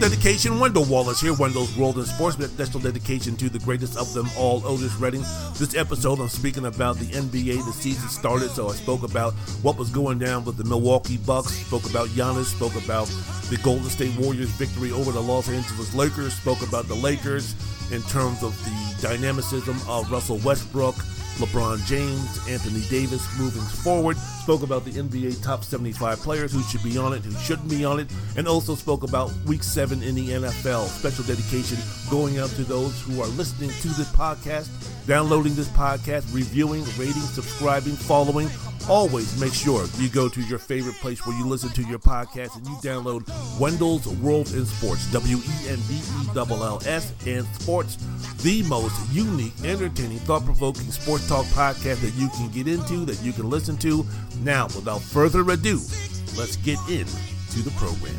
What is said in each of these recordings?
dedication. Wendell Wallace here, Wendell's World in Sports. With a special dedication to the greatest of them all, Otis Redding. This episode, I'm speaking about the NBA. The season started, so I spoke about what was going down with the Milwaukee Bucks. Spoke about Giannis. Spoke about the Golden State Warriors' victory over the Los Angeles Lakers. Spoke about the Lakers in terms of the dynamicism of Russell Westbrook, LeBron James, Anthony Davis moving forward. Spoke about the NBA top 75 players, who should be on it, who shouldn't be on it, and also spoke about Week 7 in the NFL. Special dedication going out to those who are listening to this podcast, downloading this podcast, reviewing, rating, subscribing, following. Always make sure you go to your favorite place where you listen to your podcast and you download Wendell's World in Sports, Wendell's and Sports, the most unique, entertaining, thought-provoking sports talk podcast that you can get into, that you can listen to. Now, without further ado, let's get into the program.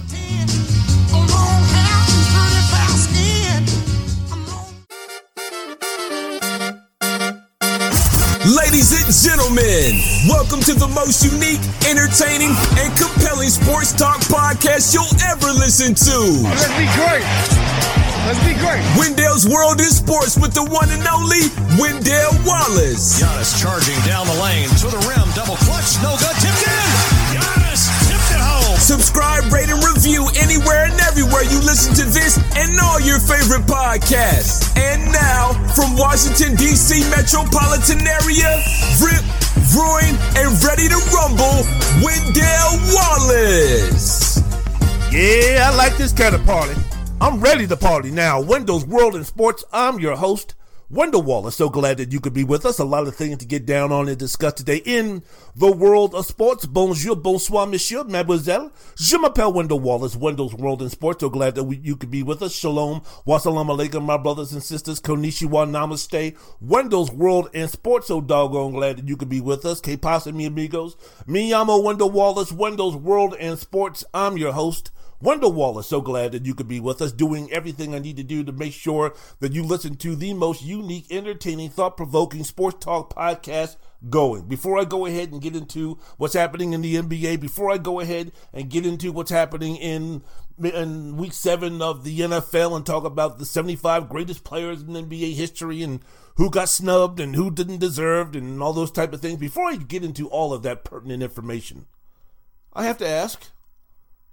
Ladies and gentlemen, welcome to the most unique, entertaining, and compelling sports talk podcast you'll ever listen to. Let's be great. Let's be great. Wendell's World in Sports with the one and only Wendell Wallace. Giannis charging down the lane to the rim, double clutch, no good, tipped in. Giannis tipped it home. Subscribe, rate, and review anywhere and everywhere you listen to this and all your favorite podcasts. And now, from Washington, D.C. metropolitan area, rip, ruin, and ready to rumble, Wendell Wallace. Yeah, I like this kind of party. I'm ready to party now. Wendell's World in Sports, I'm your host, Wendell Wallace. So glad that you could be with us. A lot of things to get down on and discuss today in the world of sports. Bonjour, bonsoir, monsieur, mademoiselle. Je m'appelle Wendell Wallace, Wendell's World in Sports. So glad that you could be with us. Shalom, wassalam alaikum, my brothers and sisters. Konnichiwa, namaste. Wendell's World in Sports. So doggone glad that you could be with us. Que pasa, mi amigos. Me llamo Wendell Wallace, Wendell's World in Sports. I'm your host, Wendell Wallace. So glad that you could be with us, doing everything I need to do to make sure that you listen to the most unique, entertaining, thought-provoking sports talk podcast going. Before I go ahead and get into what's happening in the NBA, before I go ahead and get into what's happening in Week 7 of the NFL and talk about the 75 greatest players in NBA history and who got snubbed and who didn't deserve and all those type of things, before I get into all of that pertinent information, I have to ask,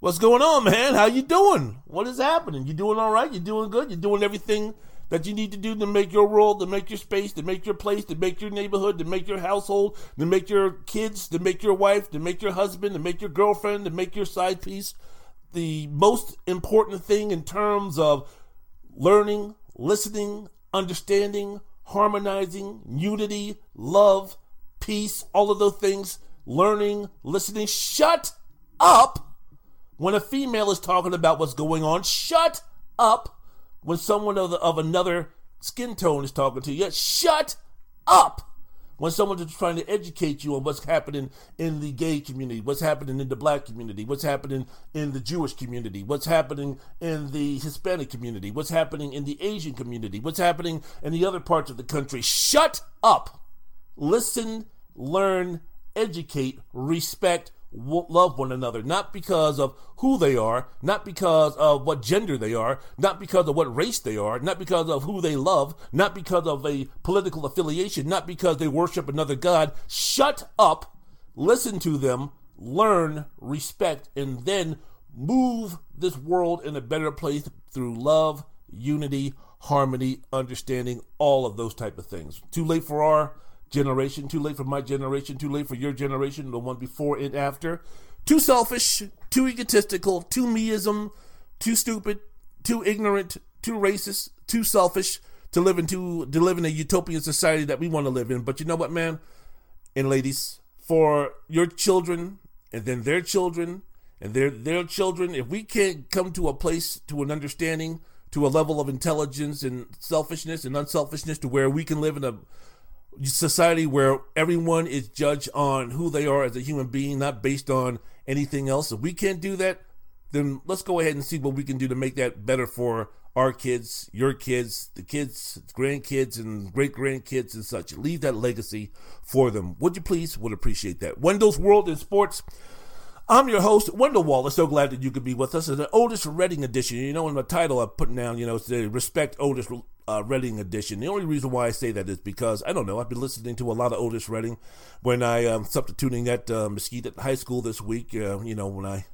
what's going on, man? How you doing? What is happening? You doing all right? You doing good? You doing everything that you need to do to make your world, to make your space, to make your place, to make your neighborhood, to make your household, to make your kids, to make your wife, to make your husband, to make your girlfriend, to make your side piece the most important thing in terms of learning, listening, understanding, harmonizing, unity, love, peace, all of those things, learning, listening. Shut up when a female is talking about what's going on. Shut up when someone of another skin tone is talking to you. Shut up when someone's trying to educate you on what's happening in the gay community, what's happening in the black community, what's happening in the Jewish community, what's happening in the Hispanic community, what's happening in the Asian community, what's happening in the other parts of the country. Shut up. Listen, learn, educate, respect, love one another, not because of who they are, not because of what gender they are, not because of what race they are, not because of who they love, not because of a political affiliation, not because they worship another god. Shut up, listen to them, learn, respect, and then move this world in a better place through love, unity, harmony, understanding, all of those type of things. Too late for our generation, too late for my generation, too late for your generation, the one before and after. Too selfish, too egotistical, too meism, too stupid, too ignorant, too racist, too selfish to live in a utopian society that we want to live in. But you know what, man and ladies, for your children and then their children and their children, if we can't come to a place, to an understanding, to a level of intelligence and selfishness and unselfishness to where we can live in a society where everyone is judged on who they are as a human being, not based on anything else. If we can't do that, then let's go ahead and see what we can do to make that better for our kids, your kids, the kids, grandkids, and great-grandkids and such. Leave that legacy for them. Would you please? Would appreciate that. Wendell's World in Sports. I'm your host, Wendell Wallace. So glad that you could be with us. It's an Otis Redding edition. You know, in the title I'm putting down, you know, it's the Respect Otis Redding edition. The only reason why I say that is because, I don't know, I've been listening to a lot of Otis Redding when I substituting at Mesquite at the high school this week, you know, when I,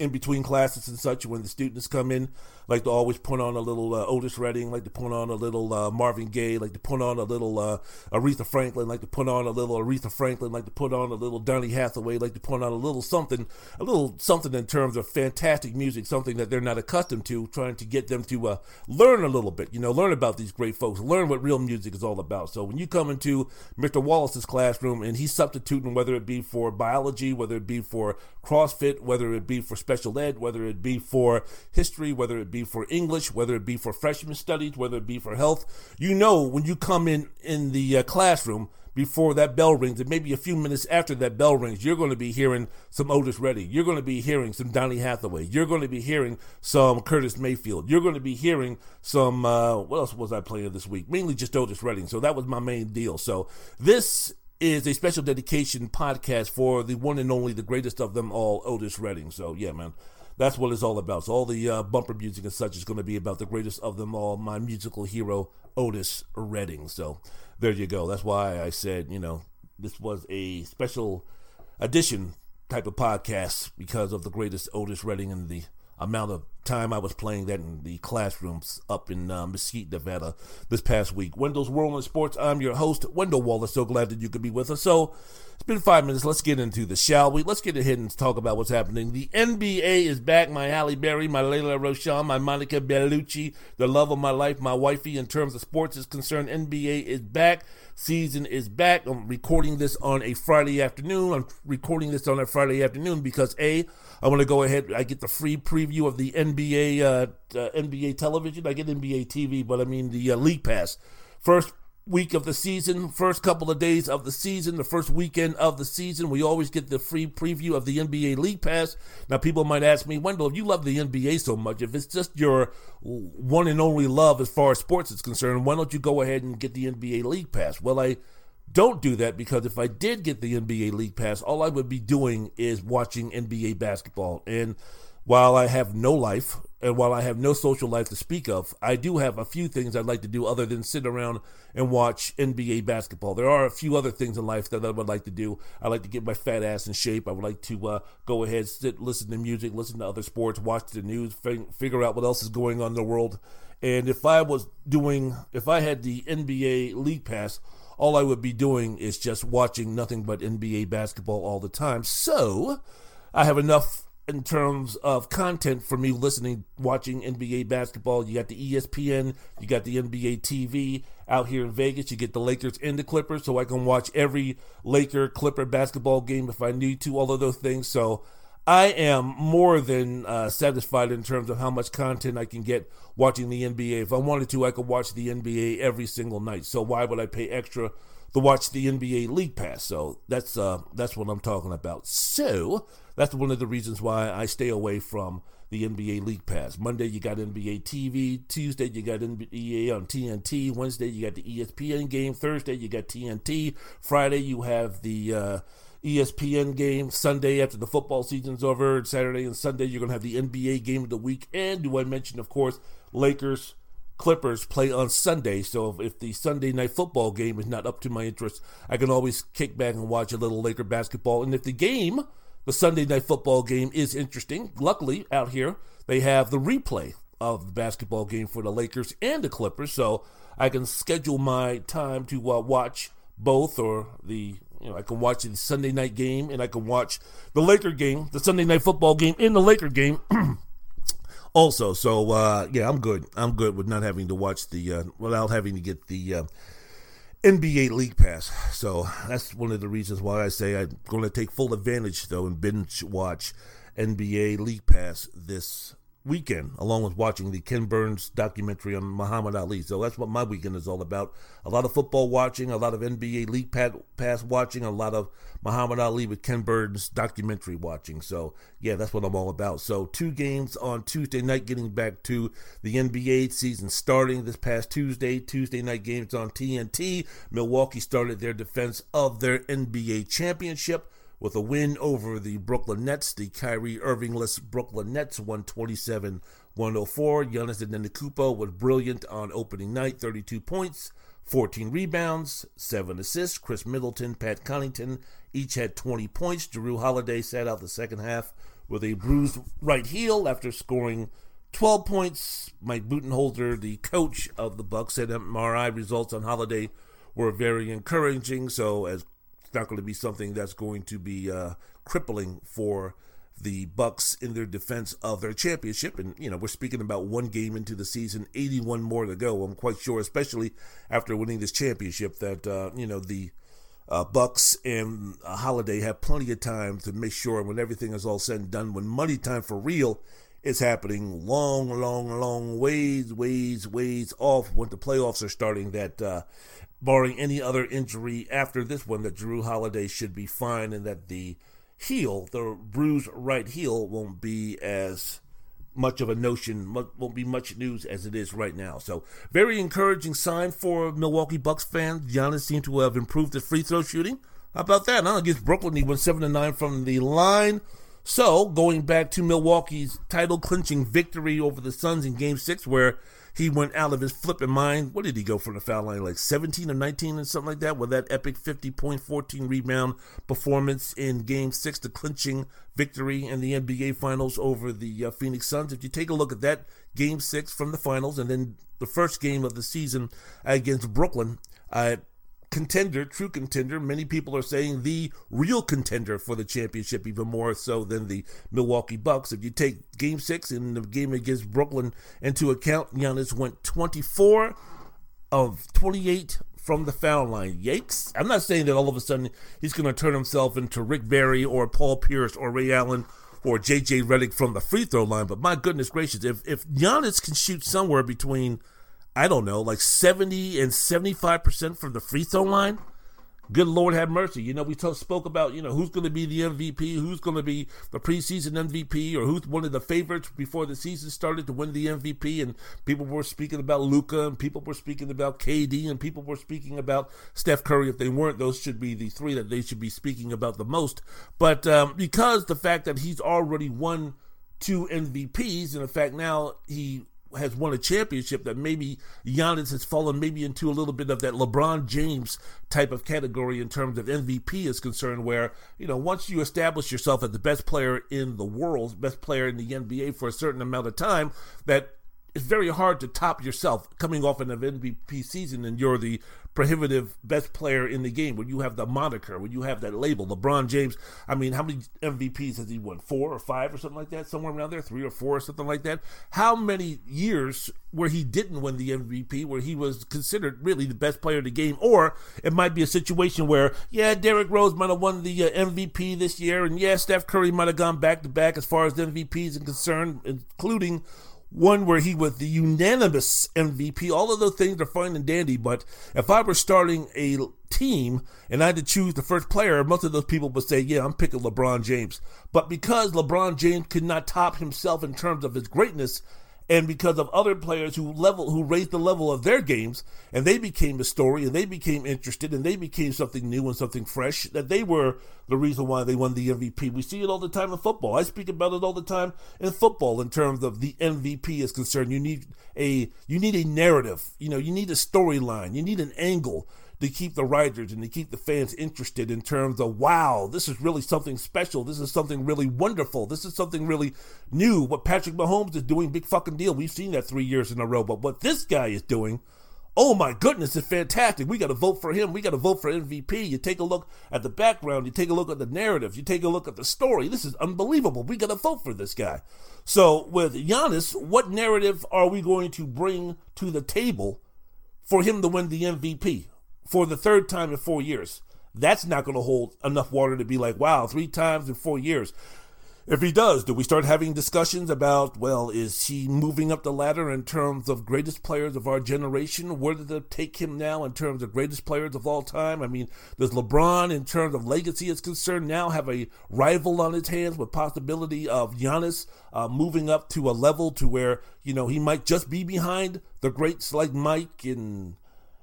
in between classes and such, when the students come in, like to always put on a little Otis Redding, like to put on a little Marvin Gaye, like to put on a little Aretha Franklin, like to put on a little Aretha Franklin, like to put on a little Donny Hathaway, like to put on a little something in terms of fantastic music, something that they're not accustomed to, trying to get them to learn a little bit, you know, learn about these great folks, learn what real music is all about. So when you come into Mr. Wallace's classroom and he's substituting, whether it be for biology, whether it be for CrossFit, whether it be for special ed, whether it be for history, whether it be for English, whether it be for freshman studies, whether it be for health, you know, when you come in the classroom, before that bell rings, and maybe a few minutes after that bell rings, you're going to be hearing some Otis Redding. You're going to be hearing some Donny Hathaway. You're going to be hearing some Curtis Mayfield. You're going to be hearing some, what else was I playing this week? Mainly just Otis Redding. So that was my main deal. So this is a special dedication podcast for the one and only, the greatest of them all, Otis Redding. So, yeah, man, that's what it's all about. So all the bumper music and such is going to be about the greatest of them all, my musical hero, Otis Redding. So there you go. That's why I said, you know, this was a special edition type of podcast because of the greatest Otis Redding and the amount of time I was playing that in the classrooms up in Mesquite, Nevada this past week. Wendell's World in Sports. I'm your host, Wendell Wallace. So glad that you could be with us. So it's been 5 minutes. Let's get into this, shall we? Let's get ahead and talk about what's happening. The NBA is back. My Halle Berry, my Leila Roshan, my Monica Bellucci, the love of my life, my wifey. In terms of sports is concerned, NBA is back. Season is back. I'm recording this on a Friday afternoon. Because A, I want to go ahead. I get the free preview of the NBA television. I get NBA TV, but I mean the League Pass. First week of the season, first couple of days of the season, the first weekend of the season, we always get the free preview of the NBA League Pass. Now, people might ask me, Wendell, if you love the NBA so much, if it's just your one and only love as far as sports is concerned, why don't you go ahead and get the NBA League Pass? Well, I don't do that, because if I did get the NBA League Pass, all I would be doing is watching NBA basketball. And while I have no life, and while I have no social life to speak of, I do have a few things I'd like to do other than sit around and watch NBA basketball. There are a few other things in life that I would like to do. I like to get my fat ass in shape. I would like to go ahead, sit, listen to music, listen to other sports, watch the news, figure out what else is going on in the world. And if I had the NBA League Pass, all I would be doing is just watching nothing but NBA basketball all the time. So I have enough in terms of content for me listening, watching NBA basketball. You got the ESPN, you got the NBA TV. Out here in Vegas, you get the Lakers and the Clippers, so I can watch every Laker-Clipper basketball game if I need to, all of those things. So I am more than satisfied in terms of how much content I can get watching the NBA. If I wanted to, I could watch the NBA every single night. So why would I pay extra to watch the NBA League Pass? So that's what I'm talking about. So that's one of the reasons why I stay away from the NBA League Pass. Monday, you got NBA TV. Tuesday, you got NBA on TNT. Wednesday, you got the ESPN game. Thursday, you got TNT. Friday, you have the ESPN game. Sunday, after the football season's over, and Saturday and Sunday, you're going to have the NBA game of the week. And do I mention, of course, Lakers Clippers play on Sunday, so if the Sunday night football game is not up to my interest, I can always kick back and watch a little Laker basketball. And if the game, the Sunday night football game, is interesting, luckily out here they have the replay of the basketball game for the Lakers and the Clippers, so I can schedule my time to watch both, or the, you know, I can watch the Sunday night game and I can watch the Laker game, the Sunday night football game and the Laker game. Also, so, yeah, I'm good. I'm good with not having to watch the, without having to get the NBA League Pass. So that's one of the reasons why I say I'm going to take full advantage, though, and binge watch NBA League Pass this weekend, along with watching the Ken Burns documentary on Muhammad Ali. So that's what my weekend is all about. A lot of football watching, a lot of NBA League Pass watching, a lot of Muhammad Ali with Ken Burns documentary watching. So yeah, that's what I'm all about. So two games on Tuesday night, getting back to the NBA season starting this past Tuesday. Tuesday night games on TNT. Milwaukee started their defense of their NBA championship with a win over the Brooklyn Nets. The Kyrie Irvingless Brooklyn Nets won 27-104. Giannis Antetokounmpo was brilliant on opening night, 32 points, 14 rebounds, 7 assists. Chris Middleton, Pat Connaughton each had 20 points. Jrue Holiday sat out the second half with a bruised right heel after scoring 12 points. Mike Budenholzer, the coach of the Bucks, said MRI results on Holiday were very encouraging, so as it's not going to be something that's going to be crippling for the Bucks in their defense of their championship. And, you know, we're speaking about one game into the season, 81 more to go. I'm quite sure, especially after winning this championship, that, the Bucks and Holiday have plenty of time to make sure when everything is all said and done, when money time for real is happening long ways off when the playoffs are starting, that barring any other injury after this one, that Jrue Holiday should be fine, and that the heel, the bruised right heel, won't be as much of a notion, won't be much news as it is right now. So very encouraging sign for Milwaukee Bucks fans. Giannis seemed to have improved his free throw shooting. How about that? Now against Brooklyn, he went 7-9 from the line. So, going back to Milwaukee's title-clinching victory over the Suns in Game 6, where he went out of his flipping mind. What did he go from the foul line, like 17 or 19 or something like that, with that epic 50-point, 14-rebound performance in Game 6, the clinching victory in the NBA Finals over the Phoenix Suns. If you take a look at that Game 6 from the Finals, and then the first game of the season against Brooklyn, contender, true contender, many people are saying the real contender for the championship, even more so than the Milwaukee Bucks. If you take Game 6 and the game against Brooklyn into account, Giannis went 24 of 28 from the foul line. Yikes. I'm not saying that all of a sudden he's going to turn himself into Rick Barry or Paul Pierce or Ray Allen or J.J. Redick from the free throw line, but my goodness gracious, if Giannis can shoot somewhere between, I don't know, like 70 and 75% from the free throw line, good Lord have mercy. You know, we spoke about, you know, who's going to be the MVP, who's going to be the preseason MVP, or who's one of the favorites before the season started to win the MVP. And people were speaking about Luka, and people were speaking about KD, and people were speaking about Steph Curry. If they weren't, those should be the three that they should be speaking about the most. But because the fact that he's already won 2 MVPs, and in fact now he has won a championship, that maybe Giannis has fallen maybe into a little bit of that LeBron James type of category in terms of MVP is concerned, where, you know, once you establish yourself as the best player in the world, best player in the NBA for a certain amount of time, that it's very hard to top yourself coming off an MVP season and you're the prohibitive best player in the game when you have the moniker, when you have that label. LeBron James, I mean, how many MVPs has he won? 4 or 5 or something like that? Somewhere around there, 3 or 4 or something like that? How many years where he didn't win the MVP, where he was considered really the best player in the game? Or it might be a situation where, yeah, Derrick Rose might have won the MVP this year, and yeah, Steph Curry might have gone back-to-back as far as the MVPs are concerned, including one where he was the unanimous MVP. All of those things are fine and dandy, but if I were starting a team and I had to choose the first player, most of those people would say, yeah, I'm picking LeBron James. But because LeBron James could not top himself in terms of his greatness, and because of other players who raised the level of their games, and they became a story, and they became interested, and they became something new and something fresh, that they were the reason why they won the MVP. We see it all the time in football. I speak about it all the time in football in terms of the MVP is concerned. You need a narrative. You know, you need a storyline. You need an angle to keep the writers and to keep the fans interested in terms of, wow, this is really something special. This is something really wonderful. This is something really new. What Patrick Mahomes is doing, big fucking deal. We've seen that 3 years in a row. But what this guy is doing, oh my goodness, it's fantastic. We got to vote for him. We got to vote for MVP. You take a look at the background. You take a look at the narrative. You take a look at the story. This is unbelievable. We got to vote for this guy. So with Giannis, what narrative are we going to bring to the table for him to win the MVP? For the third time in 4 years, that's not going to hold enough water to be like, wow, 3 times in 4 years. If he does, do we start having discussions about, well, is he moving up the ladder in terms of greatest players of our generation? Where does it take him now in terms of greatest players of all time? I mean, does LeBron, in terms of legacy is concerned, now have a rival on his hands with possibility of Giannis moving up to a level to where, you know, he might just be behind the greats like Mike and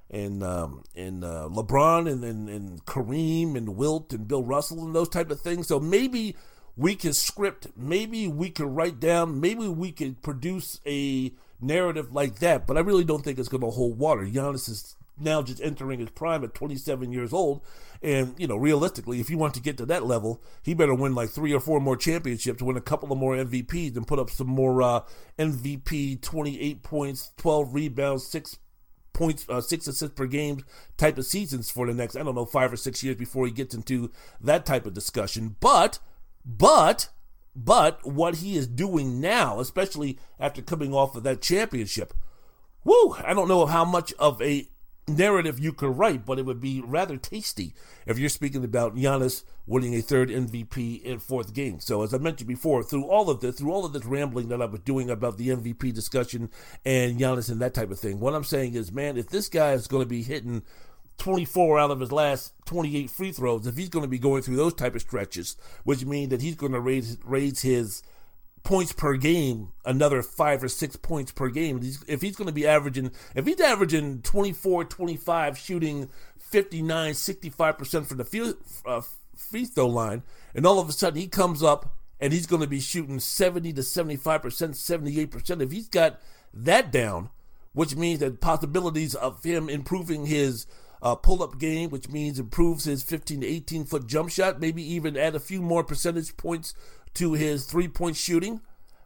and LeBron and Kareem and Wilt and Bill Russell and those type of things. So maybe we could script, maybe we could write down, maybe we could produce a narrative like that. But I really don't think it's going to hold water. Giannis is now just entering his prime at 27 years old. And, you know, realistically, if you want to get to that level, he better win like 3 or 4 more championships, win a couple of more MVPs, and put up some more MVP 28 points, 12 rebounds, 6 points, 6 assists per game type of seasons for the next, 5 or 6 years before he gets into that type of discussion. But what he is doing now, especially after coming off of that championship, I don't know how much of a narrative you could write, but it would be rather tasty if you're speaking about Giannis winning a third MVP in 4th game. So as I mentioned before, through all of this rambling that I was doing about the MVP discussion and Giannis and that type of thing, what I'm saying is, man, if this guy is going to be hitting 24 out of his last 28 free throws, if he's going to be going through those type of stretches, which means that he's going to raise his points per game another 5 or 6 points per game, if he's averaging 24, 25, shooting 59, 65% from the free throw line, and all of a sudden he comes up and he's going to be shooting 70 to 75%, 78%, if he's got that down, which means that possibilities of him improving his pull-up game, which means improves his 15 to 18-foot jump shot, maybe even add a few more percentage points to his three-point shooting,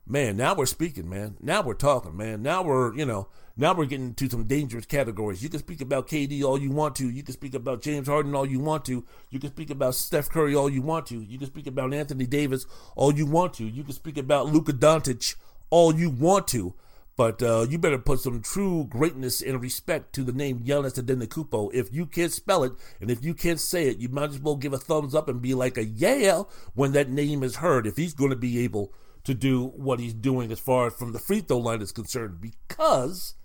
man, now we're speaking, man. Now we're talking, man. Now we're getting to some dangerous categories. You can speak about KD all you want to. You can speak about James Harden all you want to. You can speak about Steph Curry all you want to. You can speak about Anthony Davis all you want to. You can speak about Luka Doncic all you want to. But you better put some true greatness and respect to the name Giannis Antetokounmpo. If you can't spell it and if you can't say it, you might as well give a thumbs up and be like a yeah when that name is heard, if he's going to be able to do what he's doing as far as from the free throw line is concerned. Because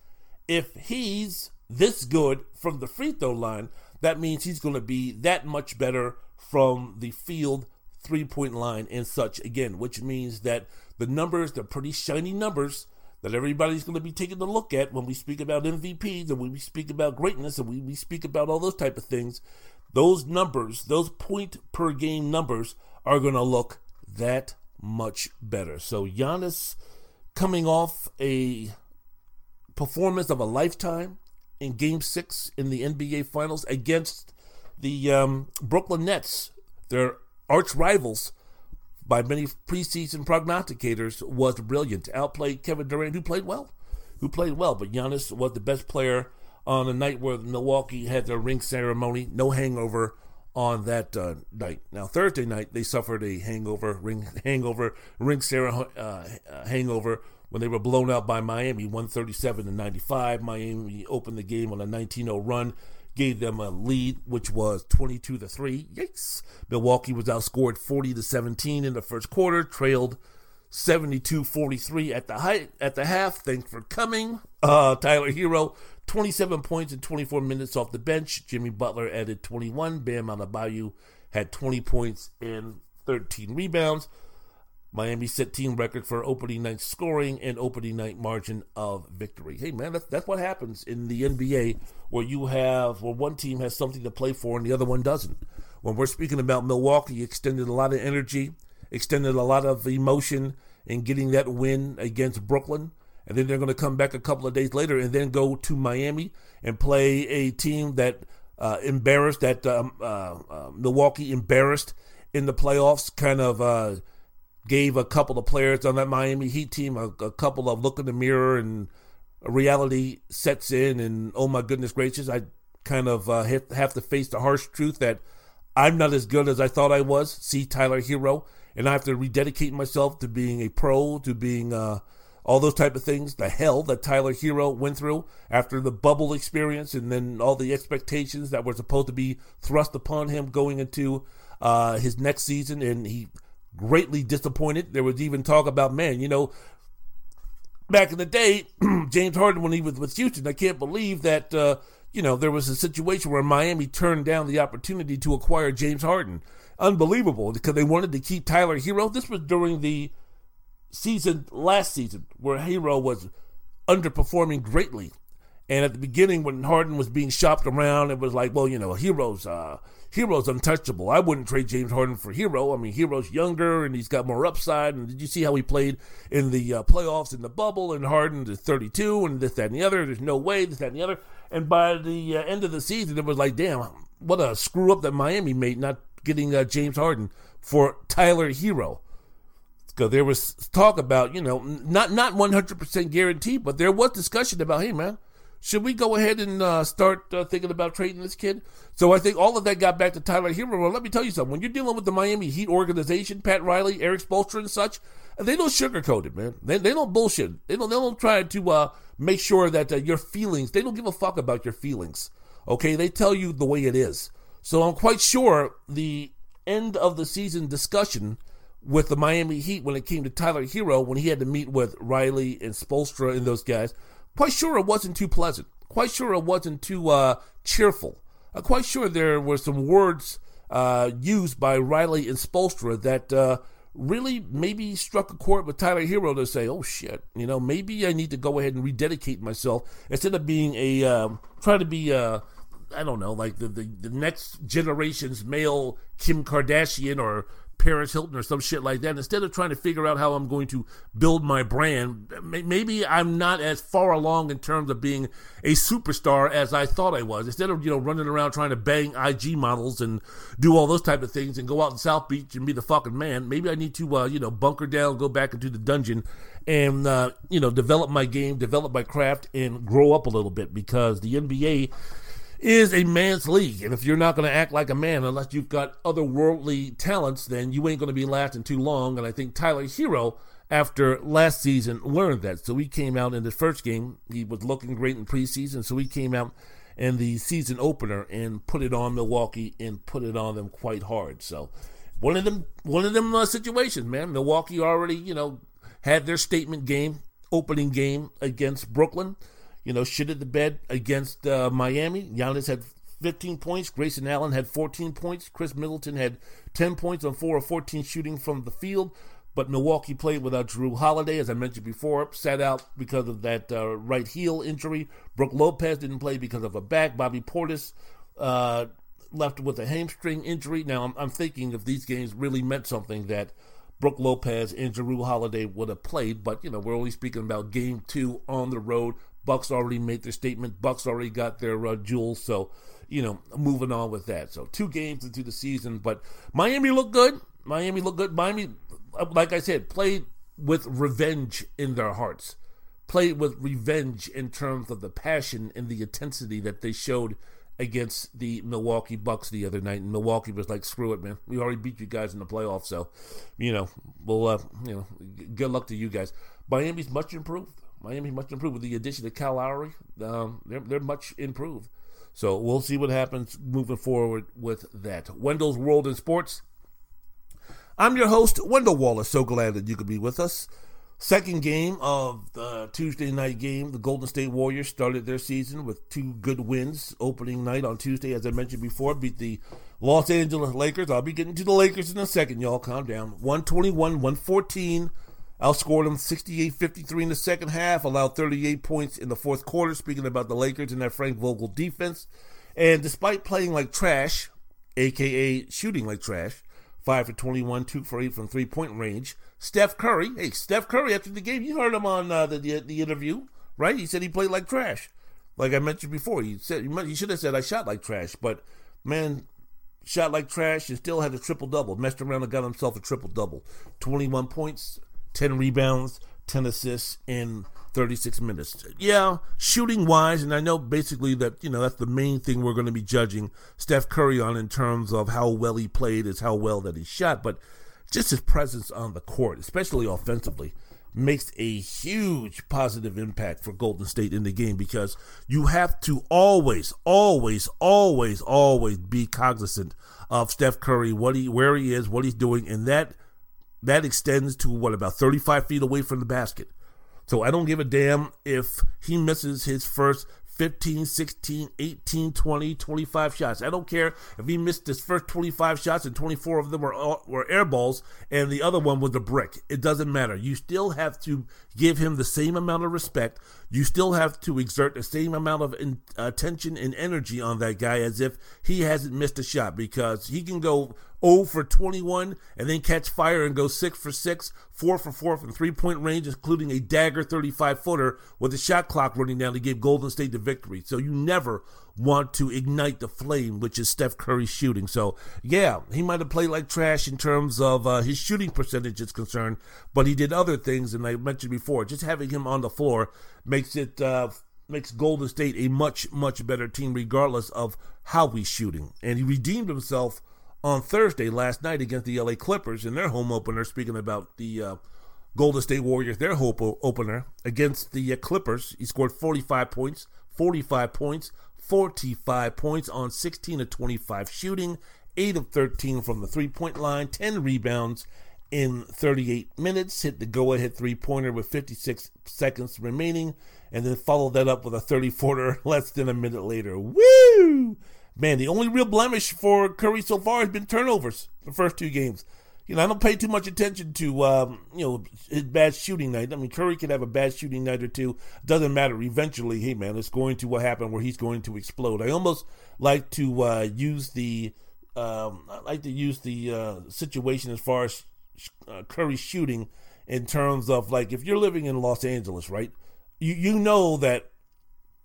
if he's this good from the free throw line, that means he's going to be that much better from the field, three-point line and such again, which means that the numbers, the pretty shiny numbers that everybody's going to be taking a look at when we speak about MVPs and when we speak about greatness and when we speak about all those type of things, those numbers, those point per game numbers are going to look that much better. So Giannis coming off a performance of a lifetime in Game 6 in the NBA Finals against the Brooklyn Nets, their arch rivals, by many preseason prognosticators, was brilliant. Outplayed Kevin Durant, who played well. But Giannis was the best player on a night where Milwaukee had their ring ceremony. No hangover on that night. Now, Thursday night, they suffered a hangover when they were blown out by Miami, 137-95. Miami opened the game on a 19-0 run, gave them a lead, which was 22-3. Yikes. Milwaukee was outscored 40-17 in the first quarter, trailed 72-43 at the half. Thanks for coming. Tyler Herro, 27 points in 24 minutes off the bench. Jimmy Butler added 21. Bam Adebayo had 20 points and 13 rebounds. Miami set team record for opening night scoring and opening night margin of victory. Hey, man, that's what happens in the NBA where one team has something to play for and the other one doesn't. When we're speaking about Milwaukee, extended a lot of energy, extended a lot of emotion in getting that win against Brooklyn. And then they're going to come back a couple of days later and then go to Miami and play a team that Milwaukee embarrassed in the playoffs, kind of gave a couple of players on that Miami Heat team a couple of look in the mirror, and reality sets in, and oh my goodness gracious, I kind of have to face the harsh truth that I'm not as good as I thought I was. See Tyler Herro, and I have to rededicate myself to being a pro, to being all those type of things, the hell that Tyler Herro went through after the bubble experience and then all the expectations that were supposed to be thrust upon him going into his next season, and he greatly disappointed. There was even talk about, man, you know, back in the day, James Harden, when he was with Houston, I can't believe that, you know, there was a situation where Miami turned down the opportunity to acquire James Harden. Unbelievable, because they wanted to keep Tyler Herro. This was during the last season, where Herro was underperforming greatly. And at the beginning, when Harden was being shopped around, it was like, well, you know, Hero's untouchable. I wouldn't trade James Harden for Hero. I mean, Hero's younger, and he's got more upside. And did you see how he played in the playoffs in the bubble? And Harden is 32, and this, that, and the other. There's no way, this, that, and the other. And by the end of the season, it was like, damn, what a screw-up that Miami made not getting James Harden for Tyler Herro. Because there was talk about, you know, not 100% guaranteed, but there was discussion about, hey, man, should we go ahead and start thinking about trading this kid? So I think all of that got back to Tyler Herro. Well, let me tell you something. When you're dealing with the Miami Heat organization, Pat Riley, Eric Spoelstra, and such, they don't sugarcoat it, man. They don't bullshit. They don't try to make sure that your feelings, they don't give a fuck about your feelings. Okay? They tell you the way it is. So I'm quite sure the end of the season discussion with the Miami Heat when it came to Tyler Herro, when he had to meet with Riley and Spoelstra and those guys, quite sure it wasn't too pleasant. Quite sure it wasn't too cheerful. Quite sure there were some words used by Riley and Spoelstra that really maybe struck a chord with Tyler Herro to say, oh shit, you know, maybe I need to go ahead and rededicate myself instead of being a, trying to be, I don't know, like the next generation's male Kim Kardashian or Paris Hilton or some shit like that. Instead of trying to figure out how I'm going to build my brand, maybe I'm not as far along in terms of being a superstar as I thought I was. Instead of, you know, running around trying to bang IG models and do all those type of things and go out in South Beach and be the fucking man, maybe I need to, you know, bunker down, go back into the dungeon and, you know, develop my game, develop my craft and grow up a little bit, because the NBA is a man's league, and if you're not going to act like a man unless you've got otherworldly talents, then you ain't going to be lasting too long. And I think Tyler Herro, after last season, learned that. So he came out in the first game. He was looking great in preseason, so he came out in the season opener and put it on Milwaukee and put it on them quite hard. So one of them situations, man. Milwaukee already, you know, had their statement game, opening game against Brooklyn. You know, shit at the bed against Miami. Giannis had 15 points. Grayson Allen had 14 points. Chris Middleton had 10 points on 4 of 14 shooting from the field. But Milwaukee played without Jrue Holiday, as I mentioned before, sat out because of that right heel injury. Brooke Lopez didn't play because of a back. Bobby Portis left with a hamstring injury. Now, I'm thinking if these games really meant something that Brooke Lopez and Jrue Holiday would have played. But, you know, we're only speaking about game 2 on the road. Bucks already made their statement. Bucks already got their jewels. So, you know, moving on with that. So 2 games into the season. But Miami looked good. Miami, like I said, played with revenge in their hearts. Played with revenge in terms of the passion and the intensity that they showed against the Milwaukee Bucks the other night. And Milwaukee was like, screw it, man. We already beat you guys in the playoffs. So, you know, we'll, you know, good luck to you guys. Miami's much improved. With the addition of Kyle Lowry. They're much improved. So we'll see what happens moving forward with that. Wendell's World in Sports. I'm your host, Wendell Wallace. So glad that you could be with us. Second game of the Tuesday night game. The Golden State Warriors started their season with 2 good wins. Opening night on Tuesday, as I mentioned before, beat the Los Angeles Lakers. I'll be getting to the Lakers in a second, y'all. Calm down. 121-114. Outscored them 68-53 in the second half, allowed 38 points in the fourth quarter, speaking about the Lakers and that Frank Vogel defense. And despite playing like trash, a.k.a. shooting like trash, 5 for 21, 2 for 8 from three-point range, Steph Curry, after the game, you heard him on the interview, right? He said he played like trash. Like I mentioned before, he should have said, I shot like trash, but man, shot like trash and still had a triple-double. Messed around and got himself a triple-double. 21 points, 10 rebounds, 10 assists in 36 minutes. Yeah, shooting-wise, and I know basically that, you know, that's the main thing we're going to be judging Steph Curry on in terms of how well he played is how well that he shot, but just his presence on the court, especially offensively, makes a huge positive impact for Golden State in the game, because you have to always be cognizant of Steph Curry, where he is, what he's doing, and that extends to, about 35 feet away from the basket. So I don't give a damn if he misses his first 15, 16, 18, 20, 25 shots. I don't care if he missed his first 25 shots and 24 of them were air balls and the other one was a brick. It doesn't matter. You still have to give him the same amount of respect. You still have to exert the same amount of attention and energy on that guy as if he hasn't missed a shot, because he can go 0 for 21 and then catch fire and go 6 for 6, 4 for 4 from three-point range, including a dagger 35-footer with the shot clock running down to give Golden State the victory. So you never want to ignite the flame, which is Steph Curry's shooting. So, yeah, he might have played like trash in terms of his shooting percentage is concerned, but he did other things, and I mentioned before, just having him on the floor makes Golden State a much, much better team regardless of how he's shooting. And he redeemed himself on Thursday last night against the LA Clippers in their home opener, speaking about the Golden State Warriors, their home opener against the Clippers. He scored 45 points on 16 of 25 shooting, 8 of 13 from the three-point line, 10 rebounds in 38 minutes, hit the go-ahead three-pointer with 56 seconds remaining, and then followed that up with a 30-footer less than a minute later. Woo! Man, the only real blemish for Curry so far has been turnovers the first two games. You know, I don't pay too much attention to, his bad shooting night. I mean, Curry could have a bad shooting night or two. Doesn't matter. Eventually, hey, man, it's going to what happened where he's going to explode. I almost like to use the situation as far as Curry shooting in terms of, like, if you're living in Los Angeles, right, you know that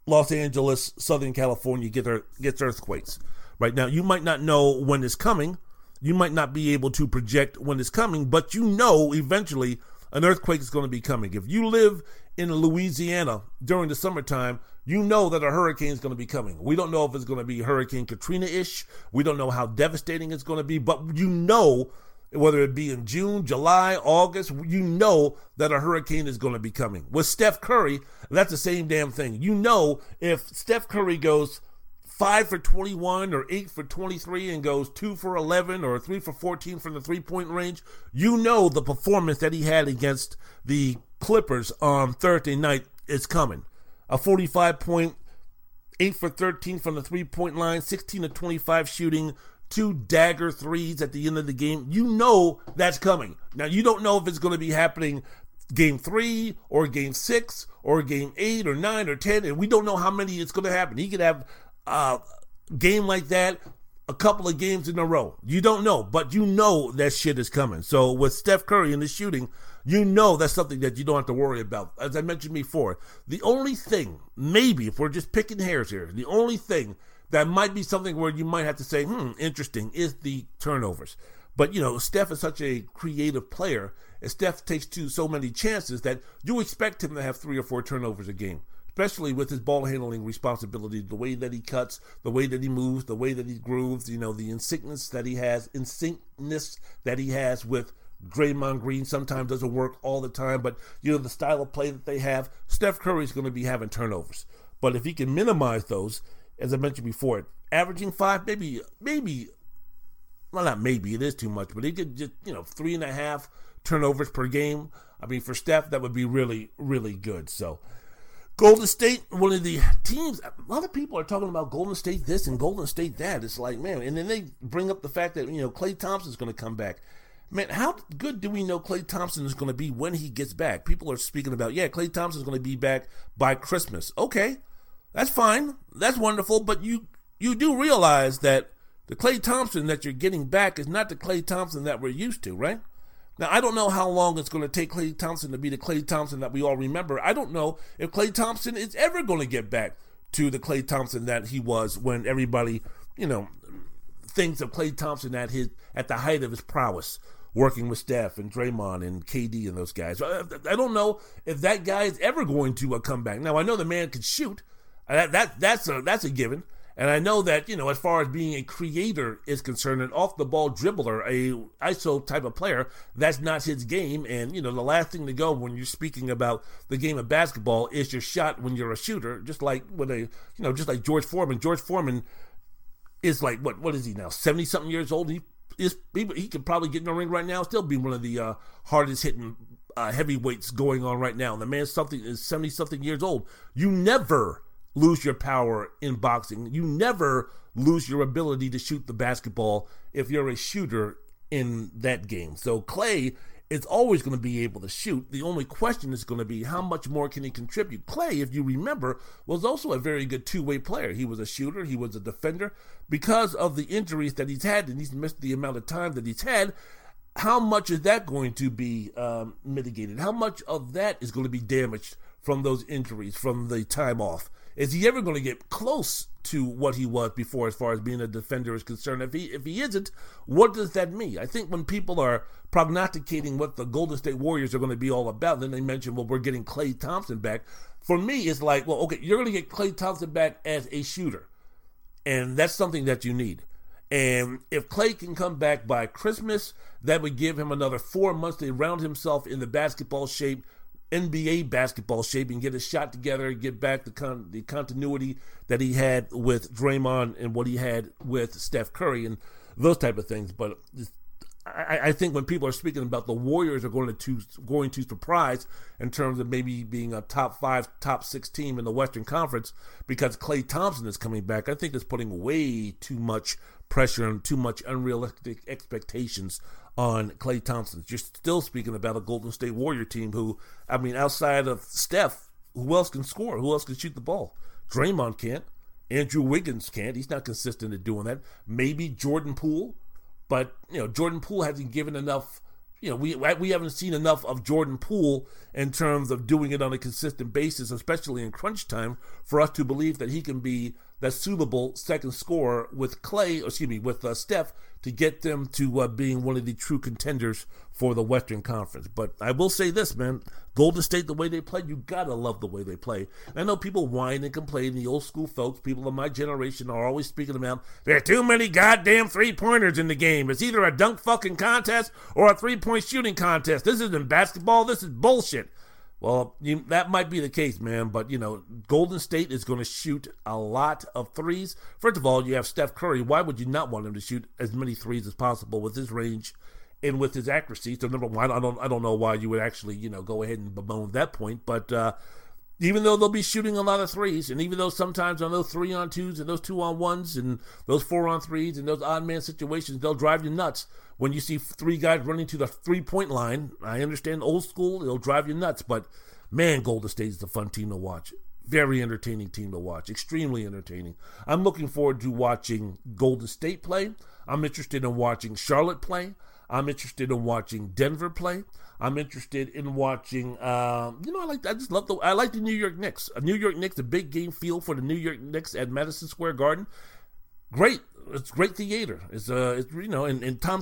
Los Angeles, Southern California gets earthquakes. Right now, you might not know when it's coming. You might not be able to project when it's coming, but you know eventually an earthquake is going to be coming. If you live in Louisiana during the summertime, you know that a hurricane is going to be coming. We don't know if it's going to be Hurricane Katrina-ish. We don't know how devastating it's going to be, but you know, whether it be in June, July, August, you know that a hurricane is going to be coming. With Steph Curry, that's the same damn thing. You know, if Steph Curry goes 5 for 21 or 8 for 23 and goes 2 for 11 or 3 for 14 from the three-point range, you know the performance that he had against the Clippers on Thursday night is coming. A 45-point, 8 for 13 from the three-point line, 16 to 25 shooting, 2 dagger threes at the end of the game. You know that's coming. Now, you don't know if it's going to be happening Game 3 or Game 6 or Game 8 or 9 or 10, and we don't know how many it's going to happen. He could have game like that a couple of games in a row. You don't know, but you know that shit is coming. So with Steph Curry and the shooting, you know that's something that you don't have to worry about. As I mentioned before, the only thing, maybe if we're just picking hairs here, the only thing that might be something where you might have to say, interesting, is the turnovers. But, you know, Steph is such a creative player, and Steph takes so many chances that you expect him to have 3 or 4 turnovers a game, especially with his ball handling responsibility, the way that he cuts, the way that he moves, the way that he grooves, you know, the instinctness that he has with Draymond Green. Sometimes doesn't work all the time, but, you know, the style of play that they have, Steph Curry's going to be having turnovers. But if he can minimize those, as I mentioned before, averaging 5, maybe, well, not maybe, it is too much, but he could just, you know, 3.5 turnovers per game. I mean, for Steph, that would be really, really good. So, Golden State, one of the teams, a lot of people are talking about Golden State this and Golden State that. It's like, man, and then they bring up the fact that, you know, Klay Thompson's going to come back. Man, how good do we know Klay Thompson is going to be when he gets back? People are speaking about, yeah, Klay Thompson's going to be back by Christmas. Okay, that's fine. That's wonderful. But you do realize that the Klay Thompson that you're getting back is not the Klay Thompson that we're used to, right? Now, I don't know how long it's going to take Klay Thompson to be the Klay Thompson that we all remember. I don't know if Klay Thompson is ever going to get back to the Klay Thompson that he was when everybody, you know, thinks of Klay Thompson at the height of his prowess, working with Steph and Draymond and KD and those guys. I don't know if that guy is ever going to come back. Now, I know the man can shoot. That's a given. And I know that, you know, as far as being a creator is concerned, an off-the-ball dribbler, a ISO type of player, that's not his game. And, you know, the last thing to go when you're speaking about the game of basketball is your shot when you're a shooter, just like George Foreman. George Foreman is like, what is he now, 70-something years old? He could probably get in the ring right now, still be one of the hardest-hitting heavyweights going on right now. And the man is 70-something years old. You never lose your power in boxing. You never lose your ability to shoot the basketball if you're a shooter in that game. So Klay is always going to be able to shoot. The only question is going to be how much more can he contribute. Klay, if you remember, was also a very good two-way player. He was a shooter. He was a defender. Because of the injuries that he's had and he's missed the amount of time that he's had, how much is that going to be mitigated? How much of that is going to be damaged from those injuries, from the time off? Is he ever going to get close to what he was before as far as being a defender is concerned? If he isn't, what does that mean? I think when people are prognosticating what the Golden State Warriors are going to be all about, then they mention, well, we're getting Klay Thompson back. For me, it's like, well, okay, you're going to get Klay Thompson back as a shooter, and that's something that you need. And if Klay can come back by Christmas, that would give him another 4 months to round himself in the basketball shape, NBA basketball shape, and get his shot together, get back the continuity that he had with Draymond and what he had with Steph Curry and those type of things. But I think when people are speaking about the Warriors are going to surprise in terms of maybe being a top 5, top 6 team in the Western Conference because Klay Thompson is coming back, I think it's putting way too much pressure and too much unrealistic expectations on Klay Thompson. You're still speaking about a Golden State Warrior team who, I mean, outside of Steph, who else can score? Who else can shoot the ball? Draymond can't. Andrew Wiggins can't. He's not consistent at doing that. Maybe Jordan Poole, but, you know, Jordan Poole hasn't given enough, you know, we haven't seen enough of Jordan Poole in terms of doing it on a consistent basis, especially in crunch time, for us to believe that he can be that suitable second scorer with Steph to get them to being one of the true contenders for the Western Conference. But I will say this, man, Golden State, the way they play, you gotta love the way they play. And I know people whine and complain, the old school folks, people of my generation are always speaking about, there are too many goddamn three-pointers in the game. It's either a dunk fucking contest or a three-point shooting contest. This isn't basketball, this is bullshit. Well, that might be the case, man, but, you know, Golden State is going to shoot a lot of threes. First of all, you have Steph Curry. Why would you not want him to shoot as many threes as possible with his range and with his accuracy? So, number one, I don't know why you would actually, you know, go ahead and bemoan that point, but even though they'll be shooting a lot of threes, and even though sometimes on those 3-on-2s and those 2-on-1s and those 4-on-3s and those odd-man situations, they'll drive you nuts. When you see three guys running to the three-point line, I understand old school, it'll drive you nuts. But, man, Golden State is a fun team to watch. Very entertaining team to watch. Extremely entertaining. I'm looking forward to watching Golden State play. I'm interested in watching Charlotte play. I'm interested in watching Denver play. I'm interested in watching, I like the New York Knicks. New York Knicks, a big game feel for the New York Knicks at Madison Square Garden. Great. It's great theater. It's Tom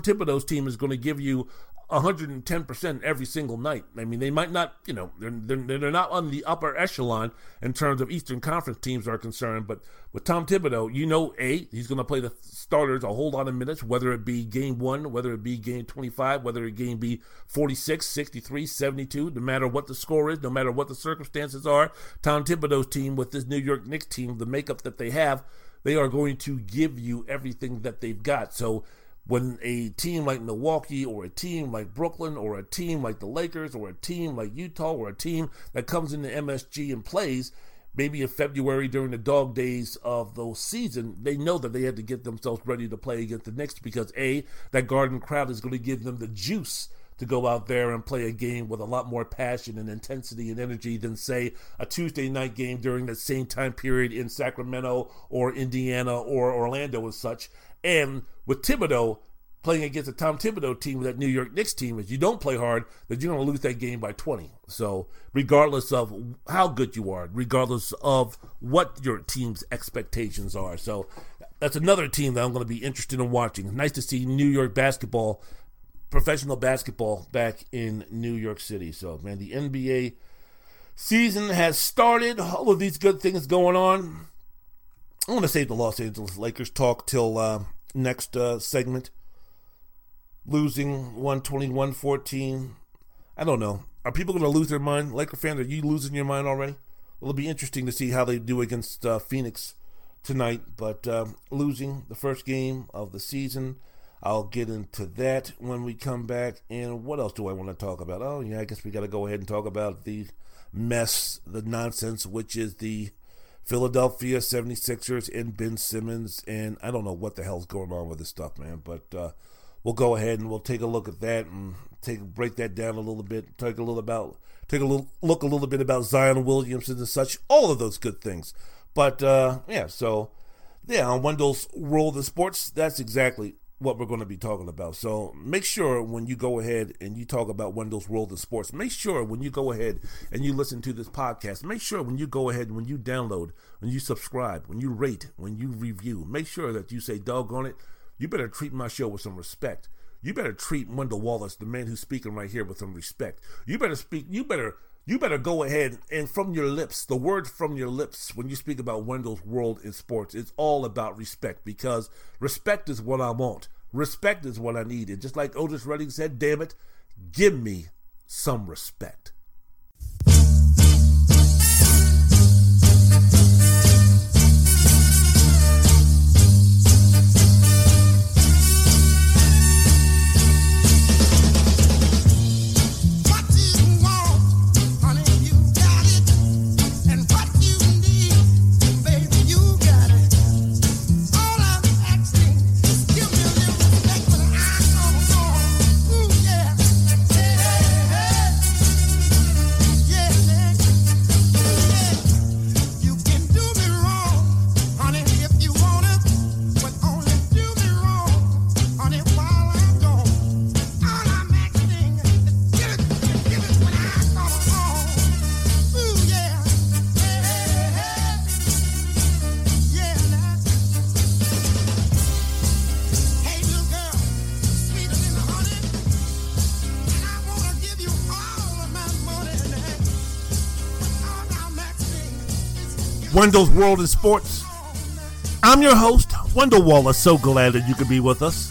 Thibodeau's team is going to give you 110% every single night. I mean, they might not, you know, they're not on the upper echelon in terms of Eastern Conference teams are concerned, but with Tom Thibodeau, you know, he's going to play the starters a whole lot of minutes, whether it be game 1, whether it be game 25, whether it be 46, 63, 72, no matter what the score is, no matter what the circumstances are, Tom Thibodeau's team with this New York Knicks team, the makeup that they have, they are going to give you everything that they've got. So when a team like Milwaukee or a team like Brooklyn or a team like the Lakers or a team like Utah or a team that comes into MSG and plays, maybe in February during the dog days of the season, they know that they had to get themselves ready to play against the Knicks because A, that Garden crowd is going to give them the juice to go out there and play a game with a lot more passion and intensity and energy than, say, a Tuesday night game during that same time period in Sacramento or Indiana or Orlando and such. And with Thibodeau playing against a Tom Thibodeau team, that New York Knicks team, if you don't play hard, then you're going to lose that game by 20. So regardless of how good you are, regardless of what your team's expectations are. So that's another team that I'm going to be interested in watching. Nice to see New York basketball, professional basketball back in New York City. So, man, the NBA season has started. All of these good things going on. I want to save the Los Angeles Lakers talk till next segment. Losing 121-14. I don't know. Are people going to lose their mind? Laker fans, are you losing your mind already? Well, it'll be interesting to see how they do against Phoenix tonight. But losing the first game of the season. I'll get into that when we come back. And what else do I want to talk about? Oh, yeah, I guess we got to go ahead and talk about the nonsense, which is the Philadelphia 76ers and Ben Simmons, and I don't know what the hell's going on with this stuff, man, but we'll go ahead and we'll take a look at that and break that down a little bit, take a look a little bit about Zion Williamson and such, all of those good things. But on Wendell's World of Sports, that's exactly what we're going to be talking about. So make sure when you go ahead and you talk about Wendell's World of Sports, make sure when you go ahead and you listen to this podcast, make sure when you go ahead and when you download, when you subscribe, when you rate, when you review, make sure that you say, doggone it, you better treat my show with some respect. You better treat Wendell Wallace, the man who's speaking right here, with some respect. You better go ahead and from your lips, the word from your lips, when you speak about Wendell's World in Sports, it's all about respect, because respect is what I want. Respect is what I need. And just like Otis Redding said, damn it, give me some respect. Wendell's World in Sports. I'm your host, Wendell Wallace. So glad that you could be with us.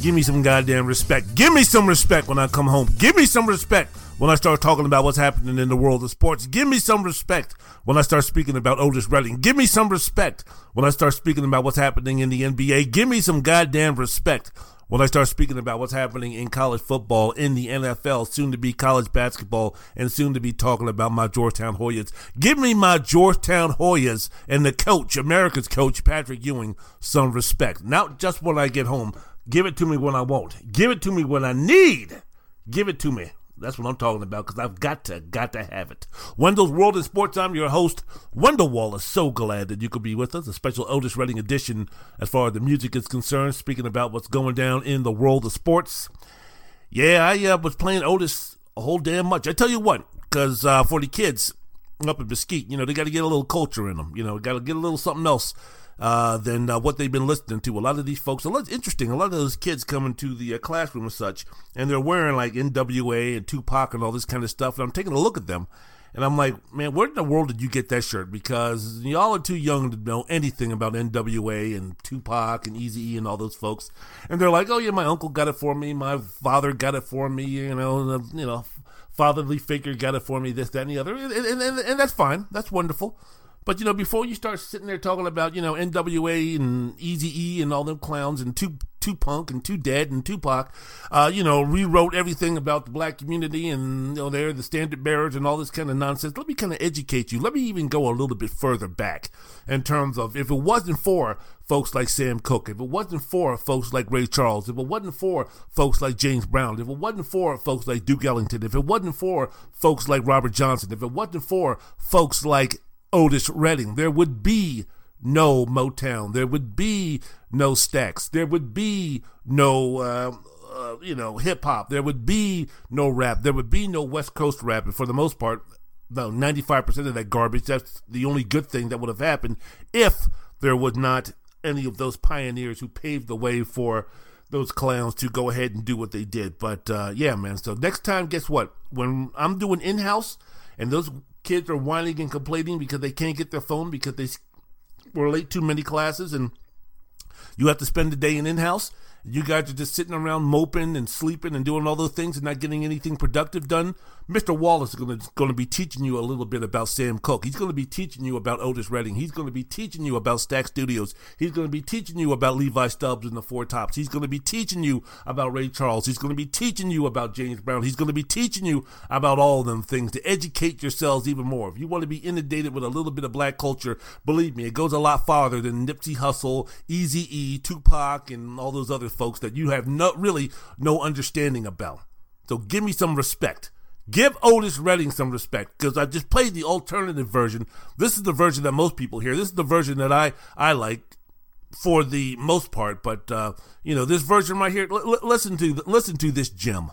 Give me some goddamn respect. Give me some respect when I come home. Give me some respect when I start talking about what's happening in the world of sports. Give me some respect when I start speaking about Otis Redding. Give me some respect when I start speaking about what's happening in the NBA. Give me some goddamn respect when I start speaking about what's happening in college football, in the NFL, soon to be college basketball, and soon to be talking about my Georgetown Hoyas. Give me my Georgetown Hoyas and the coach, America's coach, Patrick Ewing, some respect. Not just when I get home. Give it to me when I want. Give it to me when I need. Give it to me. That's what I'm talking about, because I've got to have it. Wendell's World in Sports, I'm your host, Wendell Wallace. So glad that you could be with us. A special Otis Redding edition as far as the music is concerned, speaking about what's going down in the world of sports. Yeah, I was playing Otis a whole damn much. I tell you what, because for the kids up in Mesquite, you know, they got to get a little culture in them. You know, got to get a little something else than what they've been listening to. A lot of these folks, interesting, a lot of those kids come into the classroom and such, and they're wearing like NWA and Tupac and all this kind of stuff, and I'm taking a look at them, and I'm like, man, where in the world did you get that shirt? Because y'all are too young to know anything about NWA and Tupac and Eazy-E and all those folks. And they're like, oh yeah, my uncle got it for me, my father got it for me, you know, fatherly figure got it for me, this, that, and the other, and that's fine, that's wonderful. But, you know, before you start sitting there talking about, you know, NWA and Eazy-E and all them clowns and Tupac and Dead and Tupac, you know, rewrote everything about the black community and, you know, they're the standard bearers and all this kind of nonsense. Let me kind of educate you. Let me even go a little bit further back in terms of, if it wasn't for folks like Sam Cooke, if it wasn't for folks like Ray Charles, if it wasn't for folks like James Brown, if it wasn't for folks like Duke Ellington, if it wasn't for folks like Robert Johnson, if it wasn't for folks like Otis Redding, there would be no Motown, there would be no Stax, there would be no hip hop, there would be no rap, there would be no West Coast rap, and for the most part, about 95% of that garbage, that's the only good thing that would have happened if there was not any of those pioneers who paved the way for those clowns to go ahead and do what they did. But yeah, man, so next time, guess what? When I'm doing in-house and those kids are whining and complaining because they can't get their phone because they were late too many classes and you have to spend the day in-house. You guys are just sitting around moping and sleeping and doing all those things and not getting anything productive done. Mr. Wallace is going to be teaching you a little bit about Sam Cooke. He's going to be teaching you about Otis Redding. He's going to be teaching you about Stack Studios. He's going to be teaching you about Levi Stubbs and the Four Tops. He's going to be teaching you about Ray Charles. He's going to be teaching you about James Brown. He's going to be teaching you about all of them things to educate yourselves even more. If you want to be inundated with a little bit of black culture, believe me, it goes a lot farther than Nipsey Hussle, Eazy-E, Tupac, and all those other folks that you have really no understanding about. So give me some respect. Give Otis Redding some respect, because I just played the alternative version. This is the version that most people hear. This is the version that I like for the most part. But, you know, this version right here, listen to this gem.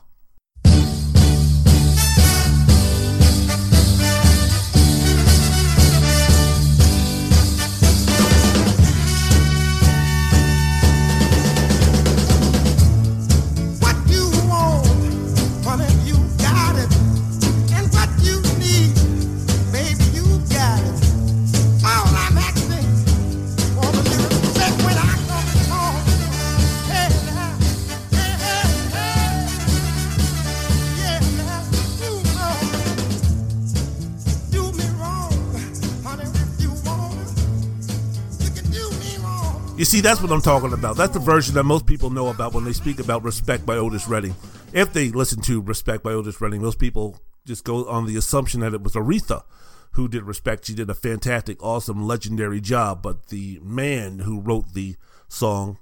You see, that's what I'm talking about. That's the version that most people know about when they speak about Respect by Otis Redding. If they listen to Respect by Otis Redding, most people just go on the assumption that it was Aretha who did Respect. She did a fantastic, awesome, legendary job. But the man who wrote the song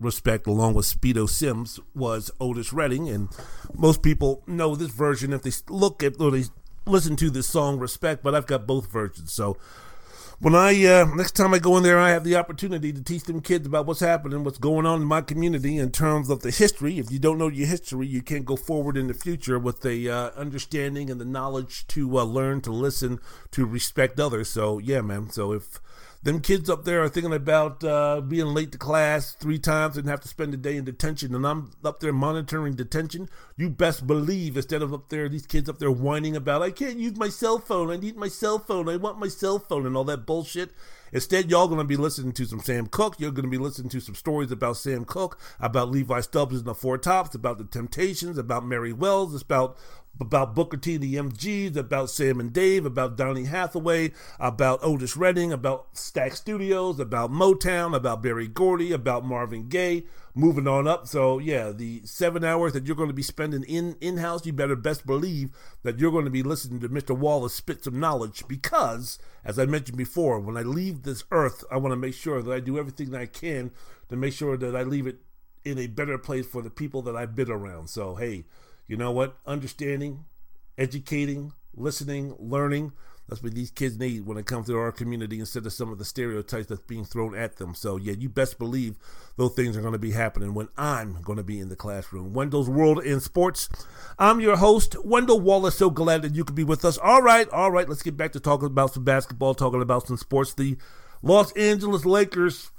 Respect along with Speedo Sims was Otis Redding. And most people know this version if they look at or they listen to this song Respect. But I've got both versions. So when next time I go in there, I have the opportunity to teach them kids about what's happening, what's going on in my community in terms of the history. If you don't know your history, you can't go forward in the future with the understanding and the knowledge to learn, to listen, to respect others. So, yeah, man. So if them kids up there are thinking about being late to class 3 times and have to spend a day in detention, and I'm up there monitoring detention, you best believe instead of up there, these kids up there whining about, I can't use my cell phone, I need my cell phone, I want my cell phone, and all that bullshit. Instead, y'all going to be listening to some Sam Cooke. You're going to be listening to some stories about Sam Cooke, about Levi Stubbs and the Four Tops, about the Temptations, about Mary Wells, about Booker T and the MGs, about Sam and Dave, about Donny Hathaway, about Otis Redding, about Stack Studios, about Motown, about Berry Gordy, about Marvin Gaye, moving on up. So yeah, the 7 hours that you're going to be spending in-house, you better best believe that you're going to be listening to Mr. Wallace spit some knowledge, because as I mentioned before, when I leave this earth, I want to make sure that I do everything that I can to make sure that I leave it in a better place for the people that I've been around. So hey, you know what? Understanding, educating, listening, learning. That's what these kids need when it comes to our community instead of some of the stereotypes that's being thrown at them. So, yeah, you best believe those things are going to be happening when I'm going to be in the classroom. Wendell's World in Sports. I'm your host, Wendell Wallace. So glad that you could be with us. All right. Let's get back to talking about some basketball, talking about some sports. The Los Angeles Lakers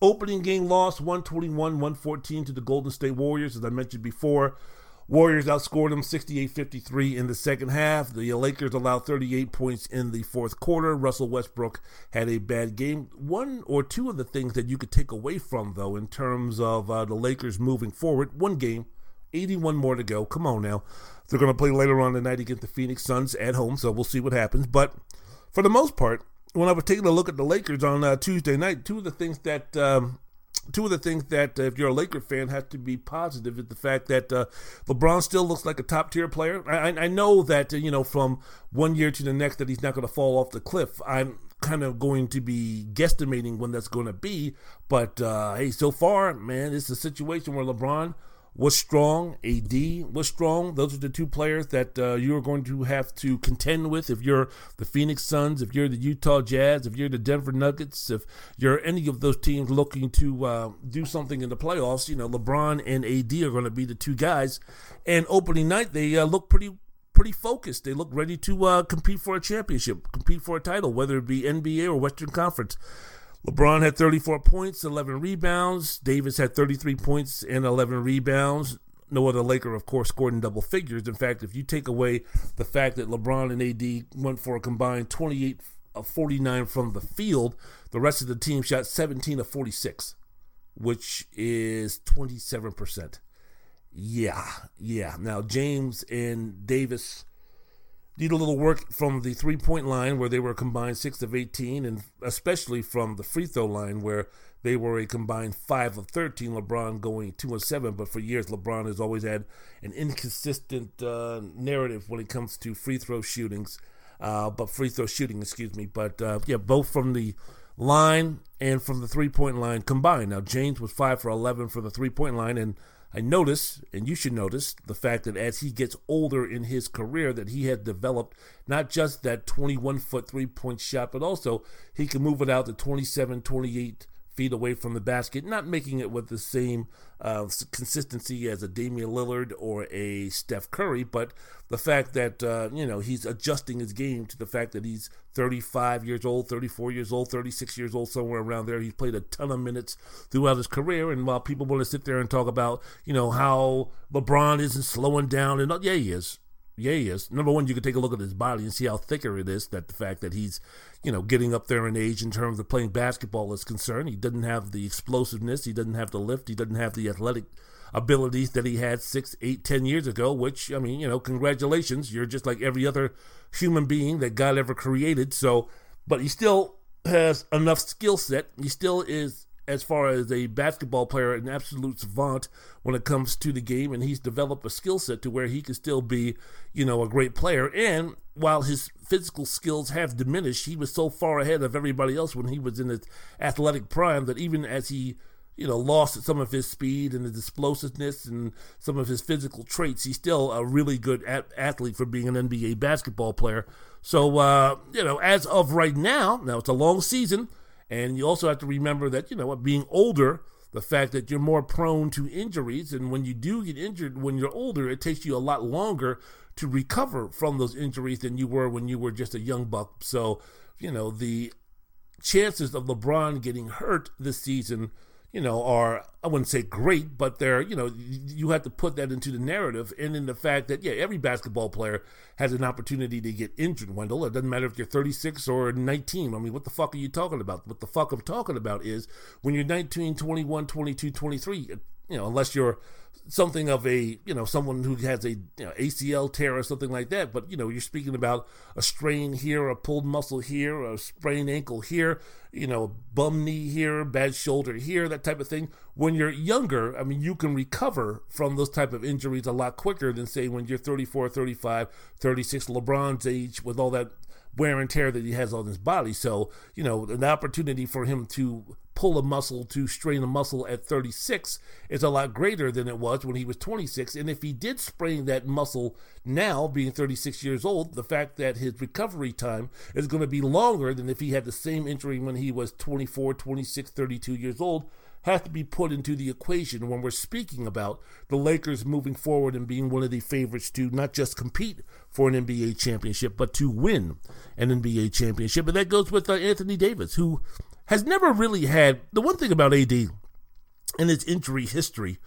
opening game loss 121-114 to the Golden State Warriors, as I mentioned before. Warriors outscored them 68-53 in the second half. The Lakers allowed 38 points in the fourth quarter. Russell Westbrook had a bad game. One or two of the things that you could take away from, though, in terms of the Lakers moving forward. One game, 81 more to go. Come on now. They're going to play later on tonight against the Phoenix Suns at home, so we'll see what happens. But for the most part, when I was taking a look at the Lakers on Tuesday night, two of the things that if you're a Laker fan, have to be positive is the fact that LeBron still looks like a top-tier player. I know that, you know, from one year to the next that he's not going to fall off the cliff. I'm kind of going to be guesstimating when that's going to be. But, hey, so far, man, it's a situation where LeBron was strong, AD was strong. Those are the two players that you're going to have to contend with if you're the Phoenix Suns, if you're the Utah Jazz, if you're the Denver Nuggets, if you're any of those teams looking to do something in the playoffs. You know, LeBron and AD are going to be the two guys. And opening night, they look pretty focused. They look ready to compete for a championship, compete for a title, whether it be NBA or Western Conference. LeBron had 34 points, 11 rebounds. Davis had 33 points and 11 rebounds. No other Laker, of course, scored in double figures. In fact, if you take away the fact that LeBron and AD went for a combined 28 of 49 from the field, the rest of the team shot 17 of 46, which is 27%. Yeah. Now, James and Davis Need a little work from the three-point line, where they were a combined 6 of 18, and especially from the free-throw line, where they were a combined 5 of 13, LeBron going 2 of 7. But for years, LeBron has always had an inconsistent narrative when it comes to free-throw shootings. But, yeah, both from the line and from the three-point line combined. Now, James was 5 for 11 from the three-point line, and I notice, and you should notice, the fact that as he gets older in his career that he has developed not just that 21-foot three-point shot, but also he can move it out to 27, 28 feet away from the basket, not making it with the same consistency as a Damian Lillard or a Steph Curry, but the fact that, he's adjusting his game to the fact that he's 35 years old, 34 years old, 36 years old, somewhere around there. He's played a ton of minutes throughout his career, and while people want to sit there and talk about, how LeBron isn't slowing down, and yeah, he is. Yeah, he is. Number one, you can take a look at his body and see how thicker it is. That the fact that he's, getting up there in age in terms of playing basketball is concerned. He doesn't have the explosiveness. He doesn't have the lift. He doesn't have the athletic abilities that he had 6, 8, 10 years ago, which, congratulations. You're just like every other human being that God ever created. So, but he still has enough skill set. He still is, as far as a basketball player, an absolute savant when it comes to the game, and he's developed a skill set to where he can still be, a great player. And while his physical skills have diminished, he was so far ahead of everybody else when he was in his athletic prime that even as he, lost some of his speed and his explosiveness and some of his physical traits, he's still a really good athlete for being an NBA basketball player. So, as of right now it's a long season, and you also have to remember that, being older, the fact that you're more prone to injuries, and when you do get injured when you're older, it takes you a lot longer to recover from those injuries than you were when you were just a young buck. So, the chances of LeBron getting hurt this season, are, I wouldn't say great, but they're, you have to put that into the narrative and in the fact that, yeah, every basketball player has an opportunity to get injured, Wendell. It doesn't matter if you're 36 or 19. I mean, what the fuck are you talking about? What the fuck I'm talking about is when you're 19, 21, 22, 23, unless you're something of a, someone who has a ACL tear or something like that. But, you're speaking about a strain here, a pulled muscle here, a sprained ankle here, bum knee here, bad shoulder here, that type of thing. When you're younger, I mean, you can recover from those type of injuries a lot quicker than, say, when you're 34, 35, 36, LeBron's age, with all that wear and tear that he has on his body. So, an opportunity for him to pull a muscle, to strain a muscle at 36 is a lot greater than it was when he was 26. And if he did sprain that muscle now, being 36 years old, the fact that his recovery time is going to be longer than if he had the same injury when he was 24, 26, 32 years old has to be put into the equation when we're speaking about the Lakers moving forward and being one of the favorites to not just compete for an NBA championship, but to win an NBA championship. And that goes with Anthony Davis, who has never really had, the one thing about AD in his injury history,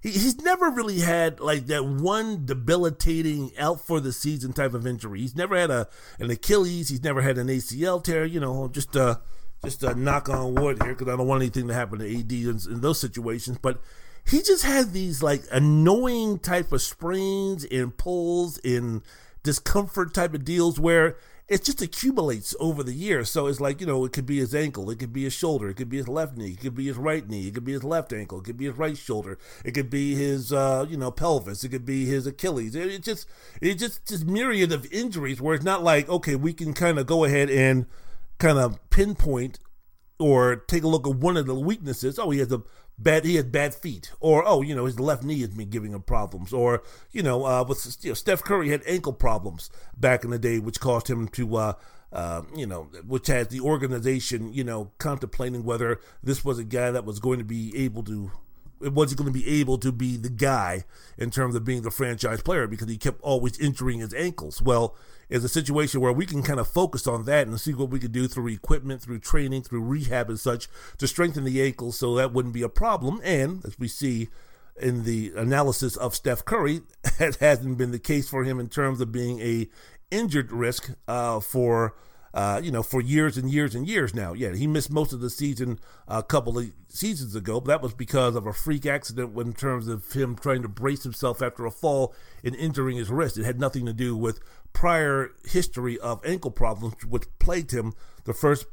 he's never really had like that one debilitating out for the season type of injury. He's never had an Achilles. He's never had an ACL tear, just a knock on wood here, because I don't want anything to happen to AD in those situations. But he just has these like annoying type of sprains and pulls and discomfort type of deals where it just accumulates over the years. So it's like, it could be his ankle, it could be his shoulder, it could be his left knee, it could be his right knee, it could be his left ankle, it could be his right shoulder, it could be his, pelvis, it could be his Achilles. It's just myriad of injuries where it's not like, okay, we can kind of go ahead and kind of pinpoint or take a look at one of the weaknesses. Oh, he has bad feet, or his left knee has been giving him problems, or Steph Curry had ankle problems back in the day, which caused him to which has the organization contemplating whether this was a guy that was going to be able to. It wasn't going to be able to be the guy in terms of being the franchise player because he kept always injuring his ankles. Well, it's a situation where we can kind of focus on that and see what we could do through equipment, through training, through rehab and such to strengthen the ankles so that wouldn't be a problem. And as we see in the analysis of Steph Curry, that hasn't been the case for him in terms of being a injured risk for years and years and years now. Yeah, he missed most of the season a couple of seasons ago, but that was because of a freak accident in terms of him trying to brace himself after a fall and injuring his wrist. It had nothing to do with prior history of ankle problems, which plagued him the first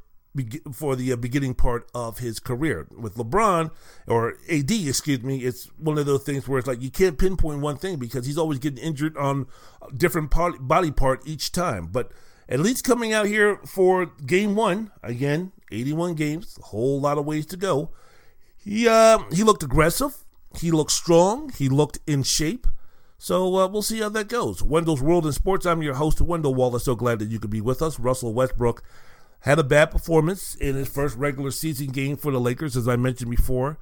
for the beginning part of his career. With LeBron, or AD, excuse me, it's one of those things where it's like you can't pinpoint one thing because he's always getting injured on a different body part each time. But at least coming out here for game one, again, 81 games, a whole lot of ways to go, he looked aggressive, he looked strong, he looked in shape. So we'll see how that goes. Wendell's World in Sports, I'm your host, Wendell Wallace. So glad that you could be with us. Russell Westbrook had a bad performance in his first regular season game for the Lakers, as I mentioned before.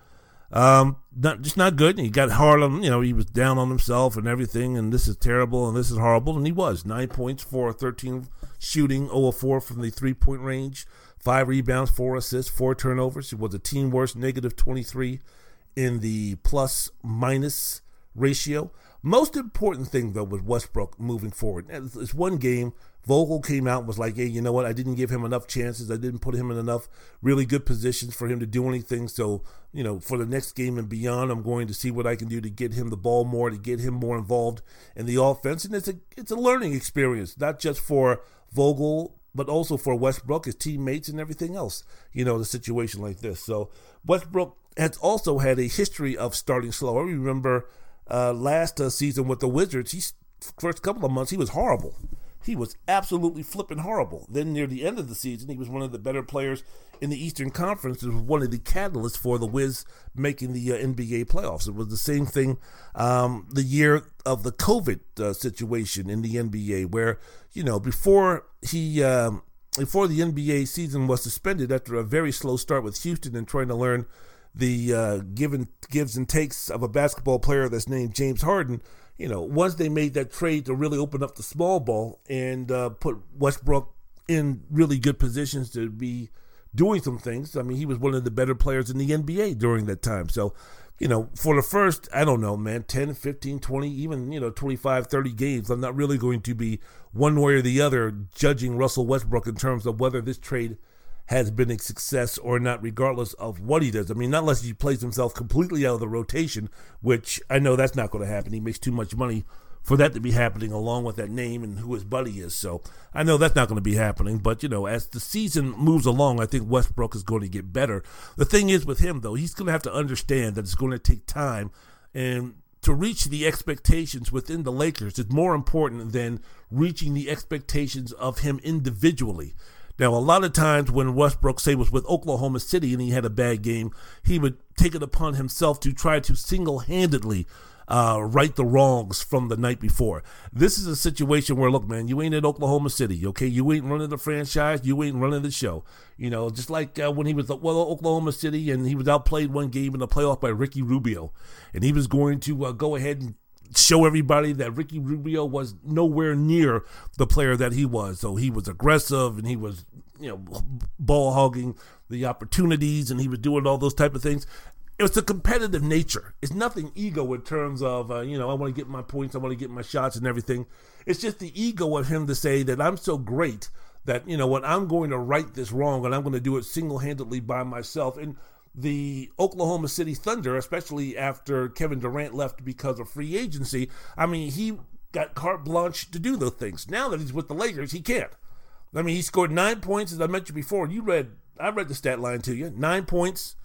Not good. He got hard on, he was down on himself and everything, and this is terrible and this is horrible, and he was. 9 points, 4 of 13 shooting, 0 of 4 from the three-point range, 5 rebounds, 4 assists, 4 turnovers. He was a team worst, negative 23 in the plus-minus ratio. Most important thing, though, was Westbrook moving forward. It's one game. Vogel came out and was like, hey, you know what? I didn't give him enough chances. I didn't put him in enough really good positions for him to do anything. So, for the next game and beyond, I'm going to see what I can do to get him the ball more, to get him more involved in the offense. And it's a learning experience, not just for Vogel, but also for Westbrook, his teammates, and everything else, the situation like this. So Westbrook has also had a history of starting slow. I remember last season with the Wizards, first couple of months, he was horrible. He was absolutely flipping horrible. Then near the end of the season, he was one of the better players in the Eastern Conference. It was one of the catalysts for the Wiz making the NBA playoffs. It was the same thing the year of the COVID situation in the NBA where, before before the NBA season was suspended after a very slow start with Houston and trying to learn the gives and takes of a basketball player that's named James Harden, once they made that trade to really open up the small ball and put Westbrook in really good positions to be doing some things. I mean, he was one of the better players in the NBA during that time. So, for the first, 10, 15, 20, even, 25, 30 games, I'm not really going to be one way or the other judging Russell Westbrook in terms of whether this trade has been a success or not, regardless of what he does. I mean, not unless he plays himself completely out of the rotation, which I know that's not going to happen. He makes too much money for that to be happening, along with that name and who his buddy is. So I know that's not going to be happening. But, as the season moves along, I think Westbrook is going to get better. The thing is with him, though, he's going to have to understand that it's going to take time and to reach the expectations within the Lakers. It's more important than reaching the expectations of him individually. Now, a lot of times when Westbrook, say, was with Oklahoma City and he had a bad game, he would take it upon himself to try to single-handedly right the wrongs from the night before. This is a situation where, look, man, you ain't at Oklahoma City, okay? You ain't running the franchise. You ain't running the show. Just like when he was at Oklahoma City and he was outplayed one game in the playoff by Ricky Rubio, and he was going to go ahead and show everybody that Ricky Rubio was nowhere near the player that he was. So he was aggressive and he was, ball hogging the opportunities and he was doing all those type of things. It was a competitive nature. It's nothing ego in terms of, I want to get my points, I want to get my shots and everything. It's just the ego of him to say that I'm so great that, I'm going to right this wrong and I'm going to do it single-handedly by myself. And the Oklahoma City Thunder, especially after Kevin Durant left because of free agency, I mean, he got carte blanche to do those things. Now that he's with the Lakers, he can't. I mean, he scored 9 points, as I mentioned before. I read the stat line to you. 9 points,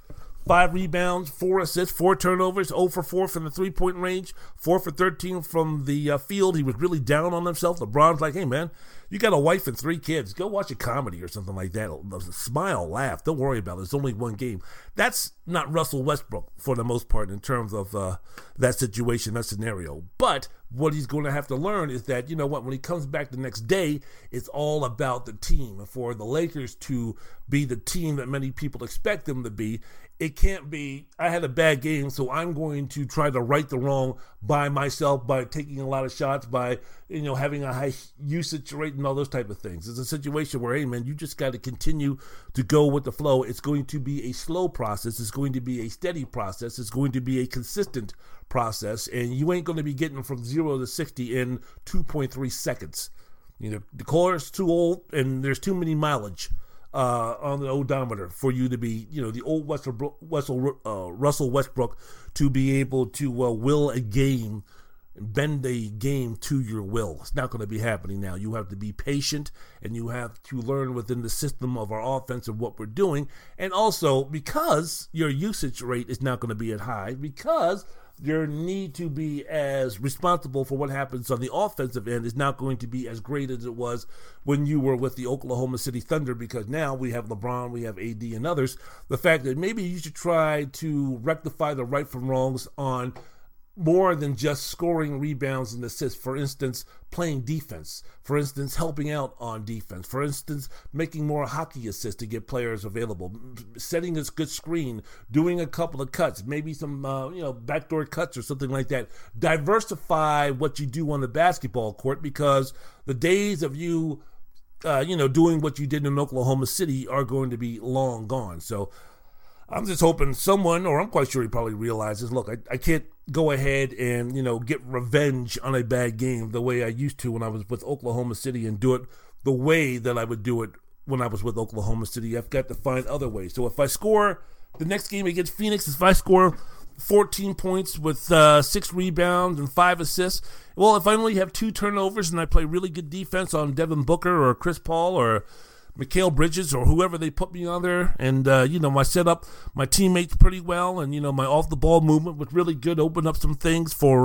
5 rebounds, 4 assists, 4 turnovers, 0 for 4 from the three-point range, 4 for 13 from the field. He was really down on himself. LeBron's like, hey, man, you got a wife and 3 kids. Go watch a comedy or something like that. Smile, laugh. Don't worry about it. It's only one game. That's not Russell Westbrook for the most part in terms of that situation, that scenario. But what he's going to have to learn is that, when he comes back the next day, it's all about the team. For the Lakers to be the team that many people expect them to be, it can't be, I had a bad game, so I'm going to try to right the wrong by myself by taking a lot of shots, by, having a high usage rate and all those type of things. It's a situation where, hey, man, you just got to continue to go with the flow. It's going to be a slow process. It's going to be a steady process. It's going to be a consistent process, and you ain't going to be getting from 0 to 60 in 2.3 seconds. The car's too old, and there's too many mileage on the odometer for you to be, the old Russell Westbrook to be able to will a game bend the game to your will. It's not going to be happening now. You have to be patient, and you have to learn within the system of our offense of what we're doing. And also, because your usage rate is not going to be as high, because your need to be as responsible for what happens on the offensive end is not going to be as great as it was when you were with the Oklahoma City Thunder, because now we have LeBron, we have AD, and others. The fact that maybe you should try to rectify the right from wrongs on more than just scoring, rebounds, and assists. For instance, playing defense. For instance, helping out on defense. For instance, making more hockey assists to get players available. Setting a good screen. Doing a couple of cuts. Maybe some backdoor cuts or something like that. Diversify what you do on the basketball court, because the days of you, doing what you did in Oklahoma City are going to be long gone. So I'm just hoping someone, or I'm quite sure he probably realizes, look, I can't go ahead and, get revenge on a bad game the way I used to when I was with Oklahoma City and do it the way that I would do it when I was with Oklahoma City. I've got to find other ways. So if I score the next game against Phoenix, if I score 14 points with 6 rebounds and 5 assists, well, if I only have 2 turnovers and I play really good defense on Devin Booker or Chris Paul or Mikal Bridges or whoever they put me on there, and I set up my teammates pretty well, and my off the ball movement was really good, opened up some things for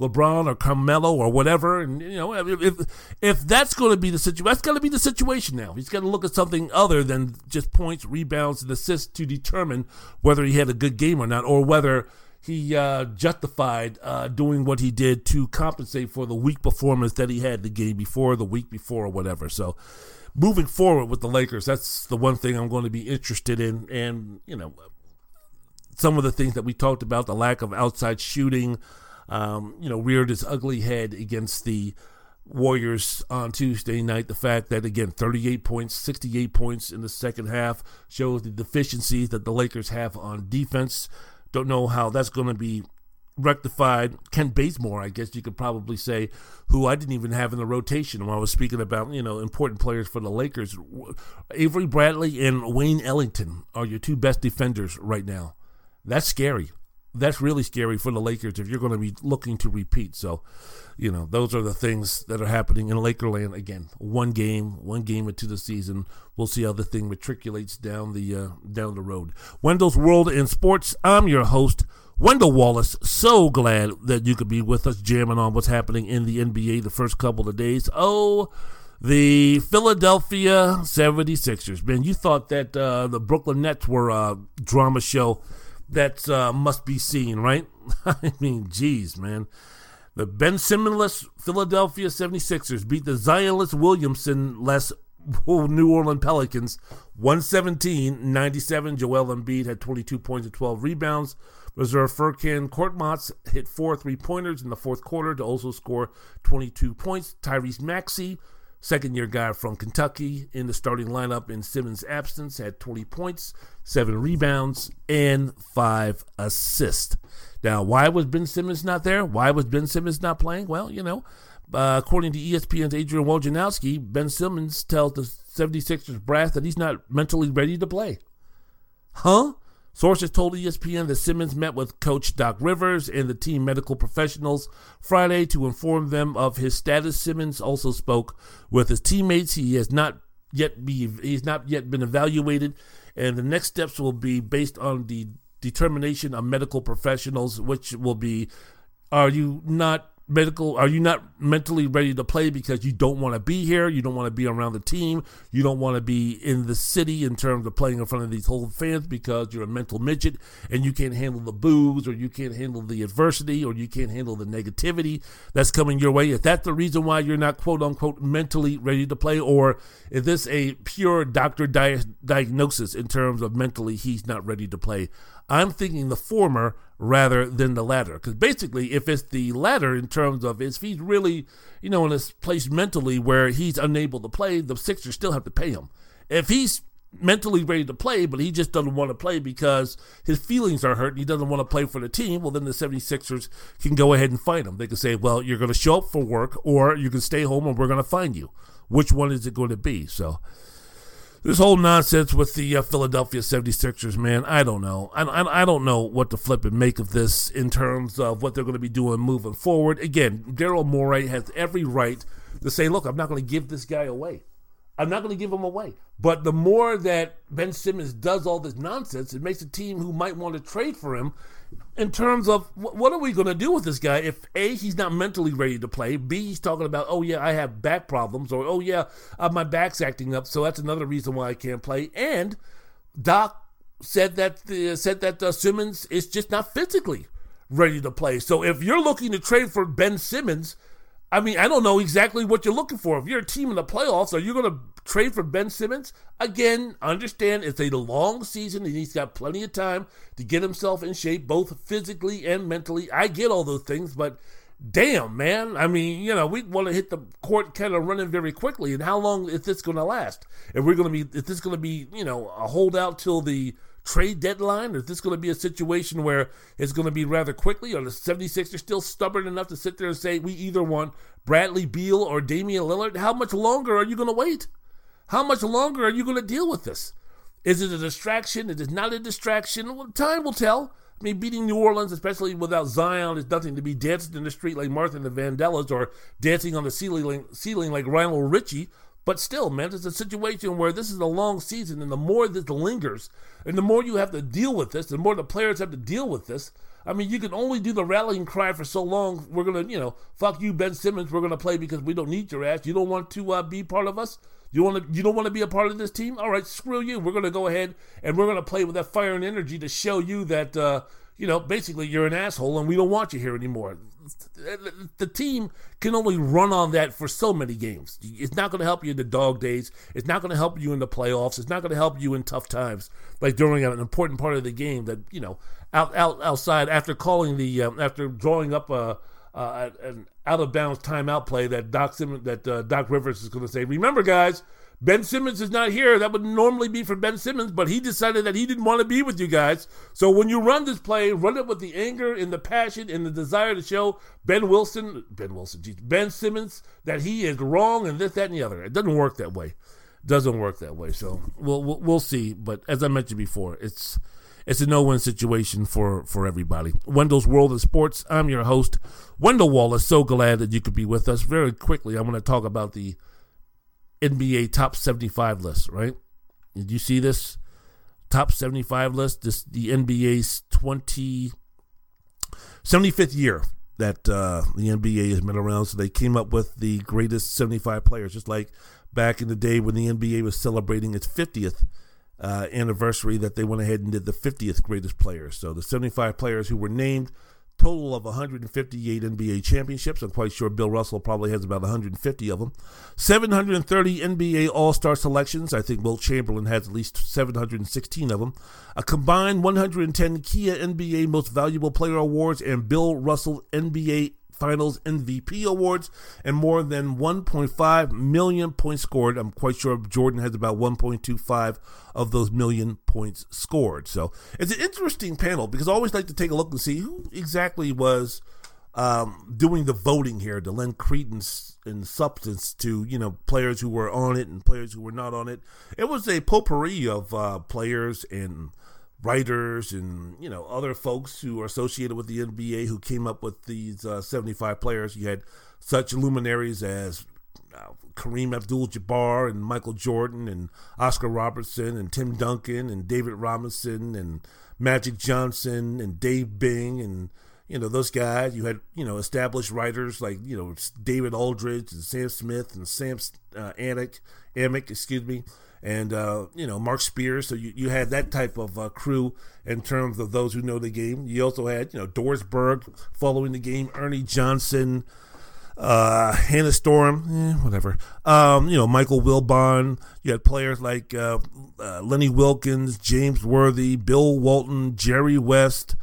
LeBron or Carmelo or whatever, and if that's going to be the situation, that's got to be the situation now. He's got to look at something other than just points, rebounds, and assists to determine whether he had a good game or not, or whether he justified doing what he did to compensate for the weak performance that he had the game before, the week before, or whatever. So moving forward with the Lakers, that's the one thing I'm going to be interested in. And, some of the things that we talked about, the lack of outside shooting, reared its ugly head against the Warriors on Tuesday night. The fact that, again, 38 points, 68 points in the second half shows the deficiencies that the Lakers have on defense. Don't know how that's going to be rectified. Kent Bazemore, I guess you could probably say, who I didn't even have in the rotation when I was speaking about, important players for the Lakers. Avery Bradley and Wayne Ellington are your 2 best defenders right now. That's scary. That's really scary for the Lakers if you're going to be looking to repeat. So, those are the things that are happening in Lakerland. Again, one game into the season. We'll see how the thing matriculates down the road. Wendell's World in Sports. I'm your host, Wendell Wallace. So glad that you could be with us jamming on what's happening in the NBA the first couple of days. Oh, the Philadelphia 76ers. Man, you thought that the Brooklyn Nets were a drama show that must be seen, right? I mean, geez, man. The Ben Simmons-less Philadelphia 76ers beat the Zion-less Williamson-less New Orleans Pelicans 117-97. Joel Embiid had 22 points and 12 rebounds. Reserve Furkan Korkmaz hit 4 three-pointers in the fourth quarter to also score 22 points. Tyrese Maxey, second-year guy from Kentucky, in the starting lineup in Simmons' absence, had 20 points, 7 rebounds, and 5 assists. Now, why was Ben Simmons not there? Why was Ben Simmons not playing? Well, according to ESPN's Adrian Wojnarowski, Ben Simmons tells the 76ers brass that he's not mentally ready to play. Huh? Sources told ESPN that Simmons met with coach Doc Rivers and the team medical professionals Friday to inform them of his status. Simmons also spoke with his teammates. He has not yet been evaluated, and the next steps will be based on the determination of medical professionals, which will be, are you not mentally ready to play because you don't want to be here, you don't want to be around the team, you don't want to be in the city in terms of playing in front of these whole fans because you're a mental midget and you can't handle the boos, or you can't handle the adversity, or you can't handle the negativity that's coming your way? If that's the reason why you're not quote-unquote mentally ready to play, or is this a pure doctor diagnosis in terms of mentally he's not ready to play? I'm thinking the former rather than the latter, because basically if it's the latter in terms of if he's really, in this place mentally where he's unable to play, the Sixers still have to pay him. If he's mentally ready to play, but he just doesn't want to play because his feelings are hurt and he doesn't want to play for the team, well, then the 76ers can go ahead and find him. They can say, well, you're going to show up for work, or you can stay home and we're going to find you. Which one is it going to be? So This whole nonsense with the Philadelphia 76ers, man, I don't know. I don't know what to flip and make of this in terms of what they're going to be doing moving forward. Again, Daryl Morey has every right to say, look, I'm not going to give this guy away. I'm not going to give him away. But the more that Ben Simmons does all this nonsense, it makes a team who might want to trade for him in terms of what are we going to do with this guy if, A, he's not mentally ready to play, B, he's talking about, oh, yeah, I have back problems, or, oh, yeah, my back's acting up, so that's another reason why I can't play. And Doc said that Simmons is just not physically ready to play. So if you're looking to trade for Ben Simmons, I mean, I don't know exactly what you're looking for. If you're a team in the playoffs, are you going to trade for Ben Simmons? Again, understand it's a long season and he's got plenty of time to get himself in shape, both physically and mentally. I get all those things, but damn, man. I mean, you know, we want to hit the court kind of running very quickly. And how long is this going to last? If we're going to be, you know, a holdout till the trade deadline, or is this going to be a situation where it's going to be rather quickly, or the 76ers still stubborn enough to sit there and say, we either want Bradley Beal or Damian Lillard? How much longer are you going to wait? How much longer are you going to deal with this? Is it a distraction? Is it not a distraction? Well, time will tell. I mean, beating New Orleans, especially without Zion, is nothing to be danced in the street like Martha and the Vandellas, or dancing on the ceiling like Lionel Richie. But still, man, it's a situation where this is a long season, and the more this lingers, and the more you have to deal with this, the more the players have to deal with this. I mean, you can only do the rallying cry for so long. We're going to, you know, fuck you, Ben Simmons, we're going to play because we don't need your ass. You don't want to be part of us? You don't want to be a part of this team? All right, screw you. We're going to go ahead, and we're going to play with that fire and energy to show you that, you know, basically you're an asshole, and we don't want you here anymore. The team can only run on that for so many games. It's not going to help you in the dog days. It's not going to help you in the playoffs. It's not going to help you in tough times, like during an important part of the game that, you know, outside after calling the after drawing up an out of bounds timeout play that Doc Rivers is going to say, remember, guys, Ben Simmons is not here. That would normally be for Ben Simmons, but he decided that he didn't want to be with you guys. So when you run this play, run it with the anger and the passion and the desire to show Ben Simmons that he is wrong and this, that, and the other. It doesn't work that way. So we'll see. But as I mentioned before, it's a no-win situation for everybody. Wendell's World of Sports. I'm your host, Wendell Wallace. So glad that you could be with us. Very quickly, I want to talk about the NBA top 75 list, right? Did you see this top 75 list? This the NBA's 75th year that the NBA has been around. So they came up with the greatest 75 players, just like back in the day when the NBA was celebrating its 50th anniversary, that they went ahead and did the 50th greatest players. So the 75 players who were named, total of 158 NBA championships. I'm quite sure Bill Russell probably has about 150 of them. 730 NBA All-Star selections. I think Wilt Chamberlain has at least 716 of them. A combined 110 Kia NBA Most Valuable Player Awards and Bill Russell NBA Finals MVP awards, and more than 1.5 million points scored. I'm quite sure Jordan has about 1.25 of those million points scored. So it's an interesting panel, because I always like to take a look and see who exactly was doing the voting here to lend credence and substance to, you know, players who were on it and players who were not on it. It was a potpourri of players and writers and, you know, other folks who are associated with the NBA who came up with these 75 players. You had such luminaries as Kareem Abdul-Jabbar and Michael Jordan and Oscar Robertson and Tim Duncan and David Robinson and Magic Johnson and Dave Bing and, you know, those guys. You had, you know, established writers like, you know, David Aldridge and Sam Smith and Sam Amick. And, you know, Mark Spears. So you had that type of crew in terms of those who know the game. You also had, you know, Doris Berg following the game, Ernie Johnson, Hannah Storm, whatever. You know, Michael Wilbon. You had players like Lenny Wilkins, James Worthy, Bill Walton, Jerry West.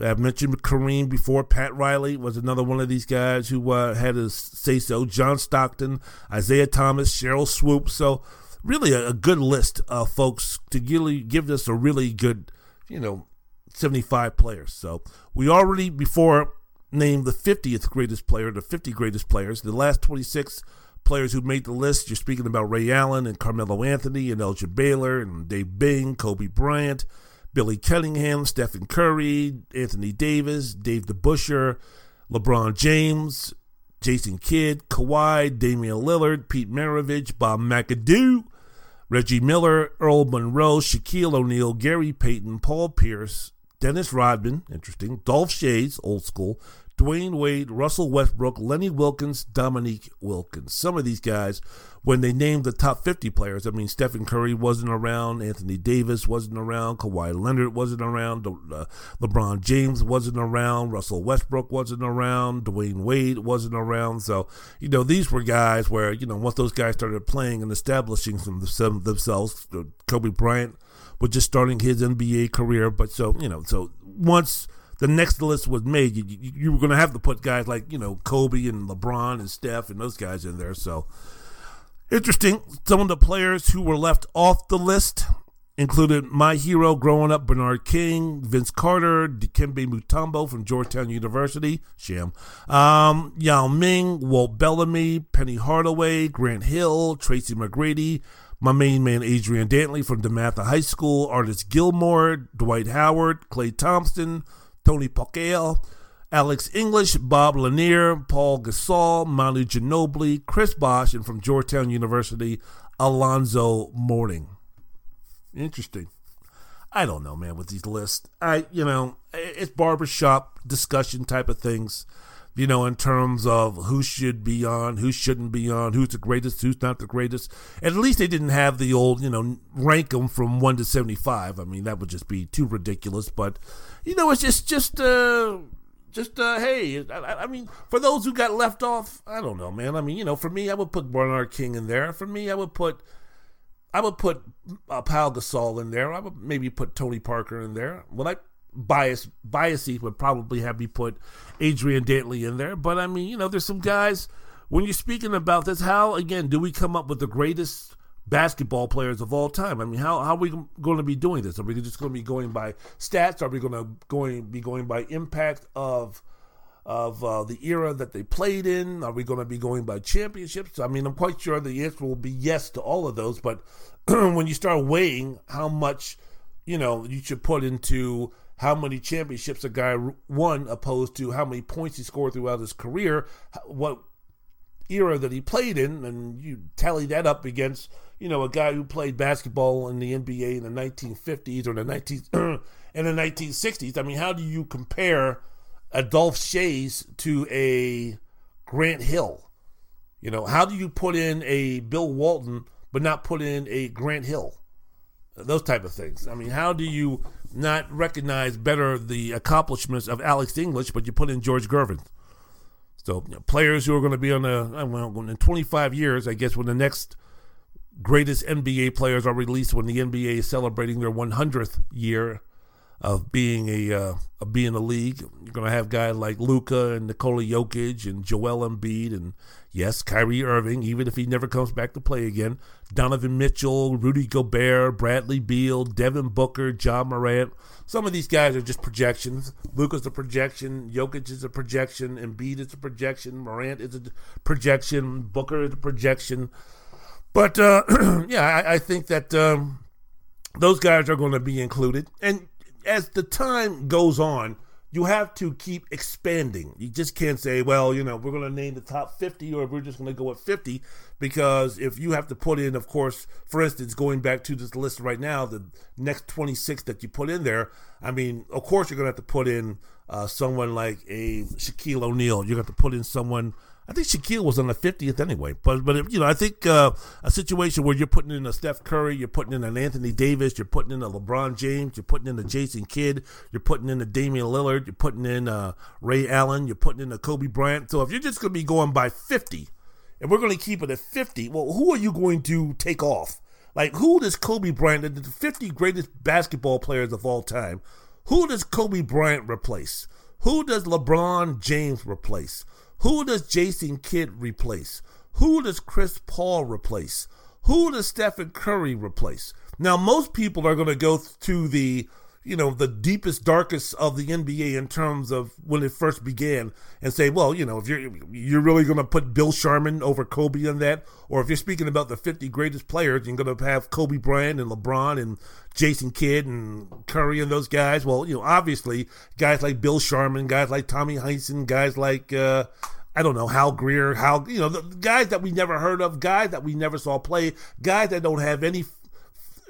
I've mentioned Kareem before. Pat Riley was another one of these guys who had a say-so. John Stockton, Isaiah Thomas, Cheryl Swoop. So, really a good list of folks to really give us a really good, you know, 75 players. So we already before named the 50th greatest player, the 50 greatest players. The last 26 players who made the list, you're speaking about Ray Allen and Carmelo Anthony and Elgin Baylor and Dave Bing, Kobe Bryant, Billy Cunningham, Stephen Curry, Anthony Davis, Dave the Busher, LeBron James, Jason Kidd, Kawhi, Damian Lillard, Pete Maravich, Bob McAdoo, Reggie Miller, Earl Monroe, Shaquille O'Neal, Gary Payton, Paul Pierce, Dennis Rodman, interesting, Dolph Schayes, old school, Dwayne Wade, Russell Westbrook, Lenny Wilkins, Dominique Wilkins. Some of these guys, when they named the top 50 players, I mean, Stephen Curry wasn't around, Anthony Davis wasn't around, Kawhi Leonard wasn't around, LeBron James wasn't around, Russell Westbrook wasn't around, Dwayne Wade wasn't around. So, you know, these were guys where, you know, once those guys started playing and establishing themselves, Kobe Bryant was just starting his NBA career. But so, you know, so once the next list was made, you were going to have to put guys like, you know, Kobe and LeBron and Steph and those guys in there. So, interesting. Some of the players who were left off the list included my hero growing up, Bernard King, Vince Carter, Dikembe Mutombo from Georgetown University, sham, Yao Ming, Walt Bellamy, Penny Hardaway, Grant Hill, Tracy McGrady, my main man, Adrian Dantley from DeMatha High School, Artis Gilmore, Dwight Howard, Klay Thompson, Tony Parker, Alex English, Bob Lanier, Paul Gasol, Manu Ginobili, Chris Bosh, and from Georgetown University, Alonzo Mourning. Interesting. I don't know, man, with these lists. You know, it's barbershop discussion type of things, you know, in terms of who should be on, who shouldn't be on, who's the greatest, who's not the greatest. At least they didn't have the old, you know, rank them from 1 to 75. I mean, that would just be too ridiculous. But, you know, it's just hey, I mean, for those who got left off, I don't know, man. I mean, you know, for me, I would put Bernard King in there. For me, I would put Pau Gasol in there. I would maybe put Tony Parker in there. Would I? Biases would probably have me put Adrian Dantley in there. But, I mean, you know, there's some guys, when you're speaking about this, how, again, do we come up with the greatest basketball players of all time? I mean, how are we going to be doing this? Are we just going to be going by stats? Are we going to be going by impact of the era that they played in? Are we going to be going by championships? I mean, I'm quite sure the answer will be yes to all of those. But when you start weighing how much, you know, you should put into how many championships a guy won opposed to how many points he scored throughout his career, what era that he played in, and you tally that up against, you know, a guy who played basketball in the NBA in the 1950s or in the 1960s. I mean, how do you compare a Dolph Schayes to a Grant Hill? You know, how do you put in a Bill Walton but not put in a Grant Hill? Those type of things. I mean, how do you not recognize better the accomplishments of Alex English, but you put in George Gervin? So, you know, players who are going to be on in 25 years, I guess, when the next greatest NBA players are released, when the NBA is celebrating their 100th year of being a league, you're going to have guys like Luka and Nikola Jokic and Joel Embiid and, yes, Kyrie Irving, even if he never comes back to play again, Donovan Mitchell, Rudy Gobert, Bradley Beal, Devin Booker, John Morant. Some of these guys are just projections. Luka's a projection, Jokic is a projection, Embiid is a projection, Morant is a projection, Booker is a projection. But, yeah, I think that those guys are going to be included. And as the time goes on, you have to keep expanding. You just can't say, well, you know, we're going to name the top 50 or we're just going to go at 50, because if you have to put in, of course, for instance, going back to this list right now, the next 26 that you put in there, I mean, of course, you're going to have to put in someone like a Shaquille O'Neal. You're going to have to put in someone. I think Shaquille was on the 50th anyway. But if, you know, I think a situation where you're putting in a Steph Curry, you're putting in an Anthony Davis, you're putting in a LeBron James, you're putting in a Jason Kidd, you're putting in a Damian Lillard, you're putting in a Ray Allen, you're putting in a Kobe Bryant. So if you're just going to be going by 50, and we're going to keep it at 50, well, who are you going to take off? Like, who does Kobe Bryant, the 50 greatest basketball players of all time, who does Kobe Bryant replace? Who does LeBron James replace? Who does Jason Kidd replace? Who does Chris Paul replace? Who does Stephen Curry replace? Now, most people are going to go to the, you know, the deepest, darkest of the NBA in terms of when it first began and say, well, you know, if you're really going to put Bill Sharman over Kobe on that, or if you're speaking about the 50 greatest players, you're going to have Kobe Bryant and LeBron and Jason Kidd and Curry and those guys. Well, you know, obviously guys like Bill Sharman, guys like Tommy Heinsohn, guys like, I don't know, Hal Greer, you know, the guys that we never heard of, guys that we never saw play, guys that don't have any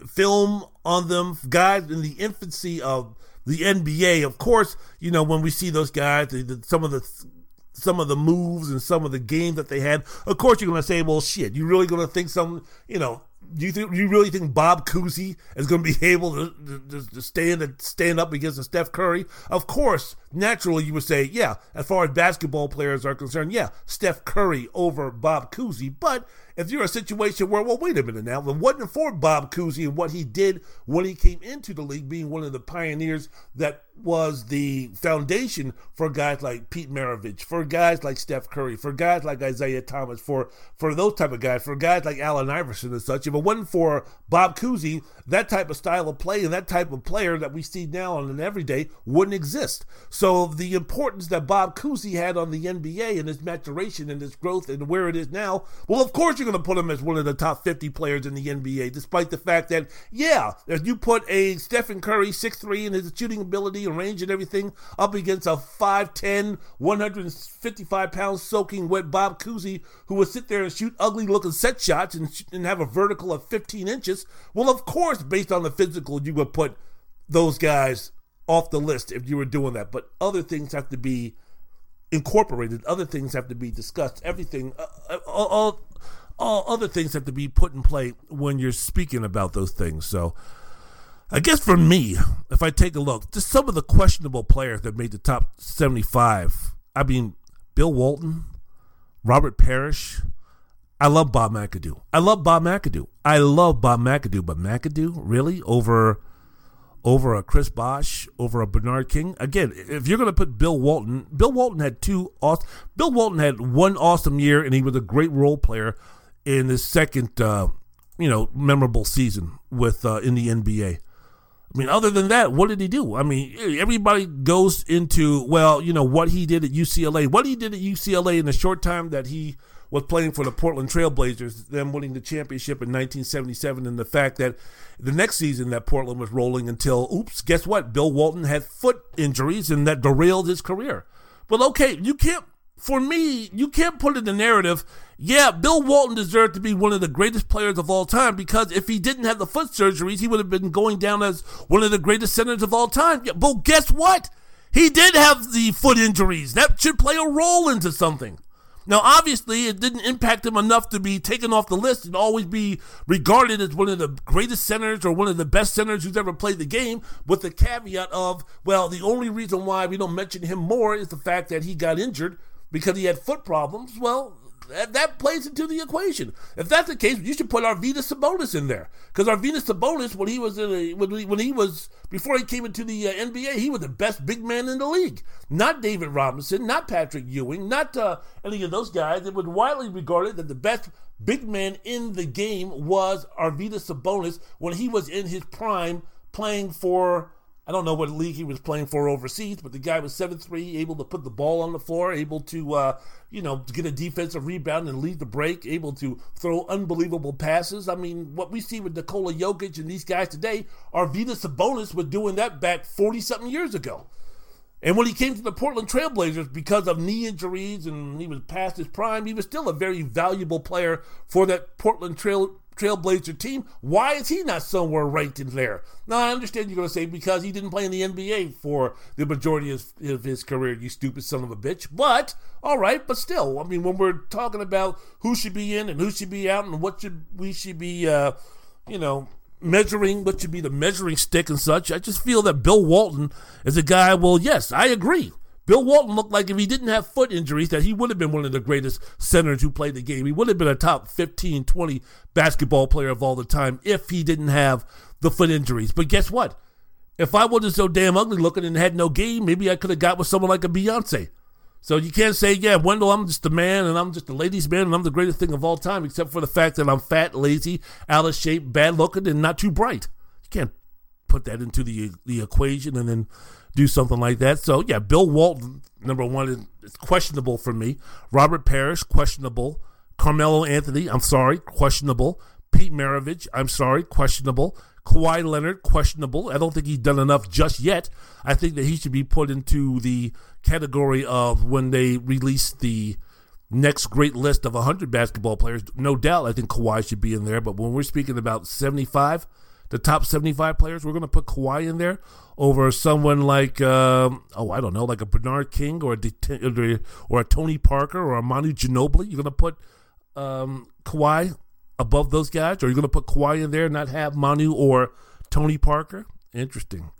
film on them, guys in the infancy of the NBA. Of course, you know, when we see those guys, some of the moves and some of the games that they had, of course you're going to say, well, shit, you really going to think some, you know, you really think Bob Cousy is going to be able to stand up against a Steph Curry? Of course, naturally, you would say, yeah, as far as basketball players are concerned, yeah, Steph Curry over Bob Cousy. But if you're in a situation where, well, wait a minute now, it wasn't for Bob Cousy and what he did when he came into the league, being one of the pioneers that was the foundation for guys like Pete Maravich, for guys like Steph Curry, for guys like Isaiah Thomas, for those type of guys, for guys like Allen Iverson and such. If it wasn't for Bob Cousy, that type of style of play and that type of player that we see now on an everyday wouldn't exist. So the importance that Bob Cousy had on the NBA and its maturation and its growth and where it is now, well, of course you're going to put him as one of the top 50 players in the NBA, despite the fact that, yeah, if you put a Stephen Curry 6'3" and his shooting ability and range and everything up against a 5'10", 155-pound soaking wet Bob Cousy, who would sit there and shoot ugly-looking set shots and have a vertical of 15 inches, well, of course, based on the physical, you would put those guys off the list if you were doing that. But other things have to be incorporated. Other things have to be discussed. Everything, all other things have to be put in play when you're speaking about those things. So I guess for me, if I take a look, just some of the questionable players that made the top 75. I mean, Bill Walton, Robert Parrish. I love Bob McAdoo. But McAdoo, really? Over a Chris Bosh, over a Bernard King. Again, if you're going to put Bill Walton had one awesome year, and he was a great role player in his second, memorable season with in the NBA. I mean, other than that, what did he do? I mean, everybody goes into, well, you know, what he did at UCLA. What he did at UCLA in the short time that he was playing for the Portland Trail Blazers, them winning the championship in 1977, and the fact that the next season that Portland was rolling until, oops, guess what? Bill Walton had foot injuries, and that derailed his career. But okay, you can't put in the narrative, yeah, Bill Walton deserved to be one of the greatest players of all time, because if he didn't have the foot surgeries, he would have been going down as one of the greatest centers of all time. But guess what? He did have the foot injuries. That should play a role into something. Now, obviously, it didn't impact him enough to be taken off the list and always be regarded as one of the greatest centers or one of the best centers who's ever played the game, with the caveat of, well, the only reason why we don't mention him more is the fact that he got injured because he had foot problems. Well, that plays into the equation. If that's the case, you should put Arvydas Sabonis in there, because Arvydas Sabonis, before he came into the NBA, he was the best big man in the league. Not David Robinson, not Patrick Ewing, not any of those guys. It was widely regarded that the best big man in the game was Arvydas Sabonis when he was in his prime, playing for, I don't know what league he was playing for overseas, but the guy was 7'3", able to put the ball on the floor, able to, get a defensive rebound and lead the break, able to throw unbelievable passes. I mean, what we see with Nikola Jokic and these guys today, Arvydas Sabonis was doing that back 40-something years ago. And when he came to the Portland Trail Blazers, because of knee injuries and he was past his prime, he was still a very valuable player for that Portland Trailblazer team. Why is he not somewhere ranked in there? Now, I understand you're going to say because he didn't play in the NBA for the majority of his career, you stupid son of a bitch. But, all right, but still, I mean, when we're talking about who should be in and who should be out and what what should be the measuring stick and such, I just feel that Bill Walton is a guy, well, yes, I agree. Bill Walton looked like if he didn't have foot injuries that he would have been one of the greatest centers who played the game. He would have been a top 15, 20 basketball player of all the time if he didn't have the foot injuries. But guess what? If I wasn't so damn ugly looking and had no game, maybe I could have got with someone like a Beyonce. So you can't say, yeah, Wendell, I'm just a man and I'm just a ladies' man and I'm the greatest thing of all time, except for the fact that I'm fat, lazy, out of shape, bad looking, and not too bright. You can't put that into the equation and then do something like that. So, yeah, Bill Walton, number one, is questionable for me. Robert Parrish, questionable. Carmelo Anthony, I'm sorry, questionable. Pete Maravich, I'm sorry, questionable. Kawhi Leonard, questionable. I don't think he's done enough just yet. I think that he should be put into the category of when they release the next great list of 100 basketball players. No doubt I think Kawhi should be in there, but when we're speaking about 75, the top 75 players, we're going to put Kawhi in there over someone like, like a Bernard King or a Tony Parker or a Manu Ginobili. You're going to put Kawhi above those guys? Or are you going to put Kawhi in there and not have Manu or Tony Parker? Interesting.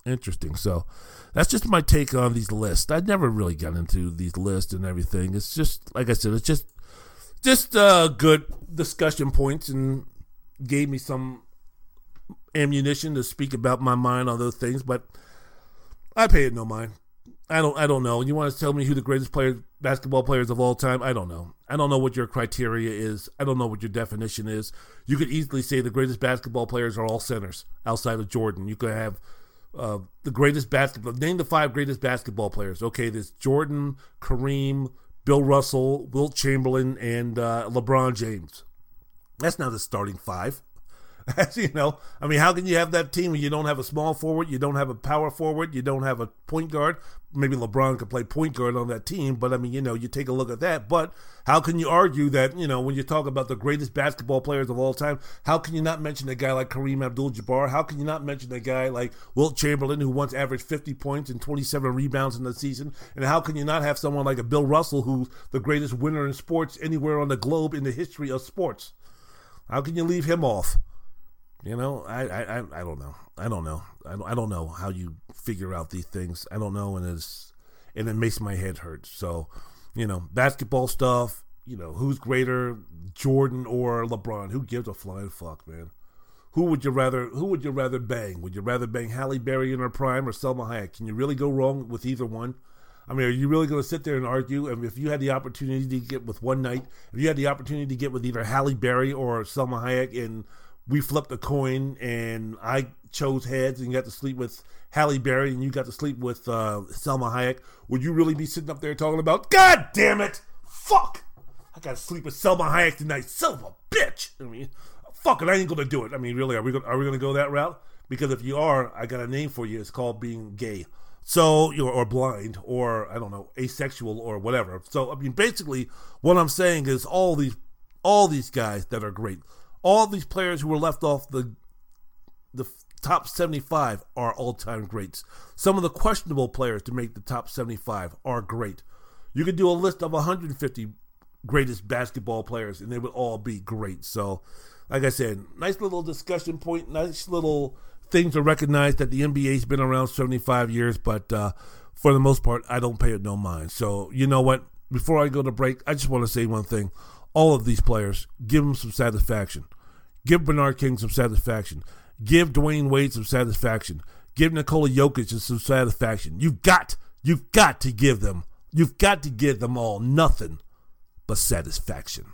So that's just my take on these lists. I never really got into these lists and everything. It's just, like I said, it's just good discussion points and gave me some ammunition to speak about my mind on those things, but I pay it no mind. I don't know. You want to tell me who the greatest basketball players of all time? I don't know. I don't know what your criteria is. I don't know what your definition is. You could easily say the greatest basketball players are all centers outside of Jordan. You could have name the five greatest basketball players. Okay, there's Jordan, Kareem, Bill Russell, Wilt Chamberlain, and LeBron James. That's not the starting five. How can you have that team when you don't have a small forward, you don't have a power forward, you don't have a point guard? Maybe LeBron could play point guard on that team, but you take a look at that. But how can you argue that, when you talk about the greatest basketball players of all time, how can you not mention a guy like Kareem Abdul-Jabbar? How can you not mention a guy like Wilt Chamberlain, who once averaged 50 points and 27 rebounds in the season? And how can you not have someone like a Bill Russell, who's the greatest winner in sports anywhere on the globe in the history of sports? How can you leave him off? I don't know. I don't know how you figure out these things. I don't know, and it makes my head hurt. So, basketball stuff, who's greater, Jordan or LeBron? Who gives a flying fuck, man? Who would you rather bang? Would you rather bang Halle Berry in her prime or Selma Hayek? Can you really go wrong with either one? Are you really going to sit there and argue? If you had the opportunity to get with one night, if you had the opportunity to get with either Halle Berry or Selma Hayek in we flipped a coin, and I chose heads, and you got to sleep with Halle Berry, and you got to sleep with Selma Hayek, would you really be sitting up there talking about, God damn it, fuck, I got to sleep with Selma Hayek tonight, son of a bitch? Fuck it, I ain't going to do it. Really, are we going to go that route? Because if you are, I got a name for you. It's called being gay. So, or blind, or, I don't know, asexual, or whatever. So, basically, what I'm saying is all these guys that are great, all these players who were left off the top 75 are all-time greats. Some of the questionable players to make the top 75 are great. You could do a list of 150 greatest basketball players, and they would all be great. So, like I said, nice little discussion point, nice little thing to recognize that the NBA's been around 75 years, but for the most part, I don't pay it no mind. So, you know what? Before I go to break, I just want to say one thing. All of these players, give them some satisfaction. Give Bernard King some satisfaction. Give Dwayne Wade some satisfaction. Give Nikola Jokic some satisfaction. You've got to give them all nothing but satisfaction.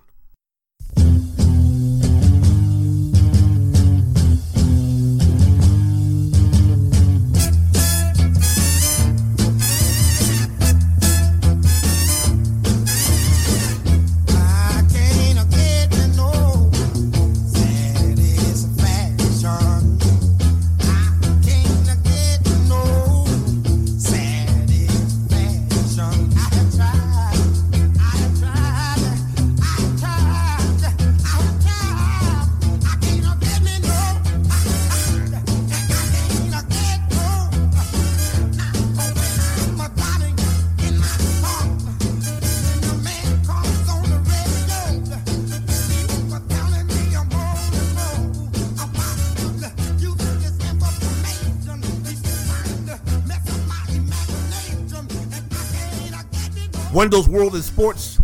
Wendell's World in Sports.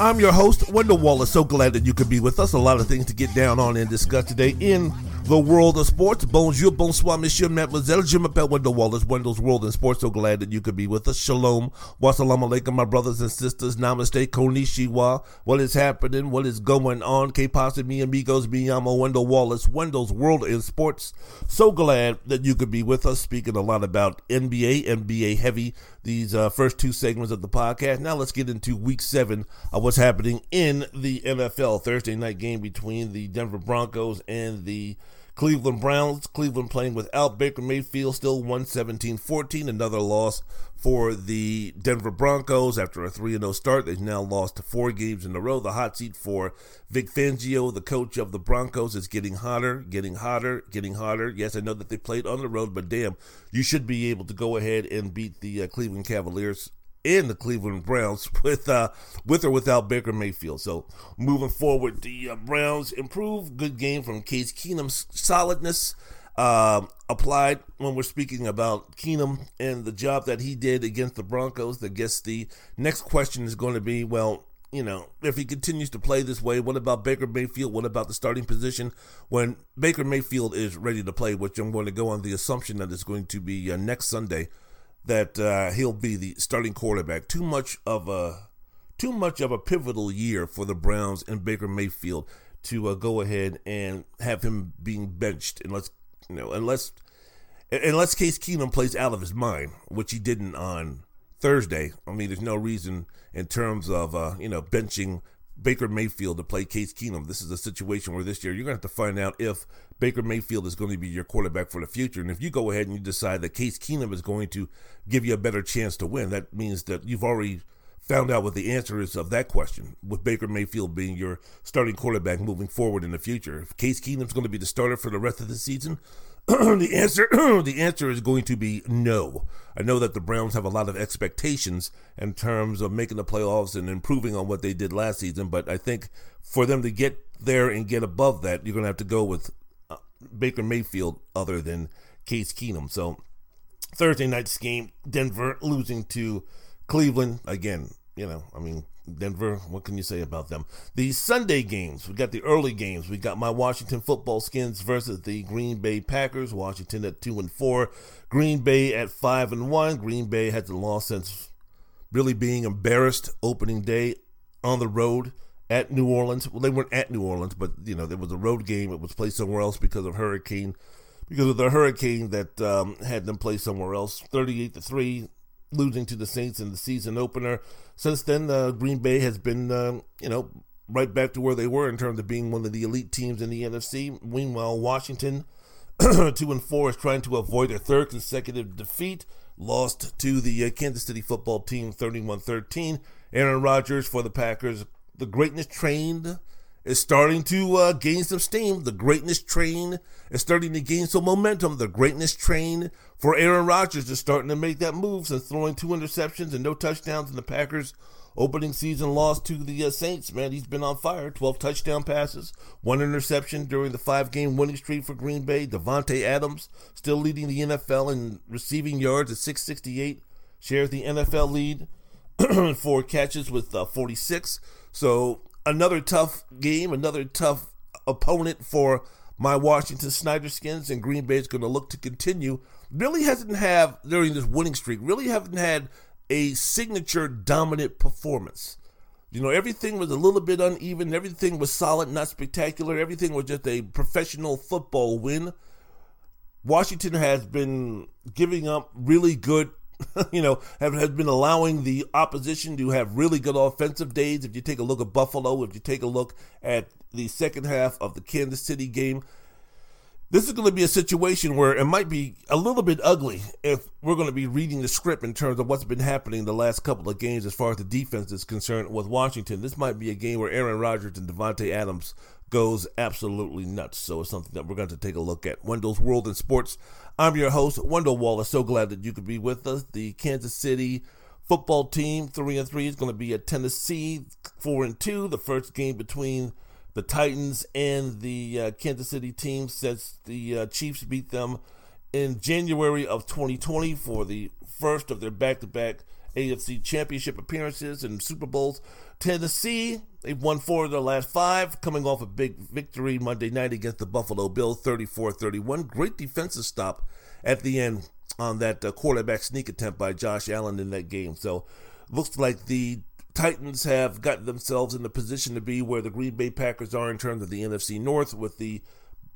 I'm your host, Wendell Wallace. So glad that you could be with us. A lot of things to get down on and discuss today in the world of sports. Bonjour, bonsoir, monsieur, mademoiselle. Je m'appelle Wendell Wallace. Wendell's World in Sports. So glad that you could be with us. Shalom. Wassalamu alaikum, my brothers and sisters. Namaste. Konnichiwa. What is happening? What is going on? Que pasa, mi amigos? Me llamo Wendell Wallace. Wendell's World in Sports. So glad that you could be with us. Speaking a lot about NBA, NBA heavy, these first two segments of the podcast. Now let's get into week 7 of what's happening in the NFL. Thursday night game between the Denver Broncos and the Cleveland Browns. Cleveland playing without Baker Mayfield, still 117-14. Another loss for the Denver Broncos after a 3-0 start. They've now lost 4 games in a row. The hot seat for Vic Fangio, the coach of the Broncos, is getting hotter, getting hotter, getting hotter. Yes, I know that they played on the road, but damn, you should be able to go ahead and beat the Cleveland Cavaliers and the Cleveland Browns with or without Baker Mayfield. So moving forward, the Browns improve. Good game from Case Keenum's solidness. Applied when we're speaking about Keenum and the job that he did against the Broncos. I guess the next question is going to be, well, you know, if he continues to play this way, what about Baker Mayfield? What about the starting position when Baker Mayfield is ready to play, which I'm going to go on the assumption that it's going to be next Sunday that he'll be the starting quarterback. Too much of a pivotal year for the Browns and Baker Mayfield to go ahead and have him being benched unless Case Keenum plays out of his mind, which he didn't on Thursday. I mean, there's no reason in terms of benching Baker Mayfield to play Case Keenum. This is a situation where this year you're going to have to find out if Baker Mayfield is going to be your quarterback for the future. And if you go ahead and you decide that Case Keenum is going to give you a better chance to win, that means that you've already found out what the answer is of that question, with Baker Mayfield being your starting quarterback moving forward in the future. If Case Keenum's going to be the starter for the rest of the season, the answer is going to be no. I know that the Browns have a lot of expectations in terms of making the playoffs and improving on what they did last season, but I think for them to get there and get above that, you're going to have to go with Baker Mayfield other than Case Keenum. So Thursday night's game, Denver losing to Cleveland. Again, Denver, what can you say about them? The Sunday games, we got the early games. We got my Washington Football Skins versus the Green Bay Packers. Washington at 2-4, Green Bay at 5-1. Green Bay had the loss since really being embarrassed opening day on the road at New Orleans. Well, they weren't at New Orleans, but there was a road game. It was played somewhere else because of the hurricane that had them play somewhere else. 38-3. Losing to the Saints in the season opener. Since then, Green Bay has been, right back to where they were in terms of being one of the elite teams in the NFC. Meanwhile, Washington, 2-4, is trying to avoid their third consecutive defeat. Lost to the Kansas City football team, 31-13. Aaron Rodgers for the Packers. The greatness train is starting to gain some steam. The greatness train is starting to gain some momentum. The greatness train for Aaron Rodgers is starting to make that move since throwing 2 interceptions and no touchdowns in the Packers' opening season loss to the Saints. Man, he's been on fire. 12 touchdown passes, 1 interception during the 5-game winning streak for Green Bay. Devontae Adams still leading the NFL in receiving yards at 668. Shares the NFL lead, 4 catches with 46. So another tough game, another tough opponent for my Washington Snyder Skins, and Green Bay is going to look to continue. During this winning streak, really haven't had a signature dominant performance. Everything was a little bit uneven. Everything was solid, not spectacular. Everything was just a professional football win. Washington has been giving up really good, has been allowing the opposition to have really good offensive days. If you take a look at Buffalo, if you take a look at the second half of the Kansas City game, this is going to be a situation where it might be a little bit ugly if we're going to be reading the script in terms of what's been happening the last couple of games as far as the defense is concerned with Washington. This might be a game where Aaron Rodgers and Devontae Adams goes absolutely nuts. So it's something that we're going to take a look at. Wendell's World in Sports. I'm your host, Wendell Wallace. So glad that you could be with us. The Kansas City football team, 3-3, is going to be at Tennessee, 4-2. The first game between the Titans and the Kansas City team since the Chiefs beat them in January of 2020 for the first of their back-to-back AFC Championship appearances and Super Bowls. Tennessee They've won 4 of their last 5, coming off a big victory Monday night against the Buffalo Bills, 34-31. Great defensive stop at the end on that quarterback sneak attempt by Josh Allen in that game. So, looks like the Titans have gotten themselves in the position to be where the Green Bay Packers are in terms of the NFC North, with the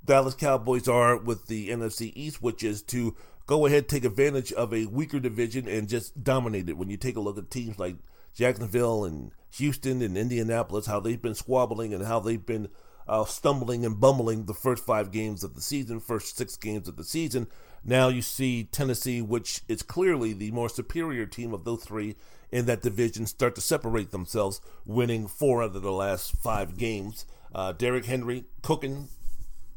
Dallas Cowboys are with the NFC East, which is to go ahead, take advantage of a weaker division and just dominate it. When you take a look at teams like Jacksonville and Houston and Indianapolis, how they've been squabbling and how they've been stumbling and bumbling the first 6 games of the season. Now you see Tennessee, which is clearly the more superior team of those three in that division, start to separate themselves, winning 4 out of the last 5 games. Derrick Henry cooking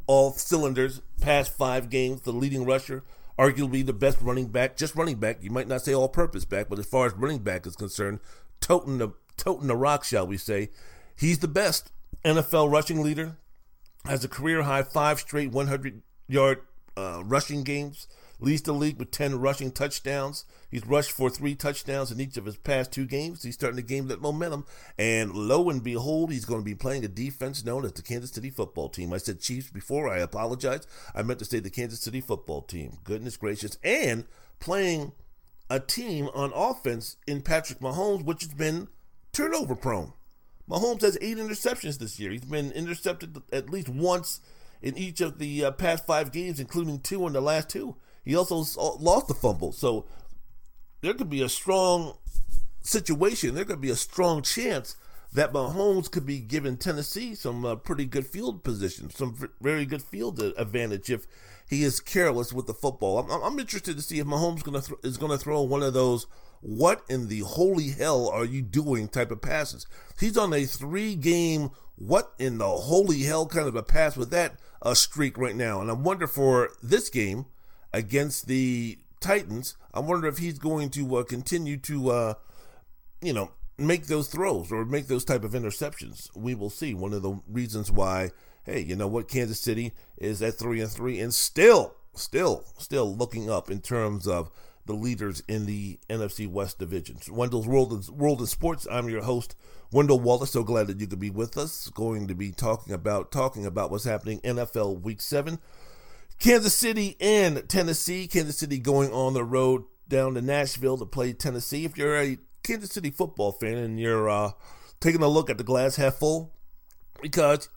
all cylinders past 5 games, the leading rusher, arguably the best running back, just running back. You might not say all-purpose back, but as far as running back is concerned, toting the rock, shall we say, he's the best. NFL rushing leader, has a career-high 5 straight 100-yard rushing games, leads the league with 10 rushing touchdowns. He's rushed for 3 touchdowns in each of his past 2 games. He's starting to gain that momentum, and lo and behold, he's going to be playing a defense known as the Kansas City football team. I said Chiefs before. I apologize. I meant to say the Kansas City football team. Goodness gracious. And playing a team on offense in Patrick Mahomes, which has been turnover-prone. Mahomes has 8 interceptions this year. He's been intercepted at least once in each of the past 5 games, including 2 in the last 2. He also lost the fumble. So there could be a strong situation. There could be a strong chance that Mahomes could be giving Tennessee some pretty good field position, some very good field advantage if he is careless with the football. I'm interested to see if Mahomes is going to throw one of those "what in the holy hell are you doing" type of passes. He's on a 3-game what in the holy hell kind of a pass with that streak right now. And I wonder for this game against the Titans, I wonder if he's going to continue to, make those throws or make those type of interceptions. We will see. One of the reasons why, hey, you know what, Kansas City is at 3-3 and still looking up in terms of the leaders in the NFC West division. Wendell's World of Sports. I'm your host, Wendell Wallace. So glad that you could be with us. Going to be talking about what's happening NFL Week 7. Kansas City and Tennessee. Kansas City going on the road down to Nashville to play Tennessee. If you're a Kansas City football fan and you're taking a look at the glass half full, because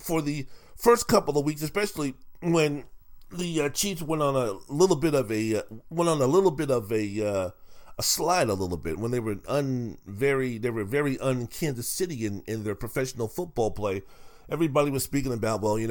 for the first couple of weeks, especially when the Chiefs went on a little bit of a slide when they were very un-Kansas City in their professional football play. Everybody was speaking about, well, is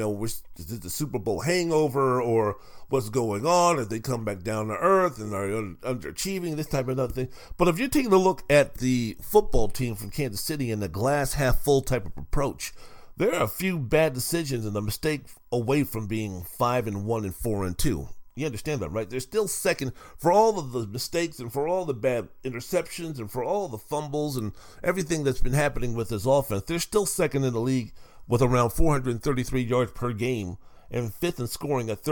it the Super Bowl hangover or what's going on? If they come back down to earth and are underachieving, this type of other thing. But if you're taking a look at the football team from Kansas City and the glass half full type of approach, there are a few bad decisions and a mistake away from being 5-1 and 4-2. You understand that, right? They're still second for all of the mistakes and for all the bad interceptions and for all the fumbles and everything that's been happening with this offense. They're still second in the league with around 433 yards per game and fifth in scoring at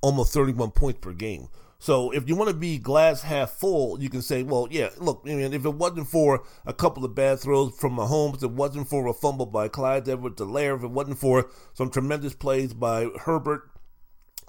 almost 31 points per game. So if you want to be glass half full, you can say, well, yeah, look, if it wasn't for a couple of bad throws from Mahomes, if it wasn't for a fumble by Clyde Edwards-Helaire, if it wasn't for some tremendous plays by Herbert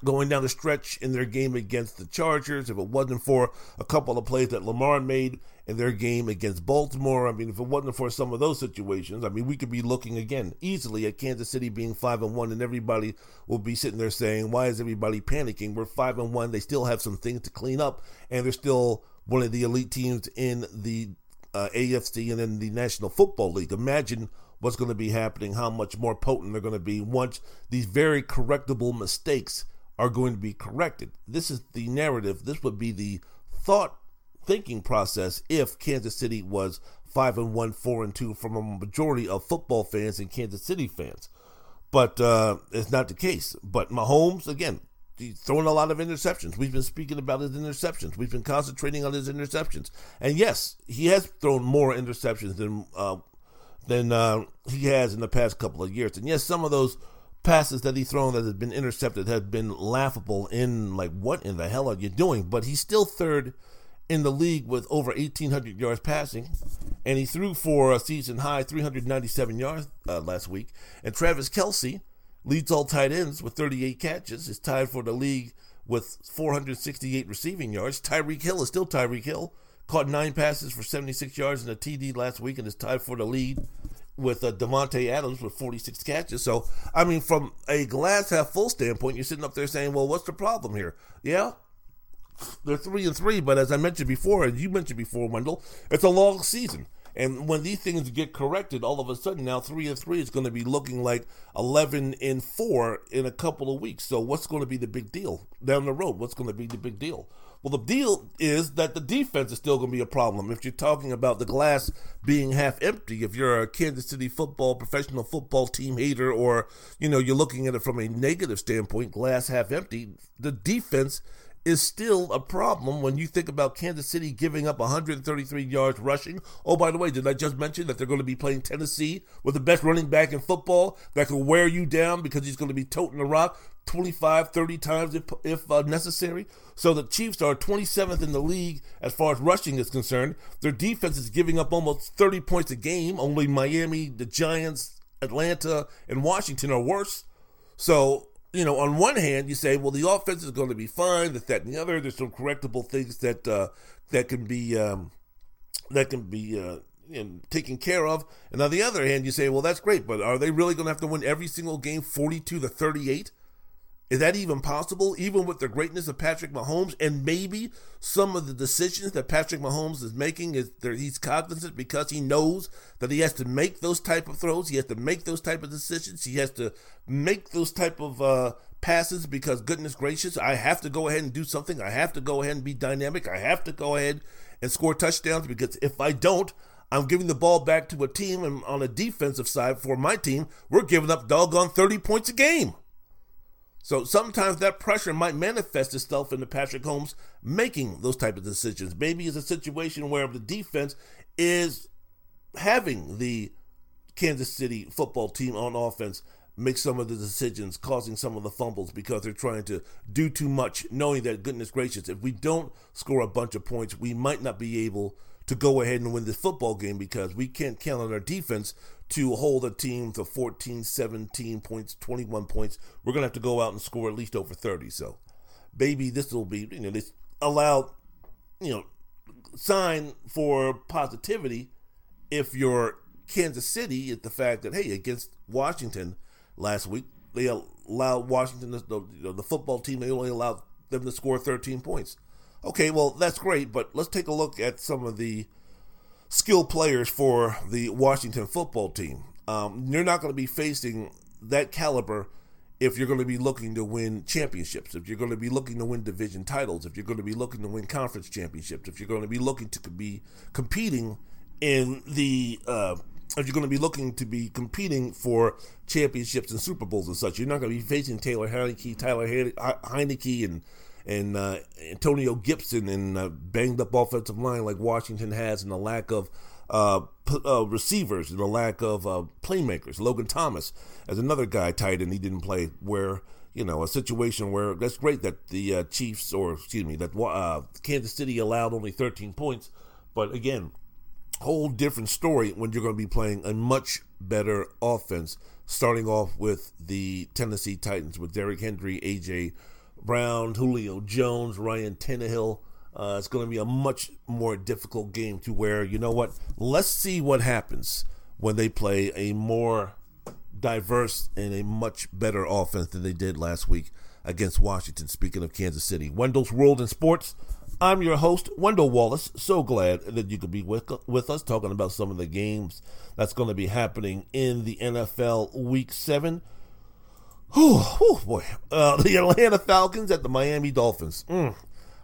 going down the stretch in their game against the Chargers, if it wasn't for a couple of plays that Lamar made in their game against Baltimore, if it wasn't for some of those situations, we could be looking again easily at Kansas City being 5-1, and everybody will be sitting there saying, why is everybody panicking? We're 5-1. They still have some things to clean up, and they're still one of the elite teams in the AFC and in the National Football League. Imagine what's going to be happening, how much more potent they're going to be once these very correctable mistakes are going to be corrected. This is the narrative. This would be the thinking process if Kansas City was 5-1, 4-2 from a majority of football fans and Kansas City fans. But it's not the case. But Mahomes, again, he's throwing a lot of interceptions. We've been speaking about his interceptions. We've been concentrating on his interceptions. And yes, he has thrown more interceptions than he has in the past couple of years. And yes, some of those passes that he's thrown that has been intercepted have been laughable in, like, what in the hell are you doing? But he's still third in the league with over 1,800 yards passing, and he threw for a season-high 397 yards last week. And Travis Kelce leads all tight ends with 38 catches, is tied for the league with 468 receiving yards. Tyreek Hill is still Tyreek Hill, caught 9 passes for 76 yards and a TD last week, and is tied for the lead with Devontae Adams with 46 catches. So, I mean, from a glass half full standpoint, you're sitting up there saying, well, what's the problem here? Yeah, they're 3-3, but as I mentioned before, and you mentioned before, Wendell, it's a long season. And when these things get corrected, all of a sudden now 3-3 is going to be looking like 11-4 in a couple of weeks. So what's going to be the big deal down the road? What's going to be the big deal? Well, the deal is that the defense is still going to be a problem. If you're talking about the glass being half empty, if you're a Kansas City football, professional football team hater, or, you know, you're looking at it from a negative standpoint, glass half empty, the defense is still a problem when you think about Kansas City giving up 133 yards rushing. Oh, by the way, did I just mention that they're going to be playing Tennessee with the best running back in football that can wear you down because he's going to be toting the rock 25, 30 times if necessary? So the Chiefs are 27th in the league as far as rushing is concerned. Their defense is giving up almost 30 points a game. Only Miami, the Giants, Atlanta, and Washington are worse. So, you know, on one hand, you say, well, the offense is going to be fine, this, that, and the other. There's some correctable things that can be taken care of. And on the other hand, you say, well, that's great, but are they really going to have to win every single game 42-38? Is that even possible, even with the greatness of Patrick Mahomes? And maybe some of the decisions that Patrick Mahomes is making, he's cognizant because he knows that he has to make those type of throws. He has to make those type of decisions. He has to make those type of passes because, goodness gracious, I have to go ahead and do something. I have to go ahead and be dynamic. I have to go ahead and score touchdowns because if I don't, I'm giving the ball back to a team, and on a defensive side for my team, we're giving up doggone 30 points a game. So sometimes that pressure might manifest itself into Patrick Mahomes making those type of decisions. Maybe it's a situation where the defense is having the Kansas City football team on offense make some of the decisions, causing some of the fumbles because they're trying to do too much, knowing that, goodness gracious, if we don't score a bunch of points, we might not be able to go ahead and win this football game because we can't count on our defense to hold a team to 14, 17 points, 21 points. We're going to have to go out and score at least over 30. So, baby, this will be, you know, this allowed, you know, sign for positivity if you're Kansas City is the fact that, hey, against Washington last week, they allowed Washington, the football team, they only allowed them to score 13 points. Okay, well, that's great, but let's take a look at some of the skilled players for the Washington football team. You're not going to be facing that caliber if you're going to be looking to win championships, if you're going to be looking to win division titles, if you're going to be looking to win conference championships, if you're going to be looking to be competing in the if you're going to be looking to be competing for championships and Super Bowls and such. You're not going to be facing Tyler Heineke, and Antonio Gibson and banged up offensive line like Washington has, and the lack of receivers and the lack of playmakers. Logan Thomas as another guy tight end, he didn't play, where, you know, a situation where that's great that the Kansas City allowed only 13 points, but again, whole different story when you're going to be playing a much better offense, starting off with the Tennessee Titans with Derrick Henry, A.J. Brown, Julio Jones, Ryan Tannehill. It's going to be a much more difficult game to where, you know what, let's see what happens when they play a more diverse and a much better offense than they did last week against Washington. Speaking of Kansas City, Wendell's World in Sports. I'm your host, Wendell Wallace. So glad that you could be with us talking about some of the games that's going to be happening in the NFL Week 7. Oh, boy. The Atlanta Falcons at the Miami Dolphins.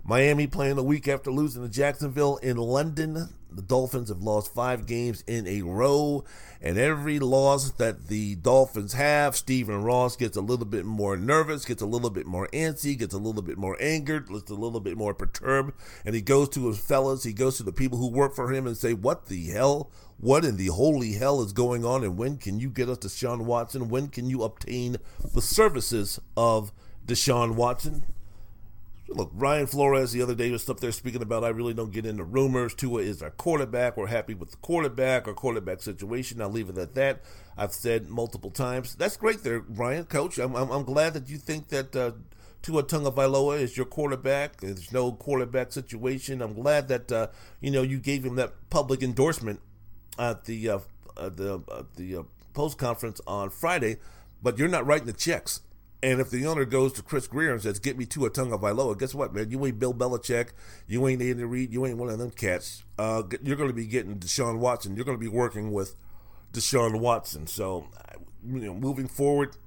Miami playing the week after losing to Jacksonville in London. The Dolphins have lost 5 games in a row, and every loss that the Dolphins have, Stephen Ross gets a little bit more nervous, gets a little bit more antsy, gets a little bit more angered, gets a little bit more perturbed, and he goes to his fellas, he goes to the people who work for him and say, what the hell? What in the holy hell is going on, and when can you get us Deshaun Watson? When can you obtain the services of Deshaun Watson? Look, Brian Flores the other day was up there speaking about, I really don't get into rumors. Tua is our quarterback. We're happy with the quarterback, our quarterback situation. I'll leave it at that. I've said multiple times. That's great there, Brian, coach. I'm glad that you think that Tua Tagovailoa is your quarterback. There's no quarterback situation. I'm glad that, you gave him that public endorsement at the post conference on Friday, but you're not writing the checks. And if the owner goes to Chris Greer and says, get me Tua Tagovailoa, guess what, man? You ain't Bill Belichick. You ain't Andy Reid. You ain't one of them cats. You're going to be getting Deshaun Watson. You're going to be working with Deshaun Watson. So, moving forward,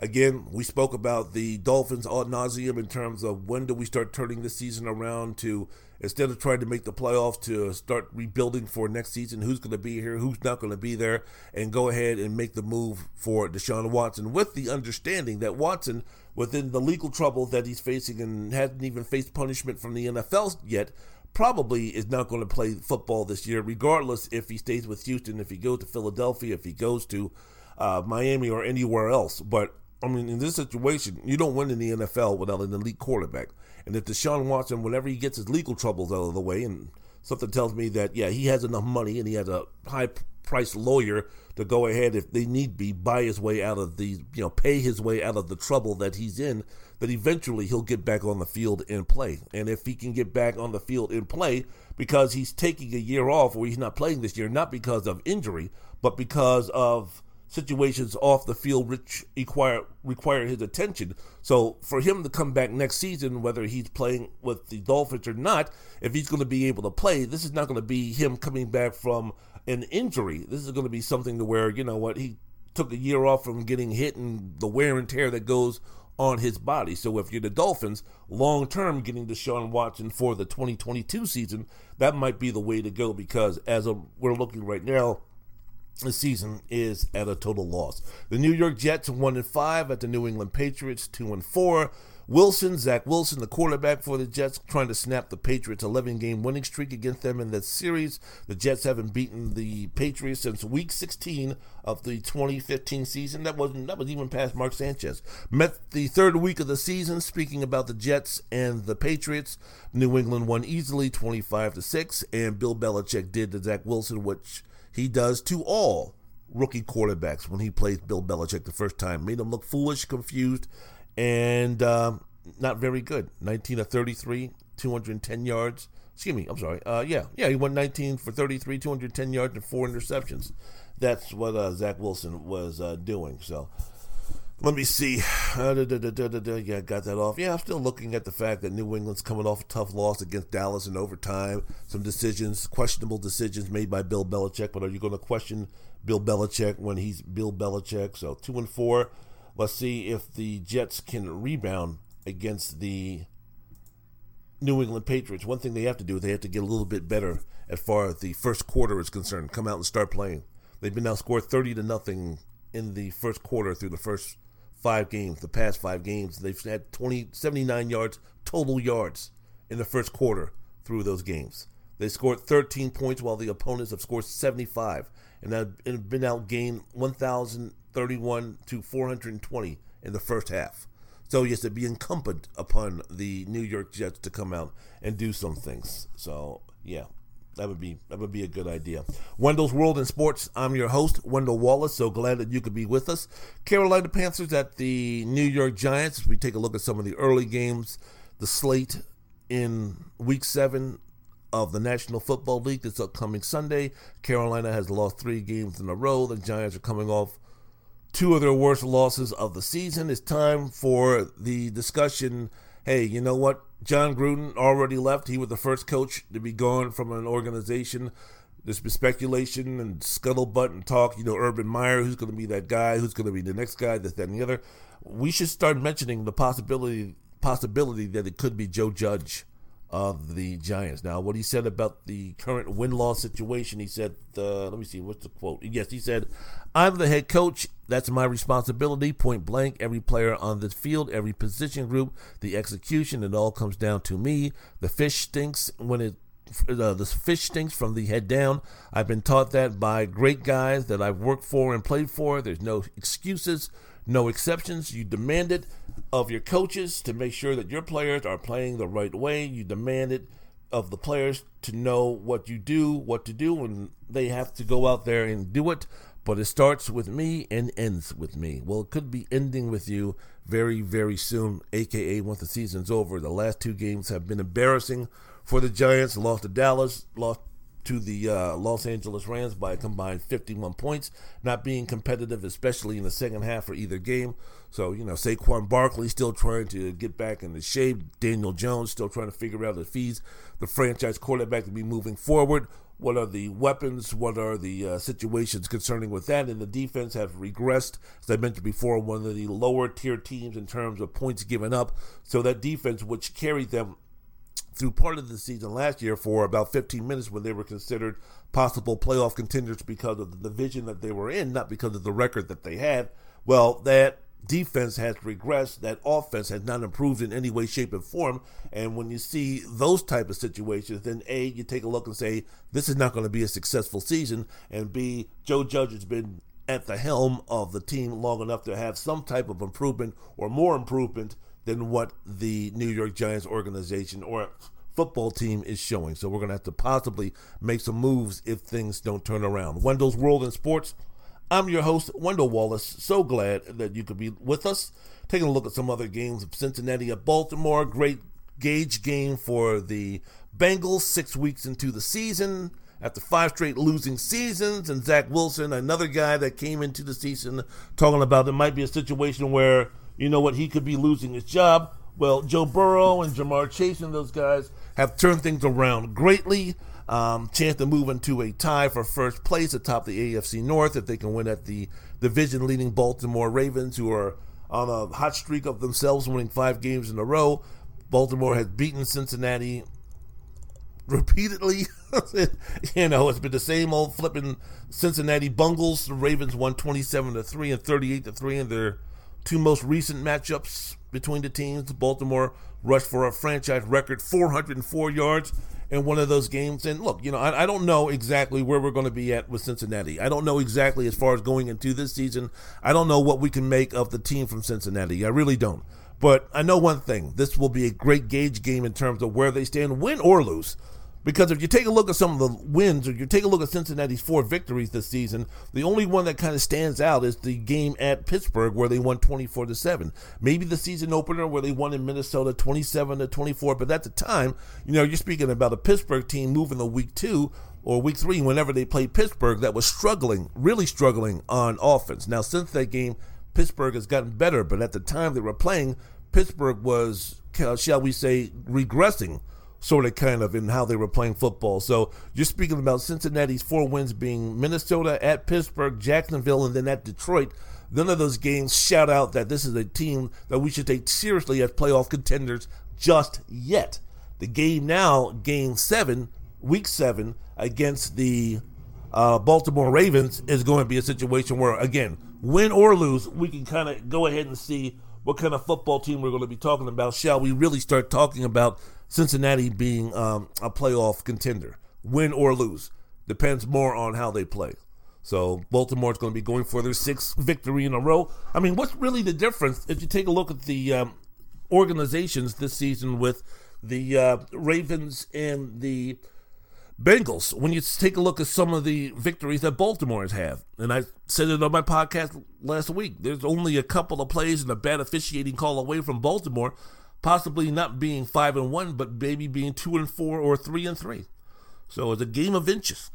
again, we spoke about the Dolphins ad nauseum in terms of when do we start turning this season around to, instead of trying to make the playoffs, to start rebuilding for next season, who's going to be here, who's not going to be there, and go ahead and make the move for Deshaun Watson, with the understanding that Watson, within the legal trouble that he's facing and hasn't even faced punishment from the NFL yet, probably is not going to play football this year, regardless if he stays with Houston, if he goes to Philadelphia, if he goes to Miami or anywhere else. But I mean, in this situation, you don't win in the NFL without an elite quarterback. And if Deshaun Watson, whenever he gets his legal troubles out of the way, and something tells me that, yeah, he has enough money and he has a high-priced lawyer to go ahead, if they need be, buy his way out of the, pay his way out of the trouble that he's in, that eventually he'll get back on the field and play. And if he can get back on the field and play, because he's taking a year off where he's not playing this year, not because of injury, but because of situations off the field which require his attention. So for him to come back next season, whether he's playing with the Dolphins or not, if he's going to be able to play, this is not going to be him coming back from an injury. This is going to be something to where, he took a year off from getting hit and the wear and tear that goes on his body. So if you're the Dolphins, long-term getting Deshaun Watson for the 2022 season, that might be the way to go, because we're looking right now, the season is at a total loss. The New York Jets 1-5 at the New England Patriots 2-4. Zach Wilson, the quarterback for the Jets, trying to snap the Patriots' 11-game winning streak against them in that series. The Jets haven't beaten the Patriots since Week 16 of the 2015 season. That was even past Mark Sanchez. Met the third week of the season. Speaking about the Jets and the Patriots, New England won easily 25-6, and Bill Belichick did to Zach Wilson, which he does to all rookie quarterbacks when he plays Bill Belichick the first time. Made him look foolish, confused, and not very good. 19 of 33, 210 yards. Excuse me, I'm sorry. He went 19 for 33, 210 yards, and 4 interceptions. That's what Zach Wilson was doing. So let me see. Yeah, got that off. Yeah, I'm still looking at the fact that New England's coming off a tough loss against Dallas in overtime. Some decisions, questionable decisions made by Bill Belichick. But are you going to question Bill Belichick when he's Bill Belichick? So 2-4. Let's see if the Jets can rebound against the New England Patriots. One thing they have to do is they have to get a little bit better as far as the first quarter is concerned. Come out and start playing. They've been outscored 30-0 in the first quarter through the first 5 games, the past 5 games. They've had 79 yards, total yards in the first quarter through those games. They scored 13 points while the opponents have scored 75, and have been outgained 1,031 to 420 in the first half. So, yes, it'd be incumbent upon the New York Jets to come out and do some things. So, yeah. That would be a good idea. Wendell's World in Sports. I'm your host, Wendell Wallace. So glad that you could be with us. Carolina Panthers at the New York Giants. We take a look at some of the early games. The slate in Week 7 of the National Football League this upcoming Sunday. Carolina has lost 3 games in a row. The Giants are coming off 2 of their worst losses of the season. It's time for the discussion. Hey, you know what? John Gruden already left. He was the first coach to be gone from an organization. There's been speculation and scuttlebutt and talk. Urban Meyer, who's going to be that guy? Who's going to be the next guy? This, that, and the other. We should start mentioning the possibility that it could be Joe Judge of the Giants. Now, what he said about the current win-loss situation, he said, let me see, what's the quote? Yes, he said, I'm the head coach. That's my responsibility, point blank. Every player on the field, every position group, the execution, it all comes down to me. The fish stinks when the fish stinks from the head down. I've been taught that by great guys that I've worked for and played for. There's no excuses, No exceptions. You demand it of your coaches to make sure that your players are playing the right way. You demand it of the players to know what you do, what to do, and they have to go out there and do it. But it starts with me and ends with me. Well, it could be ending with you very, very soon, a.k.a. once the season's over. The last two games have been embarrassing for the Giants. Lost to Dallas, lost to the Los Angeles Rams by a combined 51 points. Not being competitive, especially in the second half for either game. So, you know, Saquon Barkley still trying to get back in the shape. Daniel Jones still trying to figure out if he's the franchise quarterback to be moving forward. What are the weapons? What are the situations concerning with that? And the defense have regressed, as I mentioned before, one of the lower tier teams in terms of points given up. So that defense, which carried them through part of the season last year for about 15 minutes when they were considered possible playoff contenders because of the division that they were in, not because of the record that they had, well, that defense has regressed. That offense has not improved in any way, shape, and form. And when you see those type of situations, then A, you take a look and say, this is not going to be a successful season. And B, Joe Judge has been at the helm of the team long enough to have some type of improvement or more improvement than what the New York Giants organization or football team is showing. So we're going to have to possibly make some moves if things don't turn around. Wendell's World in Sports. I'm your host, Wendell Wallace. So glad that you could be with us. Taking a look at some other games of Cincinnati at Baltimore. Great gauge game for the Bengals 6 weeks into the season after five straight losing seasons. And Zach Wilson, another guy that came into the season talking about there might be a situation where, you know what, he could be losing his job. Well, Joe Burrow and Jamar Chase and those guys have turned things around greatly. Chance to move into a tie for first place atop the AFC North if they can win at the division-leading Baltimore Ravens, who are on a hot streak of themselves, winning 5 games in a row. Baltimore has beaten Cincinnati repeatedly. You know, it's been the same old flipping Cincinnati Bungles. The Ravens won 27-3 and 38-3 in their two most recent matchups between the teams. Baltimore rushed for a franchise record 404 yards in one of those games. And look, you know, I don't know exactly where we're going to be at with Cincinnati. I don't know exactly as far as going into this season. I don't know what we can make of the team from Cincinnati. I really don't. But I know one thing. This will be a great gauge game in terms of where they stand, win or lose. Because if you take a look at some of the wins, or you take a look at Cincinnati's 4 victories this season, the only one that kind of stands out is the game at Pittsburgh where they won 24-7. Maybe the season opener where they won in Minnesota 27-24, but at the time, you know, you're speaking about a Pittsburgh team moving to week 2 or week 3 whenever they played Pittsburgh that was struggling, really struggling on offense. Now, since that game, Pittsburgh has gotten better, but at the time they were playing, Pittsburgh was, shall we say, regressing, sort of, kind of, in how they were playing football. So you're speaking about Cincinnati's 4 wins being Minnesota, at Pittsburgh, Jacksonville, and then at Detroit. None of those games shout out that this is a team that we should take seriously as playoff contenders just yet. The game now, week 7, against the Baltimore Ravens is going to be a situation where, again, win or lose, we can kind of go ahead and see what kind of football team we're going to be talking about. Shall we really start talking about Cincinnati being a playoff contender, win or lose? Depends more on how they play. So Baltimore's going to be going for their 6th victory in a row. I mean, what's really the difference if you take a look at the organizations this season with the Ravens and the Bengals? When you take a look at some of the victories that Baltimore's have, and I said it on my podcast last week, there's only a couple of plays and a bad officiating call away from Baltimore possibly not being 5-1, but maybe being 2-4 or 3-3. So it's a game of inches,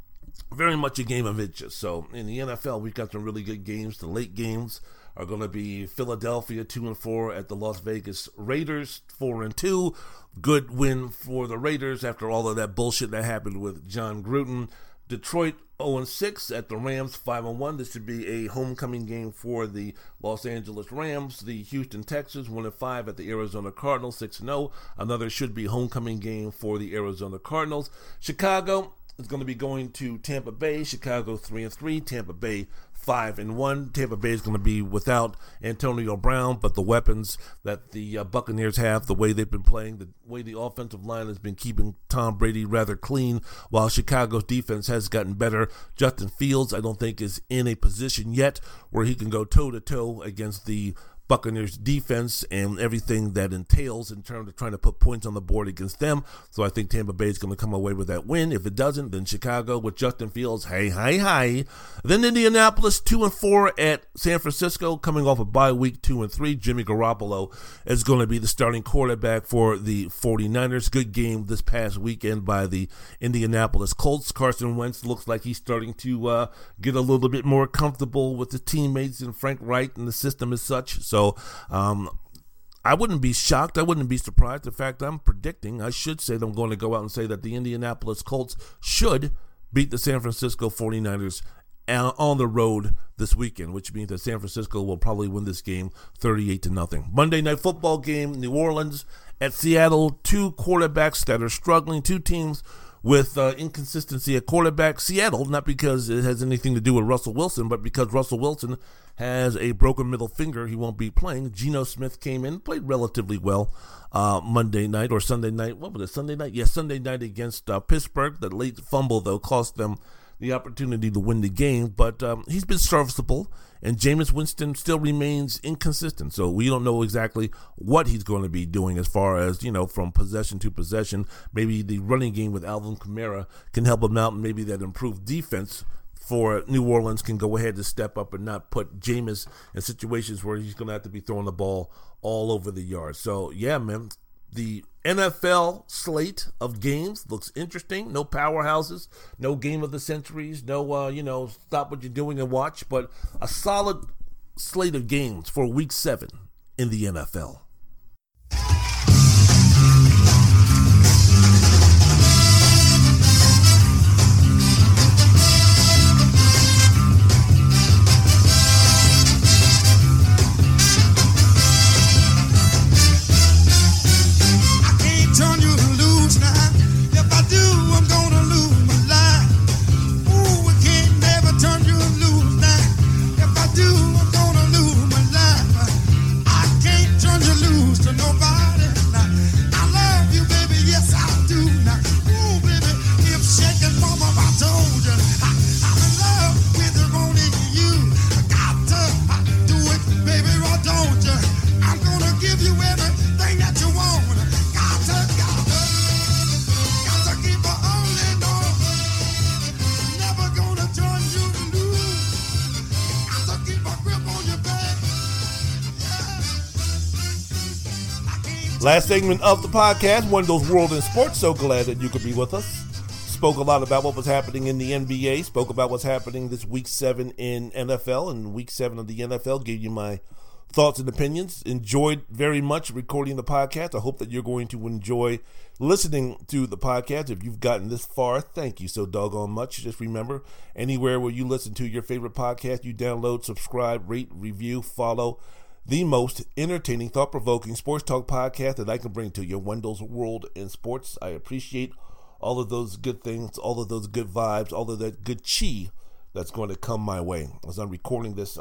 very much a game of inches. So in the NFL, we've got some really good games. The late games are going to be Philadelphia 2-4 at the Las Vegas Raiders 4-2. Good win for the Raiders after all of that bullshit that happened with John Gruden. Detroit 0-6 at the Rams 5-1. This should be a homecoming game for the Los Angeles Rams. The Houston Texans 1-5 at the Arizona Cardinals 6-0. Another should be homecoming game for the Arizona Cardinals. Chicago is going to be going to Tampa Bay. Chicago 3-3. Tampa Bay 5-1. Tampa Bay is going to be without Antonio Brown, but the weapons that the Buccaneers have, the way they've been playing, the way the offensive line has been keeping Tom Brady rather clean, while Chicago's defense has gotten better. Justin Fields, I don't think, is in a position yet where he can go toe-to-toe against the Buccaneers defense and everything that entails in terms of trying to put points on the board against them. So I think Tampa Bay is going to come away with that win. If it doesn't, then Chicago with Justin Fields, hey. Then Indianapolis 2-4 at San Francisco, coming off a bye week 2-3. Jimmy Garoppolo is going to be the starting quarterback for the 49ers. Good game this past weekend by the Indianapolis Colts. Carson Wentz looks like he's starting to get a little bit more comfortable with the teammates and Frank Reich and the system as such. So I wouldn't be shocked. I wouldn't be surprised. In fact, I'm going to go out and say that the Indianapolis Colts should beat the San Francisco 49ers on the road this weekend, which means that San Francisco will probably win this game 38-0. Monday Night Football game, New Orleans at Seattle. Two quarterbacks that are struggling, two teams with inconsistency at quarterback. Seattle, not because it has anything to do with Russell Wilson, but because Russell Wilson has a broken middle finger, he won't be playing. Geno Smith came in, played relatively well Monday night or Sunday night. What was it, Sunday night? Yes, Sunday night against Pittsburgh. That late fumble, though, cost them the opportunity to win the game, but he's been serviceable, and Jameis Winston still remains inconsistent, so we don't know exactly what he's going to be doing as far as, from possession to possession. Maybe the running game with Alvin Kamara can help him out, and maybe that improved defense for New Orleans can go ahead and step up and not put Jameis in situations where he's going to have to be throwing the ball all over the yard. So, yeah, man, the NFL slate of games looks interesting. No powerhouses, no game of the centuries, no, stop what you're doing and watch, but a solid slate of games for Week 7 in the NFL. Last segment of the podcast, one of those world in sports. So glad that you could be with us. Spoke a lot about what was happening in the NBA. Spoke about what's happening this Week 7 in NFL and Week 7 of the NFL. Gave you my thoughts and opinions. Enjoyed very much recording the podcast. I hope that you're going to enjoy listening to the podcast. If you've gotten this far, thank you so doggone much. Just remember, anywhere where you listen to your favorite podcast, you download, subscribe, rate, review, follow. The most entertaining, thought-provoking sports talk podcast that I can bring to you, Wendell's World in Sports. I appreciate all of those good things, all of those good vibes, all of that good chi that's going to come my way. As I'm recording this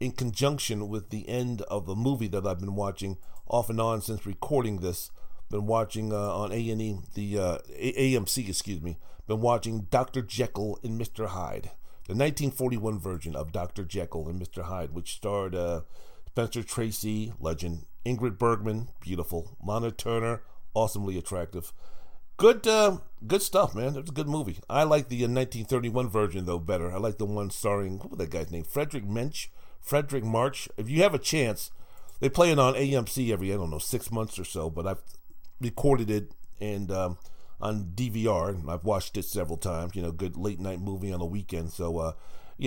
in conjunction with the end of the movie that I've been watching off and on since recording this. Been watching on A&E, the AMC, been watching Dr. Jekyll and Mr. Hyde. The 1941 version of Dr. Jekyll and Mr. Hyde, which starred Spencer Tracy, legend, Ingrid Bergman, beautiful, Lana Turner, awesomely attractive. Good stuff, man. It was a good movie. I like the 1931 version, though, better. I like the one starring, what was that guy's name? Frederick March. If you have a chance, they play it on AMC every, 6 months or so, but I've recorded it and on DVR, and I've watched it several times, good late-night movie on the weekend, so,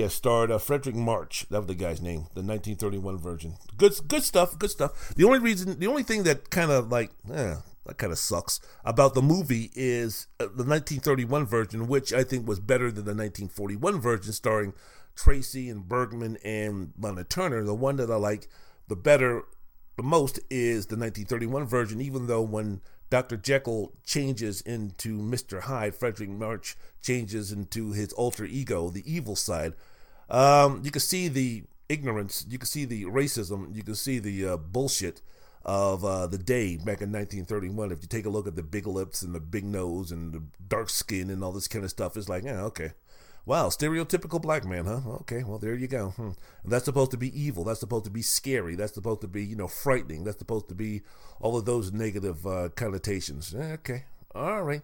starred Frederick March, that was the guy's name, the 1931 version. Good stuff. The only thing that kind of, that kind of sucks about the movie is the 1931 version, which I think was better than the 1941 version, starring Tracy and Bergman and Lana Turner. The one that I like the most is the 1931 version, even though when Dr. Jekyll changes into Mr. Hyde. Frederick March changes into his alter ego, the evil side. You can see the ignorance. You can see the racism. You can see the bullshit of the day back in 1931. If you take a look at the big lips and the big nose and the dark skin and all this kind of stuff, it's like, yeah, okay. Wow, stereotypical black man, huh? Okay, well, there you go. And that's supposed to be evil. That's supposed to be scary. That's supposed to be, frightening. That's supposed to be all of those negative connotations. Okay, all right.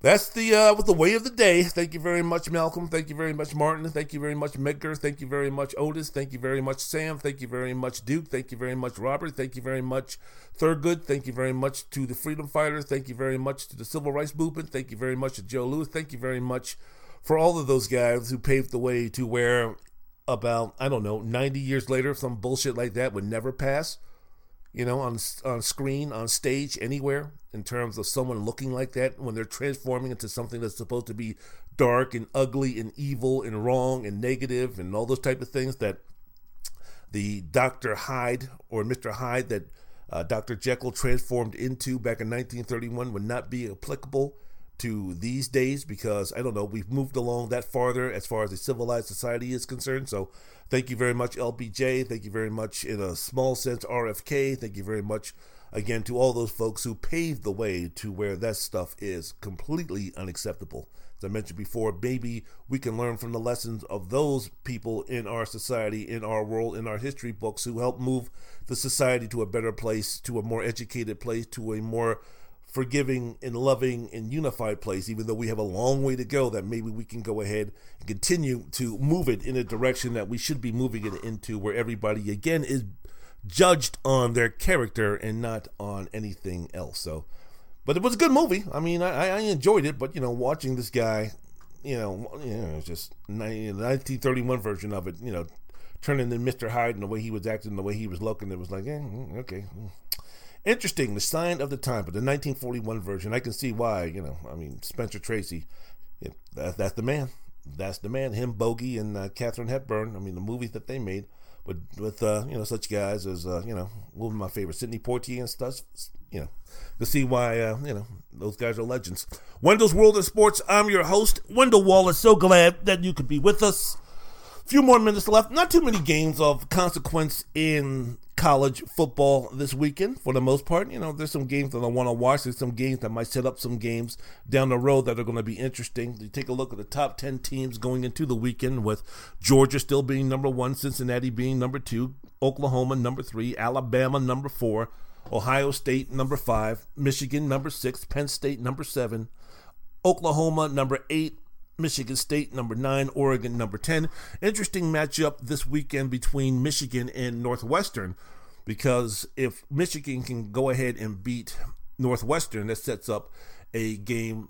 That's the way of the day. Thank you very much, Malcolm. Thank you very much, Martin. Thank you very much, Medgar. Thank you very much, Otis. Thank you very much, Sam. Thank you very much, Duke. Thank you very much, Robert. Thank you very much, Thurgood. Thank you very much to the Freedom Fighters. Thank you very much to the Civil Rights Movement. Thank you very much to Joe Lewis. Thank you very much for all of those guys who paved the way to where about, 90 years later, some bullshit like that would never pass, on screen, on stage, anywhere, in terms of someone looking like that when they're transforming into something that's supposed to be dark and ugly and evil and wrong and negative and all those type of things that the Dr. Hyde or Mr. Hyde that Dr. Jekyll transformed into back in 1931 would not be applicable to these days, because we've moved along that farther as far as a civilized society is concerned. So thank you very much, LBJ. Thank you very much, in a small sense, RFK. Thank you very much again to all those folks who paved the way to where that stuff is completely unacceptable. As I mentioned before, maybe we can learn from the lessons of those people in our society, in our world, in our history books, who helped move the society to a better place, to a more educated place, to a more forgiving and loving and unified place. Even though we have a long way to go, that maybe we can go ahead and continue to move it in a direction that we should be moving it into, where everybody again is judged on their character and not on anything else. But it was a good movie. I enjoyed it, but watching this guy, just 1931 version of it, turning to Mr. Hyde and the way he was acting, the way he was looking, it was like, okay. Interesting, the sign of the time, but the 1941 version, I can see why, Spencer Tracy, that's the man. That's the man, him, Bogey, and Katharine Hepburn. The movies that they made with such guys as, one of my favorites, Sidney Poitier and stuff, to see why, those guys are legends. Wendell's World of Sports, I'm your host, Wendell Wallace. So glad that you could be with us. Few more minutes left. Not too many games of consequence in college football this weekend, for the most part. There's some games that I want to watch. There's some games that might set up some games down the road that are going to be interesting. You take a look at the top 10 teams going into the weekend, with Georgia still being number 1, Cincinnati being number 2, Oklahoma number 3, Alabama number 4, Ohio State number 5, Michigan number 6, Penn State number 7, Oklahoma number 8, Michigan State number 9, Oregon number 10. Interesting matchup this weekend between Michigan and Northwestern, because if Michigan can go ahead and beat Northwestern, that sets up a game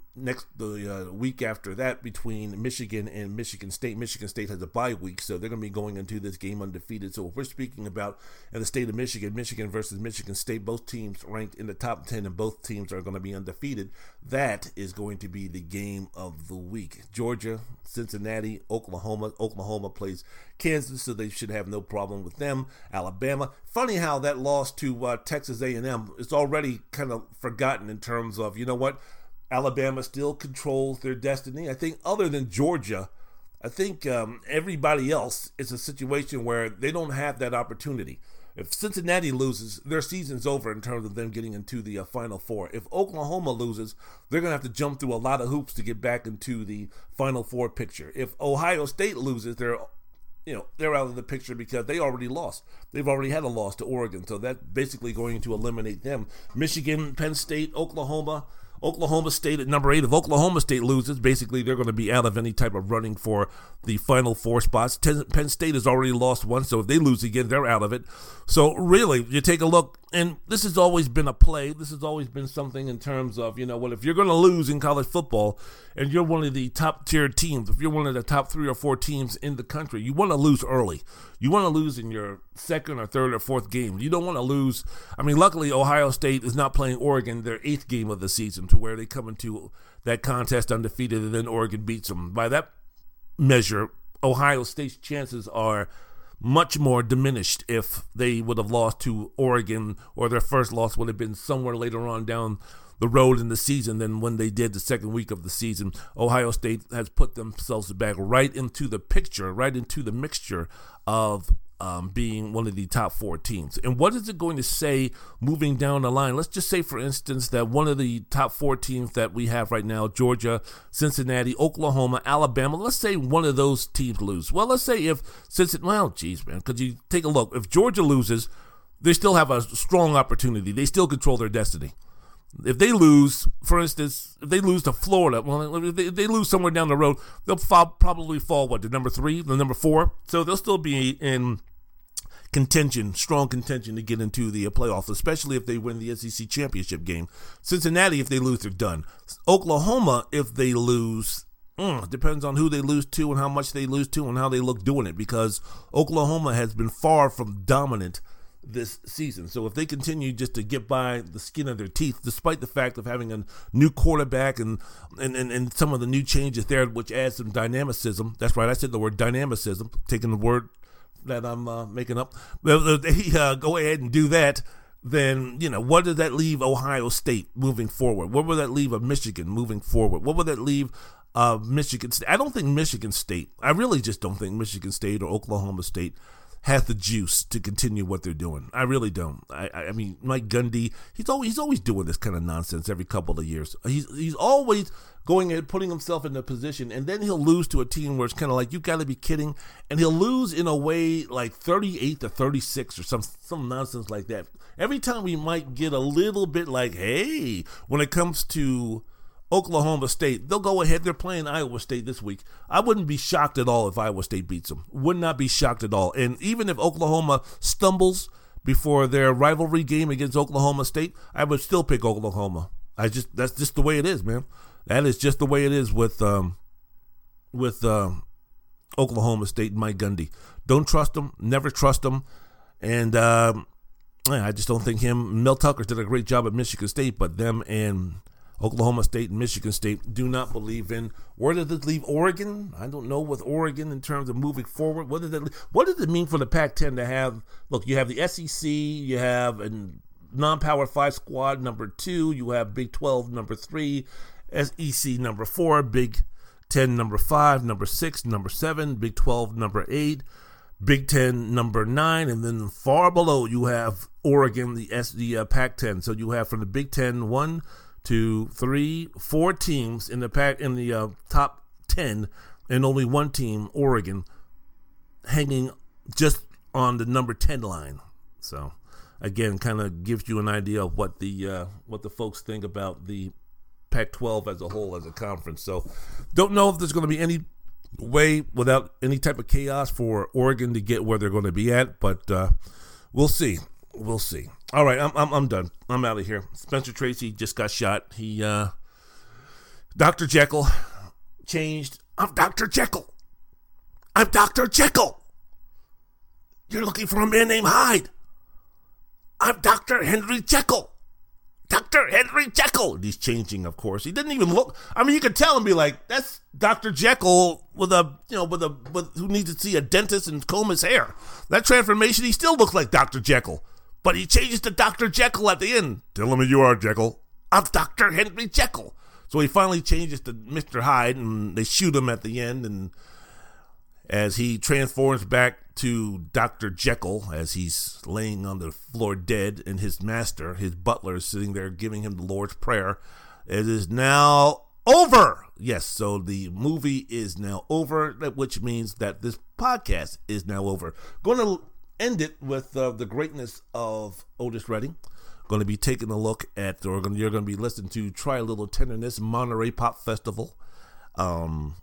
the week after that between Michigan and Michigan State. Michigan State has a bye week, so they're going to be going into this game undefeated. So if we're speaking about in the state of Michigan, Michigan versus Michigan State, both teams ranked in the top 10 and both teams are going to be undefeated. That is going to be the game of the week. Georgia, Cincinnati, Oklahoma. Oklahoma plays Kansas, so they should have no problem with them. Alabama. Funny how that loss to Texas A&M is already kind of forgotten in terms of, Alabama still controls their destiny. I think other than Georgia, I think everybody else is a situation where they don't have that opportunity. If Cincinnati loses, their season's over in terms of them getting into the Final Four. If Oklahoma loses, they're going to have to jump through a lot of hoops to get back into the Final Four picture. If Ohio State loses, they're out of the picture because they already lost. They've already had a loss to Oregon, so that's basically going to eliminate them. Michigan, Penn State, Oklahoma State at number 8. If Oklahoma State loses, basically they're going to be out of any type of running for the Final Four spots. Penn State has already lost once, so if they lose again, they're out of it. So really, you take a look, and this has always been a play. This has always been something in terms of, if you're going to lose in college football and you're one of the top-tier teams, if you're one of the top 3 or 4 teams in the country, you want to lose early. You want to lose in your second or third or fourth game. You don't want to lose. Luckily, Ohio State is not playing Oregon their 8th game of the season, to where they come into that contest undefeated and then Oregon beats them. By that measure, Ohio State's chances are much more diminished if they would have lost to Oregon, or their first loss would have been somewhere later on down the road in the season than when they did the second week of the season. Ohio State has put themselves back right into the picture, right into the mixture of being one of the top four teams. And what is it going to say moving down the line? Let's just say, for instance, that one of the top four teams that we have right now, Georgia, Cincinnati, Oklahoma, Alabama, let's say one of those teams lose. Well, let's say if Cincinnati, well, geez, man, because you take a look. If Georgia loses, they still have a strong opportunity. They still control their destiny. If they lose, for instance, if they lose to Florida, well, if they lose somewhere down the road, they'll probably fall, what, to number 3, the number 4? So they'll still be in contention, strong contention to get into the playoffs, especially if they win the SEC championship game. Cincinnati, if they lose, they're done. Oklahoma, if they lose, depends on who they lose to and how much they lose to and how they look doing it, because Oklahoma has been far from dominant this season. So if they continue just to get by the skin of their teeth, despite the fact of having a new quarterback and some of the new changes there, which adds some dynamicism. That's right, I said the word dynamicism, taking the word that I'm making up. If they go ahead and do that, then, you know, what does that leave Ohio State moving forward? What would that leave of Michigan moving forward? What would that leave of Michigan State? I don't think Michigan State, I really just don't think Michigan State or Oklahoma State has the juice to continue what they're doing. I really don't. I mean, Mike Gundy, he's always doing this kind of nonsense every couple of years. He's always going and putting himself in a position, and then he'll lose to a team where it's kind of like, you got to be kidding. And he'll lose in a way like 38-36 or some nonsense like that. Every time we might get a little bit like, hey, when it comes to Oklahoma State, they'll go ahead. They're playing Iowa State this week. I wouldn't be shocked at all if Iowa State beats them. Would not be shocked at all. And even if Oklahoma stumbles before their rivalry game against Oklahoma State, I would still pick Oklahoma. That's just the way it is, man. That is just the way it is with Oklahoma State and Mike Gundy. Don't trust them. Never trust them. And I just don't think him. Mel Tucker did a great job at Michigan State, but them and Oklahoma State and Michigan State do not believe in. Where did it leave Oregon? I don't know with Oregon in terms of moving forward. What did it mean for the Pac-10 to have? Look, you have the SEC, you have a non-Power 5 squad, number 2. You have Big 12, number 3. SEC, number 4. Big 10, number 5. Number 6, number 7. Big 12, number 8. Big 10, number 9, and then far below you have Oregon, the Pac-10. So you have from the Big 10, 1, 2, 3, 4 teams in the top 10, and only one team, Oregon, hanging just on the number 10 line. So, again, kind of gives you an idea of what the folks think about the Pac-12 as a whole as a conference. So, don't know if there's going to be any way without any type of chaos for Oregon to get where they're going to be at, but we'll see. We'll see. All right, I'm done. I'm out of here. Spencer Tracy just got shot. He, Dr. Jekyll changed. I'm Dr. Jekyll. I'm Dr. Jekyll. You're looking for a man named Hyde. I'm Dr. Henry Jekyll. Dr. Henry Jekyll. He's changing, of course. He didn't even look. I mean, you could tell and be like, that's Dr. Jekyll who needs to see a dentist and comb his hair. That transformation, he still looks like Dr. Jekyll. But he changes to Dr. Jekyll at the end. Tell him who you are, Jekyll. I'm Dr. Henry Jekyll. So he finally changes to Mr. Hyde, and they shoot him at the end. And as he transforms back to Dr. Jekyll, as he's laying on the floor dead, and his master, his butler, is sitting there giving him the Lord's Prayer. It is now over. Yes, so the movie is now over, which means that this podcast is now over. Going to end it with the greatness of Otis Redding. Going to be taking a look at, you're going to be listening to Try a Little Tenderness, Monterey Pop Festival. One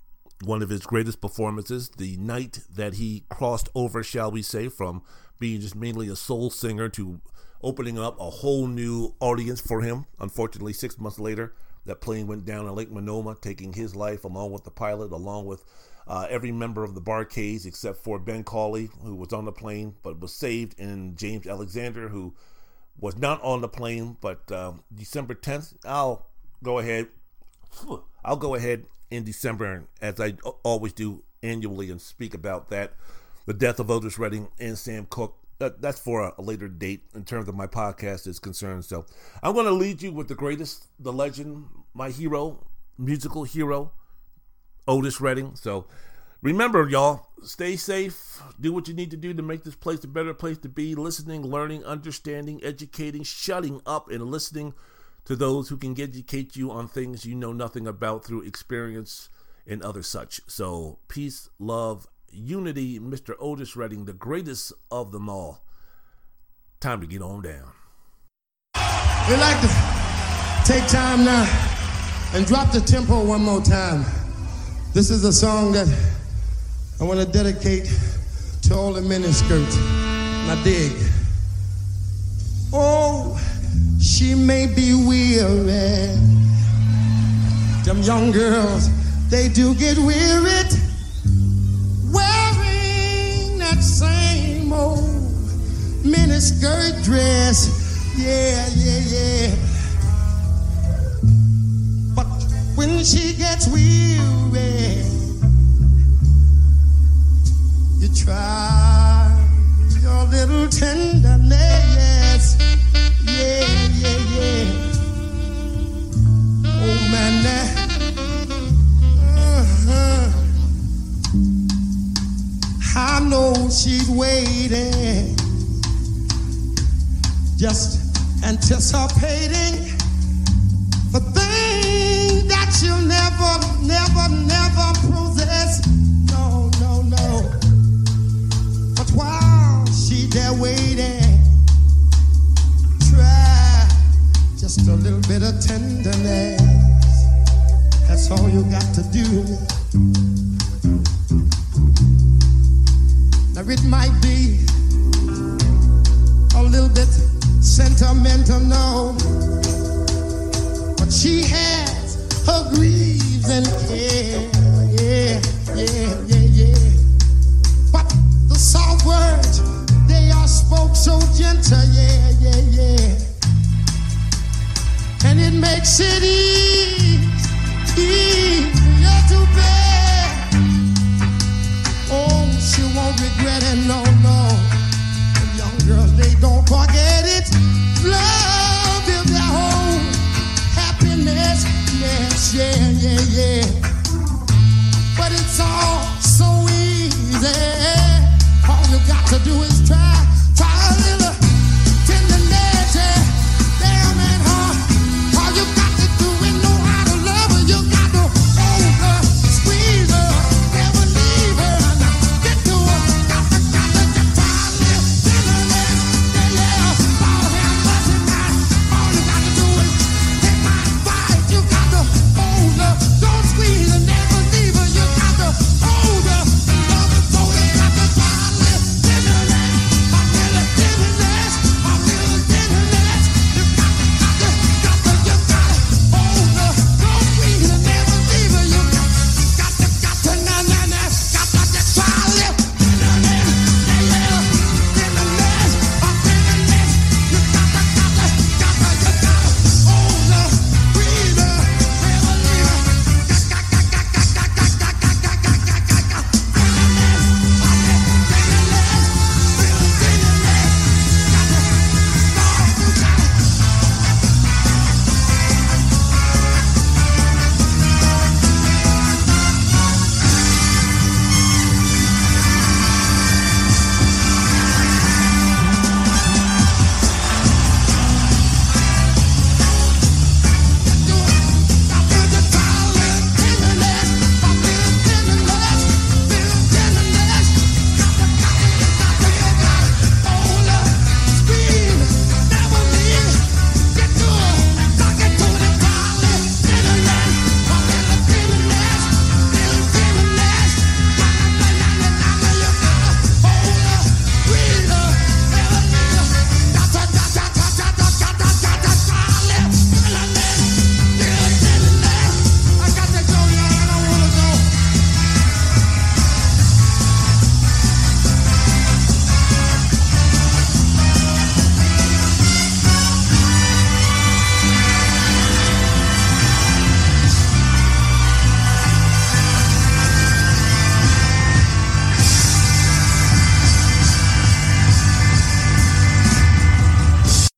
of his greatest performances, the night that he crossed over, shall we say, from being just mainly a soul singer to opening up a whole new audience for him. Unfortunately, 6 months later, that plane went down in Lake Monoma, taking his life along with the pilot, along with every member of the Barcades except for Ben Cawley, who was on the plane but was saved, and James Alexander, who was not on the plane. But December 10th, I'll go ahead in December, as I always do annually, and speak about that. the death of Otis Redding and Sam Cooke. That's for a later date in terms of my podcast is concerned. So I'm going to lead you with the greatest, the legend, my hero, musical hero, Otis Redding. So remember, y'all, stay safe. Do what you need to do to make this place a better place to be. Listening, learning, understanding, educating, shutting up, and listening to those who can educate you on things you know nothing about through experience and other such. So peace, love, unity, Mr. Otis Redding, the greatest of them all. Time to get on down. We'd like to take time now and drop the tempo one more time. This is a song that I want to dedicate to all the men in skirts. And I dig. Oh, she may be weary. Them young girls, they do get weary. Wearing that same old miniskirt dress. Yeah, yeah, yeah. But when she gets weary, you try your little tenderness. Yeah, yeah, yeah. Oh, man, I know she's waiting, just anticipating for things that she'll never possess. No, no, no. But while she's there waiting, try just a little bit of tenderness. That's all you got to do. Now it might be a little bit sentimental, no, but she has her griefs and care. Yeah, yeah, yeah, yeah. But the soft words, they are spoke so gentle. Yeah, yeah, yeah. And it makes it easy.